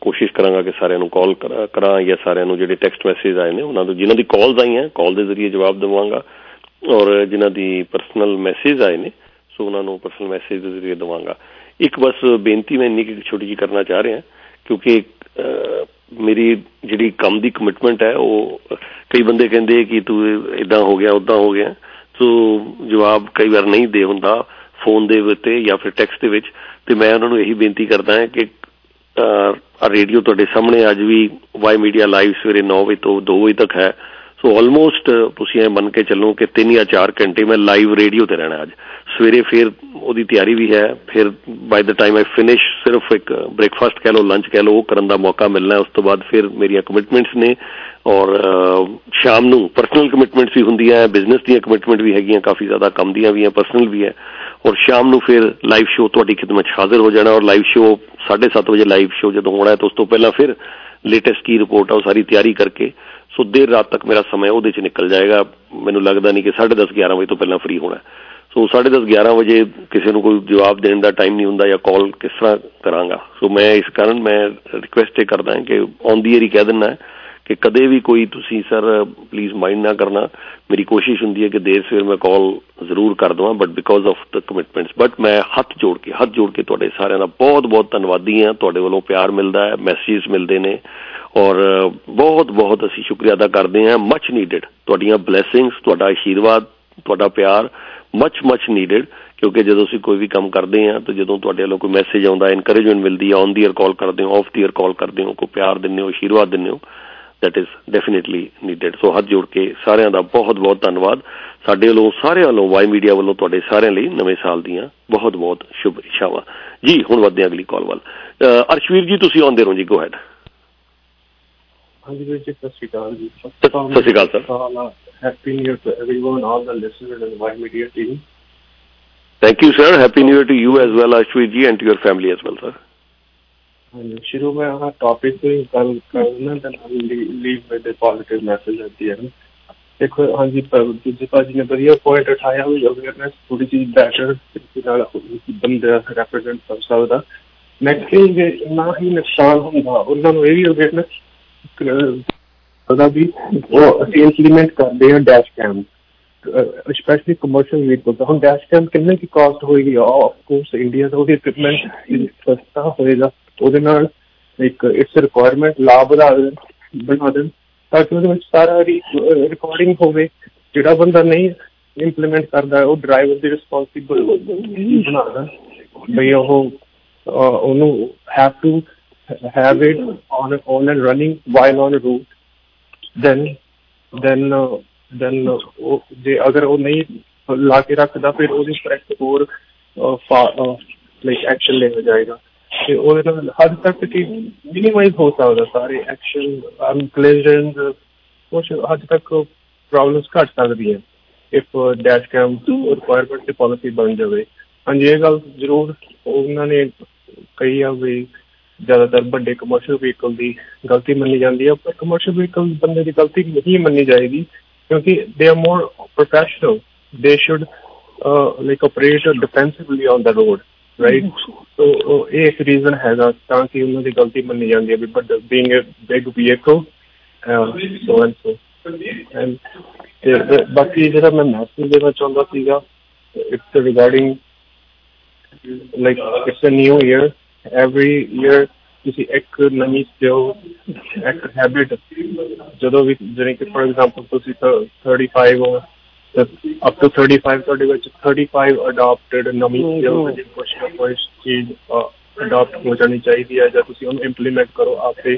ਕੋਸ਼ਿਸ਼ ਕਰਾਂਗਾ ਕਿ ਸਾਰਿਆਂ ਨੂੰ ਕਾਲ ਕਰਾਂ ਜਾਂ ਸਾਰਿਆਂ ਨੂੰ ਜਿਹੜੇ ਟੈਕਸਟ ਮੈਸੇਜ ਆਏ ਨੇ ਉਹਨਾਂ ਨੂੰ, ਜਿਨ੍ਹਾਂ ਦੀ ਕਾਲਸ ਆਈਆਂ ਕਾਲ ਦੇ ਜ਼ਰੀਏ ਜਵਾਬ ਦੇਵਾਂਗਾ, ਔਰ ਜਿਨ੍ਹਾਂ ਦੀ ਪਰਸਨਲ ਮੈਸੇਜ ਆਏ ਨੇ ਸੋ ਉਹਨਾਂ ਨੂੰ ਪਰਸਨਲ ਮੈਸੇਜ ਦੇ ਜ਼ਰੀਏ ਦੇਵਾਂਗਾ। ਇੱਕ ਬਸ ਬੇਨਤੀ ਮੈਂ ਇੰਨੀ ਛੋਟੀ ਜਿਹੀ ਕਰਨਾ ਚਾਹ ਰਿਹਾ ਕਿਉਂਕਿ ਮੇਰੀ ਜਿਹੜੀ ਕੰਮ ਦੀ ਕਮਿਟਮੈਂਟ ਹੈ ਉਹ ਕਈ ਬੰਦੇ ਕਹਿੰਦੇ ਕਿ ਤੂੰ ਇੱਦਾਂ ਹੋ ਗਿਆ ਉੱਦਾਂ ਹੋ ਗਿਆ, ਸੋ ਜਵਾਬ ਕਈ ਵਾਰ ਨਹੀਂ ਦੇ ਹੁੰਦਾ ਫੋਨ ਦੇ ਉੱਤੇ ਜਾਂ ਫਿਰ ਟੈਕਸਟ ਦੇ ਵਿੱਚ। ਅਤੇ ਮੈਂ ਉਹਨਾਂ ਨੂੰ ਇਹੀ ਬੇਨਤੀ ਕਰਦਾ ਹੈ ਕਿ ਰੇਡੀਓ ਤੁਹਾਡੇ ਸਾਹਮਣੇ ਅੱਜ ਵੀ ਵਾਈ ਮੀਡੀਆ ਲਾਈਵ ਸਵੇਰੇ 9 ਵਜੇ ਤੋਂ 2 ਵਜੇ ਤੱਕ ਹੈ, ਸੋ ਆਲਮੋਸਟ ਤੁਸੀਂ ਐਂ ਮੰਨ ਕੇ ਚੱਲੋ ਕਿ 3 ਜਾਂ 4 ਘੰਟੇ ਮੈਂ ਲਾਈਵ ਰੇਡੀਓ 'ਤੇ ਰਹਿਣਾ। ਅੱਜ ਸਵੇਰੇ ਫਿਰ ਉਹਦੀ ਤਿਆਰੀ ਵੀ ਹੈ, ਫਿਰ by the time I finish ਸਿਰਫ ਇੱਕ ਬ੍ਰੇਕਫਾਸਟ ਕਹਿ ਲਓ ਲੰਚ ਕਹਿ ਲਓ ਉਹ ਕਰਨ ਦਾ ਮੌਕਾ ਮਿਲਣਾ, ਉਸ ਤੋਂ ਬਾਅਦ ਫਿਰ ਮੇਰੀਆਂ ਕਮਿਟਮੈਂਟਸ ਨੇ, ਔਰ ਸ਼ਾਮ ਨੂੰ ਪਰਸਨਲ ਕਮਿਟਮੈਂਟਸ ਵੀ ਹੁੰਦੀਆਂ, ਬਿਜ਼ਨਸ ਦੀਆਂ ਕਮਿਟਮੈਂਟ ਵੀ ਹੈਗੀਆਂ ਕਾਫੀ ਜ਼ਿਆਦਾ, ਕੰਮ ਦੀਆਂ ਵੀ ਹੈ ਪਰਸਨਲ ਵੀ ਹੈ, ਔਰ ਸ਼ਾਮ ਨੂੰ ਫਿਰ ਲਾਈਵ ਸ਼ੋਅ ਤੁਹਾਡੀ ਖਿਦਮਤ 'ਚ ਹਾਜ਼ਰ ਹੋ ਜਾਣਾ। ਔਰ ਲਾਈਵ ਸ਼ੋਅ 7:30 ਵਜੇ ਲਾਈਵ ਸ਼ੋਅ ਜਦੋਂ ਹੋਣਾ ਤਾਂ ਉਸ ਤੋਂ ਪਹਿਲਾਂ ਫਿਰ ਲੇਟੈਸਟ ਕੀ ਰਿਪੋਰਟ ਆ ਉਹ ਸਾਰੀ ਤਿਆਰੀ ਕਰਕੇ, ਸੋ ਦੇਰ ਰਾਤ ਤੱਕ ਮੇਰਾ ਸਮਾਂ ਉਹਦੇ 'ਚ ਨਿਕਲ ਜਾਏਗਾ। ਮੈਨੂੰ ਲੱਗਦਾ ਨਹੀਂ ਕਿ 10:30 11 ਵਜੇ ਤੋਂ ਪਹਿਲਾਂ ਫਰੀ ਹੋਣਾ, ਸੋ 10:30 11 ਵਜੇ ਕਿਸੇ ਨੂੰ ਕੋਈ ਜਵਾਬ ਦੇਣ ਦਾ ਟਾਈਮ ਨਹੀਂ ਹੁੰਦਾ ਜਾਂ ਕਾਲ ਕਿਸ ਤਰ੍ਹਾਂ ਕਰਾਂਗਾ। ਸੋ ਮੈਂ ਇਸ ਕਾਰਨ ਮੈਂ ਰਿਕੁਐਸਟ ਇਹ ਕਰਦਾ ਕਿ ਔਨ ਦੀ ਏਅਰ ਹੀ ਕਹਿ ਦਿੰਦਾ ਕਿ ਕਦੇ ਵੀ ਕੋਈ ਤੁਸੀਂ ਸਰ ਪਲੀਜ਼ ਮਾਈਂਡ ਨਾ ਕਰਨਾ, ਮੇਰੀ ਕੋਸ਼ਿਸ਼ ਹੁੰਦੀ ਹੈ ਕਿ ਦੇਰ ਸਵੇਰ ਮੈਂ ਕਾਲ ਜ਼ਰੂਰ ਕਰ ਦੇਵਾਂ but because of the commitments. But ਮੈਂ ਹੱਥ ਜੋੜ ਕੇ ਤੁਹਾਡੇ ਸਾਰਿਆਂ ਦਾ ਬਹੁਤ ਬਹੁਤ ਧੰਨਵਾਦੀ ਹਾਂ, ਤੁਹਾਡੇ ਵੱਲੋਂ ਪਿਆਰ ਮਿਲਦਾ ਹੈ, ਮੈਸੇਜਸ ਮਿਲਦੇ ਨੇ ਔਰ ਬਹੁਤ ਬਹੁਤ ਅਸੀਂ ਸ਼ੁਕਰੀਆ ਅਦਾ ਕਰਦੇ ਹਾਂ। ਮੱਚ ਨੀਡਿਡ ਤੁਹਾਡੀਆਂ ਬਲੈਸਿੰਗਸ, ਤੁਹਾਡਾ ਆਸ਼ੀਰਵਾਦ, ਤੁਹਾਡਾ ਪਿਆਰ ਮੱਚ ਨੀਡਿਡ, ਕਿਉਂਕਿ ਜਦੋਂ ਅਸੀਂ ਕੋਈ ਵੀ ਕੰਮ ਕਰਦੇ ਹਾਂ ਤਾਂ ਜਦੋਂ ਤੁਹਾਡੇ ਵੱਲੋਂ ਕੋਈ ਮੈਸੇਜ ਆਉਂਦਾ, ਇਨਕਰੇਜਮੈਂਟ ਮਿਲਦੀ ਹੈ, ਔਨ ਦੀ ਏਅਰ ਕਾਲ ਕਰਦੇ ਹੋ, ਆਫ ਦੀ ਏਅਰ ਕਾਲ ਕਰਦੇ ਹੋ, ਕੋਈ ਪਿਆਰ ਦਿੰਦੇ ਹੋ, ਆਸ਼ੀਰਵਾਦ ਦਿੰਦੇ ਹੋ, that is definitely needed। ਸੋ ਹੱਥ ਜੋੜ ਕੇ ਸਾਰਿਆਂ ਦਾ ਬਹੁਤ ਬਹੁਤ ਧੰਨਵਾਦ, ਸਾਡੇ ਵੱਲੋਂ ਸਾਰਿਆਂ ਵੱਲੋਂ ਵਾਈ ਮੀਡੀਆ ਵੱਲੋਂ ਤੁਹਾਡੇ ਸਾਰਿਆਂ ਲਈ ਨਵੇਂ ਸਾਲ ਦੀਆਂ ਬਹੁਤ ਬਹੁਤ ਸ਼ੁਭ ਇੱਛਾਵਾਂ ਜੀ। ਹੁਣ ਵੱਧਦੇ ਹਾਂ ਅਗਲੀ ਕਾਲ ਵੱਲ। ਅਰਸ਼ਵੀਰ ਜੀ ਤੁਸੀਂ ਆਉਂਦੇ ਰਹੋ ਜੀ, ਗੋ ਹੈਡ। ਹਾਂਜੀ ਵੀਰ ਜੀ ਸਤਿ ਸ਼੍ਰੀ ਅਕਾਲ ਜੀ। ਸਤਿ ਸ਼੍ਰੀ ਅਕਾਲ sir, happy new year to everyone, all the listeners and Y media team. Thank you sir, happy new year to you as well Arshveer ji and to your family as well sir. शुरू में हमारा टॉपिक पे गल करना था, हम leave with a positive message आती है। देखो हाँ जी प्रभुजीपा जी ने बढ़िया पॉइंट उठाया, हुई अवेयरनेस थोड़ी सी बेटर बंदा रिप्रेजेंट कर सकता, नेक्स्ट ना ही नुकसान होगा उन्होंने यही अवेयरनेस ਉਹਦਾ ਵੀ ਉਹ ਅਸੀਂ ਇੰਪਲੀਮੈਂਟ ਕਰਦੇ ਹਾਂ। Dash cam specially commercial vehicle ਦਾ ਹੁਣ ਡੈਸ਼ ਕੈਮ ਕਿੰਨੇ ਦੀ ਕਾਸਟ ਹੋਏਗੀ, ਆਫਕੋਰਸ ਇੰਡੀਆ ਦਾ ਉਹਦੀ ਇਕਵਿਪਮੈਂਟ ਸਸਤਾ ਹੋਏਗਾ, ਉਹਦੇ ਨਾਲ ਇੱਕ ਇਟਸ ਰਿਕੁਆਇਰਮੈਂਟ ਲਾ ਵਧਾ ਦੇਣ ਬਣਾ ਦੇਣ क्योंकि सारा रिकॉर्डिंग होवे जेड़ा बंदा नहीं इंप्लीमेंट करदा वो ड्राइवर दी रिस्पांसिबल बनादा बई ओह ओनु have to have it on and running while on route then जे अगर वो नहीं ला के रखता फिर ओदी करेक्ट और लाइक एक्शन लेना जाएगा ਤੇ ਉਹਦੇ ਨਾਲ ਹੱਦ ਤੱਕ ਕਿ ਮਿਨੀਮਾਈਜ਼ ਹੋ ਸਕਦਾ ਸਾਰੇ ਐਕਸ਼ਨ ਅਨਕਲੇਜਨ ਕੁਛ ਹੱਦ ਤੱਕ ਪ੍ਰੋਬਲਮਸ ਘੱਟ ਸਕਦੀ ਹੈ ਇਫ ਡੈਸ਼ ਕੈਮ ਰਿਕੁਆਇਰਮੈਂਟ ਦੀ ਪੋਲਿਸੀ ਬਣ ਜਾਵੇ। ਹਾਂਜੀ ਇਹ ਗੱਲ ਜ਼ਰੂਰ ਉਹਨਾਂ ਨੇ ਕਹੀ ਆ ਵੀ ਜ਼ਿਆਦਾਤਰ ਵੱਡੇ ਕਮਰਸ਼ੀਅਲ ਵਹੀਕਲ ਦੀ ਗਲਤੀ ਮੰਨੀ ਜਾਂਦੀ ਹੈ ਪਰ ਕਮਰਸ਼ੀਅਲ ਵਹੀਕਲ ਬੰਦੇ ਦੀ ਗਲਤੀ ਨਹੀਂ ਮੰਨੀ ਜਾਏਗੀ ਕਿਉਂਕਿ they are more professional they should like operate defensively on the road right so ਇਹ ਇੱਕ ਰੀਜ਼ਨ ਹੈਗਾ ਤਾਂ ਕਿ ਉਹਨਾਂ ਦੀ ਗਲਤੀ ਮੰਨੀ ਜਾਂਦੀ ਹੈ ਵੀ but being big vehicle so and so and ਤੇ ਬਾਕੀ ਜਿਹੜਾ ਮੈਂ ਮੈਸੇਜ ਦੇਣਾ ਚਾਹੁੰਦਾ ਸੀਗਾ it's regarding like it's a new year every year ਤੁਸੀਂ ਇੱਕ ਨਵੀਂ ਸਕਿੱਲ ਇੱਕ ਹੈਬਿਟ ਜਦੋਂ ਵੀ ਜਿਵੇਂ ਕਿ ਫੋਰ ਐਗਜ਼ਾਮਪਲ ਤੁਸੀਂ 35 ਹੋ up to 35 ਤੁਹਾਡੇ ਵਿੱਚ 35 ਅਡਾਪਟਡ ਨਵੀਂ ਸਕਿੱਲ ਕੁਛ ਨਾ ਕੁਛ ਚੀਜ਼ ਅਡਾਪਟ ਹੋ ਜਾਣੀ ਚਾਹੀਦੀ ਹੈ ਜਾਂ ਤੁਸੀਂ ਉਹਨੂੰ ਇੰਪਲੀਮੈਂਟ ਕਰੋ ਆਪੇ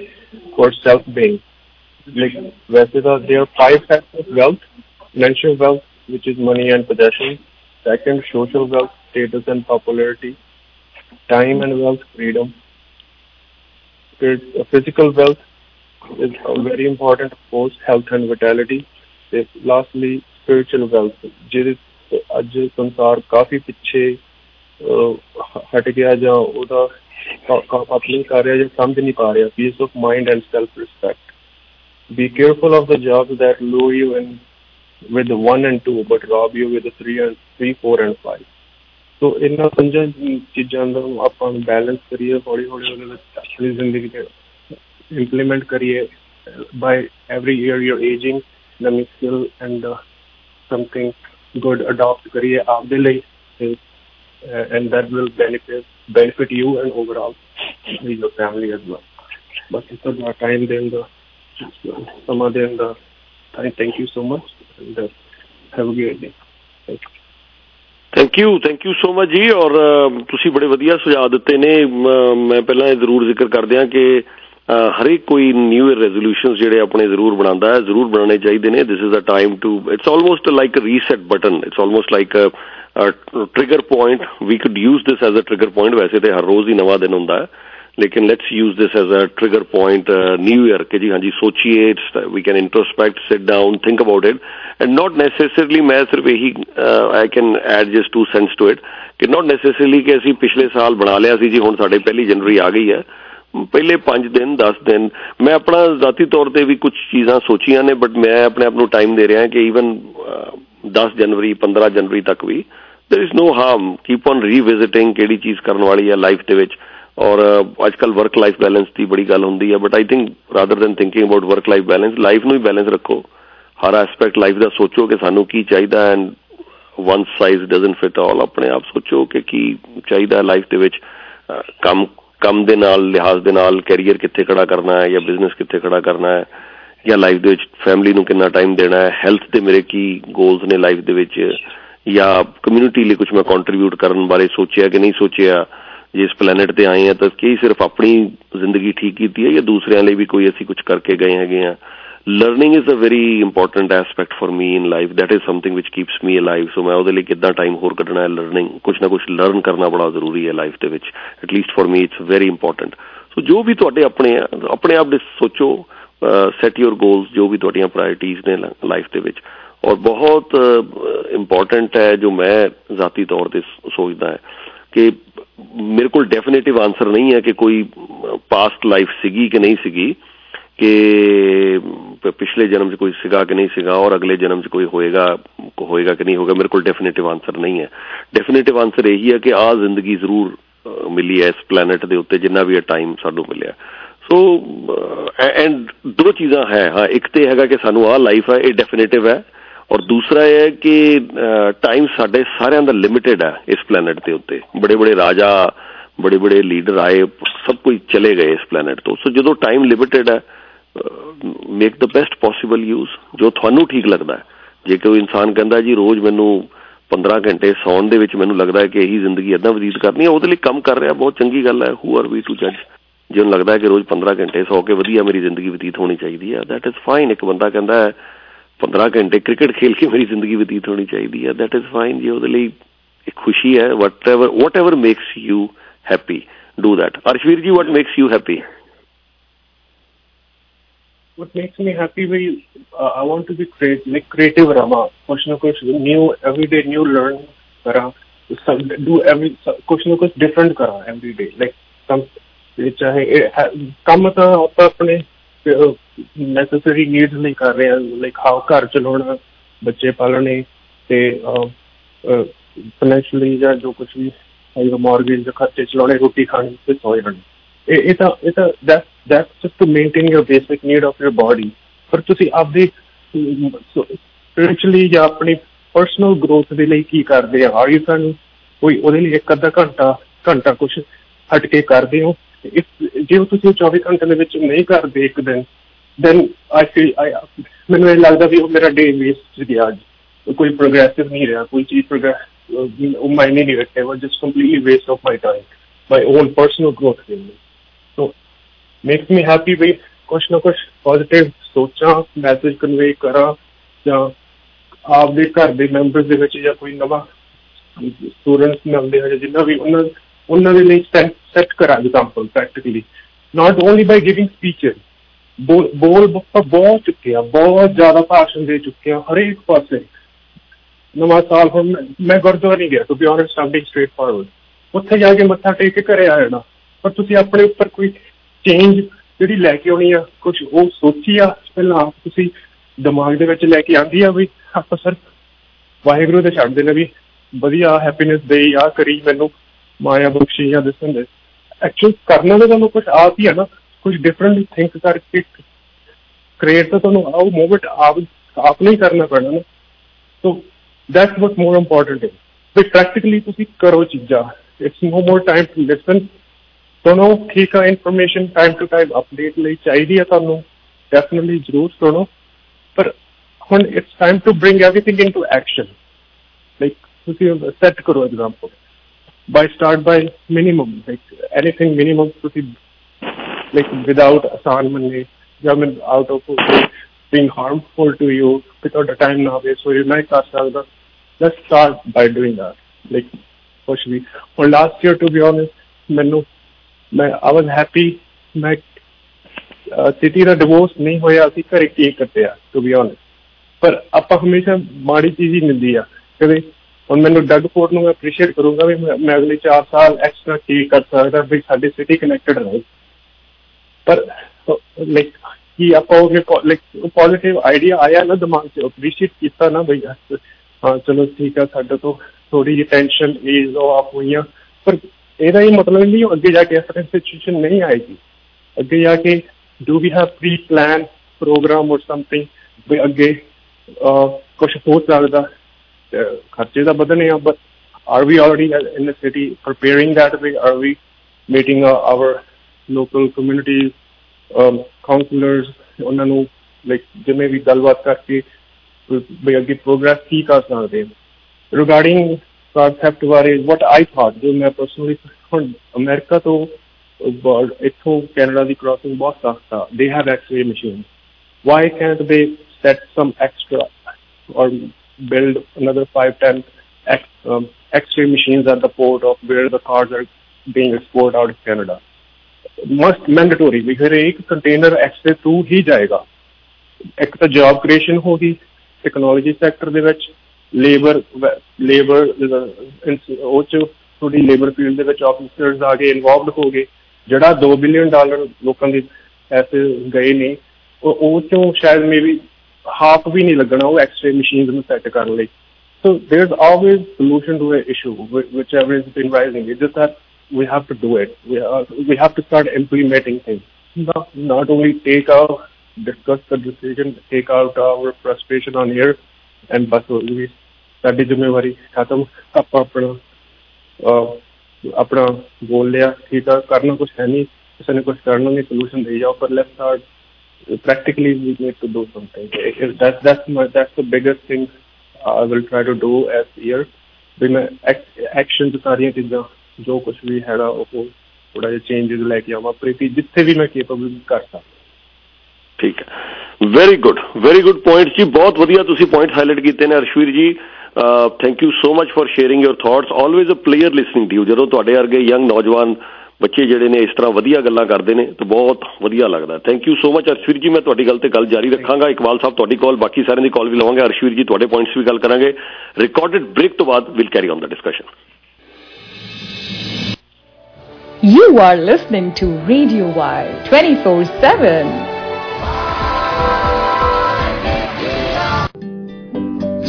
ਕੋਰਸ ਸੈਲਫ ਬੇਇੰਗ ਲਾਈਕ ਵੈਸੇ ਤਾਂ they are 5 factor of wealth financial wealth which is money and possession second social wealth status and popularity time and wealth freedom physical wealth is very important of course health and vitality ਤੇ lastly spiritual wealth ਜਿਹਦੇ ਅੱਜ ਸੰਸਾਰ ਕਾਫ਼ੀ ਪਿੱਛੇ ਹਟ ਗਿਆ ਜਾਂ ਉਹਦਾ ਆਪਣੀ ਕਰ ਰਿਹਾ ਜਾਂ ਸਮਝ ਨਹੀਂ ਪਾ ਰਿਹਾ peace of mind and self respect be careful of the job that low you and with 1 and 2 but rob you with 3 and 3 4 and 5 so ਇਹਨਾਂ ਪੰਜਾਂ ਚੀਜ਼ਾਂ ਦਾ ਆਪਾਂ ਬੈਲੈਂਸ ਕਰੀਏ ਹੌਲੀ ਹੌਲੀ ਉਹਦੇ ਵਿੱਚ ਆਪਣੀ ਜ਼ਿੰਦਗੀ 'ਚ ਇੰਪਲੀਮੈਂਟ ਕਰੀਏ by every year your ageing ਨਵੀਂ skill and something good adopt kariye aapde liye and that will benefit you and overall your family as well but it's a time then the samadhi and thank you so much and have a great day thank you so much ji aur ਤੁਸੀਂ ਬੜੇ ਵਧੀਆ ਸੁਝਾਅ ਦਿੱਤੇ ਨੇ ਮੈਂ ਪਹਿਲਾਂ ਇਹ ਜ਼ਰੂਰ ਜ਼ਿਕਰ ਕਰਦੇ ਹਾਂ ਕਿ ਹਰੇਕ ਕੋਈ ਨਿਊ ਈਅਰ ਰੈਜ਼ੋਲਿਊਸ਼ਨ ਜਿਹੜੇ ਆਪਣੇ ਜ਼ਰੂਰ ਬਣਾਉਂਦਾ ਹੈ ਜ਼ਰੂਰ ਬਣਾਉਣੇ ਚਾਹੀਦੇ ਨੇ this is a time to it's almost like reset button it's almost like trigger point we could use this as a trigger point ਵੈਸੇ ਤਾਂ ਹਰ ਰੋਜ਼ ਹੀ ਨਵਾਂ ਦਿਨ ਹੁੰਦਾ ਹੈ ਲੇਕਿਨ let's use this as a trigger point new year ਕਿ ਜੀ ਹਾਂਜੀ ਸੋਚੀਏ we can introspect sit down think about it and not necessarily ਮੈਂ ਸਿਰਫ ਇਹੀ I can add just 2 cents to it ਕਿ ਨੋਟ ਨੈਸੈਸਰਲੀ ਕਿ ਅਸੀਂ ਪਿਛਲੇ ਸਾਲ ਬਣਾ ਲਿਆ ਸੀ ਜੀ ਹੁਣ ਸਾਡੇ 1 January ਆ ਗਈ ਹੈ ਪਹਿਲੇ 5 ਦਿਨ 10 ਦਿਨ ਮੈਂ ਆਪਣਾ ذاتی ਤੌਰ 'ਤੇ ਵੀ ਕੁਝ ਚੀਜ਼ਾਂ ਸੋਚੀਆਂ ਨੇ ਬਟ ਮੈਂ ਆਪਣੇ ਆਪ ਨੂੰ ਟਾਈਮ ਦੇ ਰਿਹਾ ਕਿ ਈਵਨ 10 January 15 January ਤੱਕ ਵੀ there is no harm keep on revisiting ਕਿਹੜੀ ਚੀਜ਼ ਕਰਨ ਵਾਲੀ ਹੈ ਲਾਈਫ ਦੇ ਵਿੱਚ ਔਰ ਅੱਜ ਕੱਲ੍ਹ ਵਰਕ ਲਾਈਫ ਬੈਲੈਂਸ ਦੀ ਬੜੀ ਗੱਲ ਹੁੰਦੀ ਹੈ but I think rather than thinking about work life balance life ਨੂੰ ਵੀ ਬੈਲੈਂਸ ਰੱਖੋ ਹਰ ਐਸਪੈਕਟ ਲਾਈਫ ਦਾ ਸੋਚੋ ਕਿ ਸਾਨੂੰ ਕੀ ਚਾਹੀਦਾ and one size doesn't fit all ਆਪਣੇ ਆਪ ਸੋਚੋ ਕਿ ਕੀ ਚਾਹੀਦਾ ਲਾਈਫ ਦੇ ਵਿੱਚ ਕੰਮ ਦੇ ਨਾਲ ਲਿਹਾਜ਼ ਦੇ ਨਾਲ ਕੈਰੀਅਰ ਕਿੱਥੇ ਖੜਾ ਕਰਨਾ ਹੈ ਜਾਂ ਬਿਜ਼ਨਸ ਕਿੱਥੇ ਖੜਾ ਕਰਨਾ ਹੈ ਜਾਂ ਲਾਈਫ ਦੇ ਵਿੱਚ ਫੈਮਿਲੀ ਨੂੰ ਕਿੰਨਾ ਟਾਈਮ ਦੇਣਾ ਹੈ ਹੈਲਥ ਦੇ ਮੇਰੇ ਕੀ ਗੋਲਸ ਨੇ ਲਾਈਫ ਦੇ ਵਿੱਚ ਜਾਂ ਕਮਿਊਨਿਟੀ ਲਈ ਕੁਛ ਮੈਂ ਕੰਟਰੀਬਿਊਟ ਕਰਨ ਬਾਰੇ ਸੋਚਿਆ ਕਿ ਨਹੀਂ ਸੋਚਿਆ ਜੇ ਇਸ ਪਲੈਨਟ 'ਤੇ ਆਏ ਹਾਂ ਤਾਂ ਕੀ ਸਿਰਫ ਆਪਣੀ ਜ਼ਿੰਦਗੀ ਠੀਕ ਕੀਤੀ ਹੈ ਜਾਂ ਦੂਸਰਿਆਂ ਲਈ ਵੀ ਕੋਈ ਅਸੀਂ ਕੁਛ ਕਰਕੇ ਗਏ ਹੈਗੇ ਹਾਂ learning is a very important aspect for me in life that is something which keeps me alive so ਮੈਂ ਉਹਦੇ ਲਈ ਕਿੱਦਾਂ ਟਾਈਮ ਹੋਰ ਕੱਢਣਾ ਹੈ ਲਰਨਿੰਗ ਕੁਛ ਨਾ ਕੁਛ ਲਰਨ ਕਰਨਾ ਬੜਾ ਜ਼ਰੂਰੀ ਹੈ ਲਾਈਫ ਦੇ ਵਿੱਚ at least for me it's very important so ਜੋ ਵੀ ਤੁਹਾਡੇ ਆਪਣੇ ਆਪ ਦੇ ਸੋਚੋ ਸੈਟ ਯੂਰ ਗੋਲਸ ਜੋ ਵੀ ਤੁਹਾਡੀਆਂ ਪ੍ਰਾਇਰਟੀਜ਼ ਨੇ ਲਾਈਫ ਦੇ ਵਿੱਚ ਔਰ ਬਹੁਤ ਇੰਪੋਰਟੈਂਟ ਹੈ ਜੋ ਮੈਂ ذاتی ਤੌਰ 'ਤੇ ਸੋਚਦਾ ਹੈ ਕਿ ਮੇਰੇ ਕੋਲ ਡੈਫੀਨੇਟਿਵ ਆਂਸਰ ਨਹੀਂ ਹੈ ਕਿ ਕੋਈ ਪਾਸਟ ਲਾਈਫ ਸੀਗੀ ਕਿ ਨਹੀਂ ਸੀਗੀ ਕਿ ਪਿਛਲੇ ਜਨਮ 'ਚ ਕੋਈ ਸੀਗਾ ਕਿ ਨਹੀਂ ਸੀਗਾ ਔਰ ਅਗਲੇ ਜਨਮ 'ਚ ਕੋਈ ਹੋਏਗਾ ਕਿ ਨਹੀਂ ਹੋਏਗਾ ਮੇਰੇ ਕੋਲ ਡੈਫੀਨੇਟਿਵ ਆਂਸਰ ਨਹੀਂ ਹੈ ਡੈਫੀਨੇਟਿਵ ਆਂਸਰ ਇਹੀ ਹੈ ਕਿ ਆਹ ਜ਼ਿੰਦਗੀ ਜ਼ਰੂਰ ਮਿਲੀ ਹੈ ਇਸ ਪਲੈਨਟ ਦੇ ਉੱਤੇ ਜਿੰਨਾ ਵੀ ਇਹ ਟਾਈਮ ਸਾਨੂੰ ਮਿਲਿਆ ਸੋ ਐਂਡ 2 ਚੀਜ਼ਾਂ ਹੈ ਹਾਂ ਇੱਕ ਤਾਂ ਹੈਗਾ ਕਿ ਸਾਨੂੰ ਆਹ ਲਾਈਫ ਹੈ ਇਹ ਡੈਫੀਨੇਟਿਵ ਹੈ ਔਰ ਦੂਸਰਾ ਇਹ ਹੈ ਕਿ ਟਾਈਮ ਸਾਡੇ ਸਾਰਿਆਂ ਦਾ ਲਿਮਿਟਿਡ ਹੈ ਇਸ ਪਲੈਨਟ ਦੇ ਉੱਤੇ ਬੜੇ ਬੜੇ ਰਾਜਾ ਬੜੇ ਬੜੇ ਲੀਡਰ ਆਏ ਸਭ ਕੋਈ ਚਲੇ ਗਏ ਇਸ ਪਲੈਨਟ ਤੋਂ ਸੋ ਜਦੋਂ ਟਾਈਮ ਲਿਮਿਟਿਡ ਹੈ make the best possible use जो थानू ठीक लगता है। जे कोई इंसान कहता जी रोज मैनू 15 घंटे सौण दे विच मैनू लगता है कि यही जिंदगी इदां व्यतीत करनी है, उसदे लई काम कर रहा बहुत चंगी गल है। हू आर वी टू जज? जे उन्हें लगता है कि रोज 15 घंटे सौ के वधिया मेरी जिंदगी व्यतीत होनी चाहिए है, दैट इज फाइन। एक बंदा कहता है 15 घंटे क्रिकेट खेल के मेरी जिंदगी व्यतीत होनी चाहिए है, दैट इज फाइन। जी उसदे लई खुशी है, whatever makes you happy, do that. Arshveer ji, what makes you happy? What makes me happy is I want to be creative Rama. Kuch na kuch new every day, new learn kara. Do every kuch na kuch different kara every day. Like some kam ta apne necessary needs nahi kar rahe, like how ghar chalona, bacche palane te financially ja jo kuch bhi hai mortgage ja kharche chalone, roti khane se soye rehna. That's just to maintain your basic need of your body. पर तुसी आपदी spiritually या अपनी personal growth दे लिए की कर दे, और ये कन कोई उधर लिए एक आधा घंटा कुछ हटके कर दे हो। जो तुसी 24 घंटे में विच नहीं कर दे एक दिन, then I feel मैंने लगता भी वो मेरा day waste गया। आज कोई progressive नहीं रहा, कोई चीज मायने नहीं रखते, वो just completely waste of my time, my own personal growth के लिए। मेक्स मी हैप्पी भाई कुछ ना कुछ पॉजिटिव सोचा, मैसेज कन्वे करा, या आप घर के मैंबर्स दे विच, या कोई नवा स्टूडेंट्स मिलते हैं जिन्हें भी उन्होंने लिए सेट करा example practically. Not only by giving speeches, बोल बहुत चुके, बहुत ज्यादा भाषण दे चुके हैं हरेक पासे। नवा साल हम मैं गुरुद्वारा नहीं गया to be honest, standing straightforward, उत्थे जाके मत्था टेक के घरे आ जाना। पर तुसीं अपने उपर कोई चेंज जी लैके आनी आ, कुछ वो सोची आ पहला आप दिमाग के लैके आँदी आ भी आप सर वाहेगुरु तो छड़ देना भी वधिया हैप्पीनेस दे आ करी मैनू माया बख्शी या दिसन दे। एक्चुअल करना तो तुहानू कुछ आप ही है ना, कुछ डिफरेंट थिंक करके क्रिएट तो तुहानू आओ मूवमेंट आप नहीं करना पैना ना। तो दैट्स वॉट मोर इंपॉर्टेंट है भी प्रैक्टिकली तुसीं करो चीज़ां। It's no more time to listen, सुनो ठीक है, information time to time update लिए चाहिए थानू, डेफिनेटली जरूर सुनो। पर हम it's time to bring everything into action, like तुम सैट करो example by start by minimum, like anything minimum like without आसान मनने या mean out of being harmful to you without a time ना वेस्ट हो you नहीं कर सकता। Let's start by doing that, like कुछ भी। और last year to be honest मैनू I was happy मैं सिटी का डिवोर्स नहीं होया, असीं घरे केक कट्टिया टू बी ऑनेस्ट। पर आपां हमेशा माड़ी चीज़ ही मिलती है कभी। हुण मैं डगपोर्ट नूं अप्रीशिएट करूँगा भी मैं अगले 4 साल एक्स्ट्रा केक कर सकदा भी साडी सिटी कनैक्टेड रहे। पर लाइक कि आपां लाइक पॉजिटिव आइडिया आया ना दिमाग च, अप्रीशिएट किया ना बई हाँ चलो ठीक है साडे तो थोड़ी जी टेंशन एज ऑफ हुई। पर ਇਹਦਾ ਇਹ ਮਤਲਬ ਨਹੀਂ ਅੱਗੇ ਜਾ ਕੇ ਇਸ ਸਿਚੁਏਸ਼ਨ ਨਹੀਂ ਆਏਗੀ। ਅੱਗੇ ਜਾ ਕੇ do we have pre plan programme or something ਵੀ ਅੱਗੇ ਕੁਛ ਹੋ ਸਕਦਾ, ਖਰਚੇ ਦਾ ਵਧਣੇ ਆ। But are we already in the city preparing that we are we meeting our local communities councillors, ਉਹਨਾਂ ਨੂੰ ਲਾਈਕ ਜਿਵੇਂ ਵੀ ਗੱਲਬਾਤ ਕਰਕੇ ਵੀ ਅੱਗੇ ਪ੍ਰੋਗਰੈਸ ਕੀ ਕਰ ਸਕਦੇ ਰਿਗਾਰਡਿੰਗ कॉन्सैप्ट बारे। वट आई थॉट जो मैं पर्सनली हम अमेरिका तो इतों कैनेडा की क्रॉसिंग बहुत सस्ता, they have x-ray machine, why can't they set some extra और build another 5-10 x-ray machines at the port of where the cars are being export out of Canada. Must mandatory भी हर एक container x ray through ही जाएगा। एक तो job creation होगी technology sector के विच, ਲੇਬਰ ਉਹ 'ਚ ਤੁਹਾਡੀ ਲੇਬਰ ਫੀਲਡ ਦੇ ਵਿੱਚ ਆਫਿਸਰਸ ਆ ਕੇ ਇਨਵੋਲਵਡ ਹੋ ਗਏ। ਜਿਹੜਾ $2 billion ਲੋਕਾਂ ਦੇ ਪੈਸੇ ਗਏ ਨੇ ਉਹ 'ਚੋਂ ਸ਼ਾਇਦ ਮੇਬੀ ਹਾਫ ਵੀ ਨਹੀਂ ਲੱਗਣਾ ਉਹ ਐਕਸਰੇ ਮਸ਼ੀਨਸ ਨੂੰ ਸੈੱਟ ਕਰਨ ਲਈ। So there is always solution to a issue which ever is been rising. It just that we have to do it, we have to start implementing things, not only take out discuss the decision, take out our frustration on air and ਬਸ ਵੀ ਸਾਡੀ ਜ਼ਿੰਮੇਵਾਰੀ ਖਤਮ। ਆਪਾਂ ਆਪਣਾ ਬੋਲ ਲਿਆ ਠੀਕ ਆ, ਕਰਨਾ ਕੁਛ ਹੈ ਨਹੀਂ, ਕਿਸੇ ਨੇ ਕੁਛ ਕਰਨਾ ਨਹੀਂ, ਸੋਲੂਸ਼ਨ ਦੇ ਜਾਓ। ਪਰ let's start practically we need to do something. That's the biggest thing I will try to do as year. Action जो सारियां चीज़ां जो कुछ भी है ना वो थोड़ा ये चेंजेस लेके आऊँ प्रीति जितने भी मैं केपेबल कर सकता। ठीक है, वेरी गुड पॉइंट जी, बहुत वधिया तुसी पॉइंट हाईलाइट कीते ने Arshveer ji, thank you so much for sharing your thoughts, always a pleasure listening to you, जो तुहाडे वर्गे यंग नौजवान बच्चे जिहड़े ने इस तरह वधिया गल्लां करदे ने तो बहुत वधिया लगदा। Thank you so much Arshveer ji, मैं तुहाडी गल ते गल जारी रखांगा, इकबाल साहब तुहाडी कॉल, बाकी सारे दी कॉल भी लवांगे, अर्शवीर जी तुहाडे पॉइंट्स भी गल करांगे, रिकॉर्डेड ब्रेक तो बाद will carry on the discussion. You are listening to radio Y 24/7।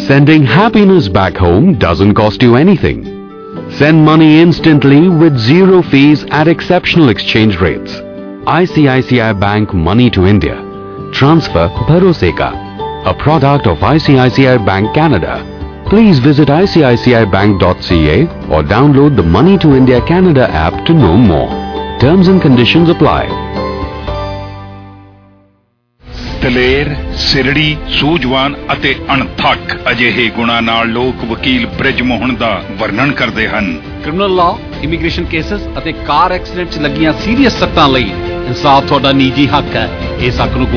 Sending happiness back home doesn't cost you anything. Send money instantly with zero fees at exceptional exchange rates. ICICI Bank Money to India. Transfer Bharose Ka. A product of ICICI Bank Canada. Please visit iciicibank.ca or download the Money to India Canada app to know more. Terms and conditions apply. ਦਲੇਰ ਸਿਰੜੀ ਸੂਝਵਾਨ ਅਤੇ ਅਣਥੱਕ ਅਜਿਹੇ ਗੁਣਾਂ ਨਾਲ ਲੋਕ ਵਕੀਲ ਬ੍ਰਿਜ ਮੋਹਨ ਦਾ ਵਰਣਨ ਕਰਦੇ ਹਨ। ਕ੍ਰਿਮੀਨਲ ਲਾਅ, ਇਮੀਗ੍ਰੇਸ਼ਨ ਕੇਸਸ ਅਤੇ ਕਾਰ ਐਕਸੀਡੈਂਟ 'ਚ ਲੱਗੀਆਂ ਸੀਰੀਅਸ ਸੱਟਾਂ ਲਈ ਇਨਸਾਫ ਤੁਹਾਡਾ ਨਿੱਜੀ ਹੱਕ ਹੈ। ਇਸ ਹੱਕ ਨੂੰ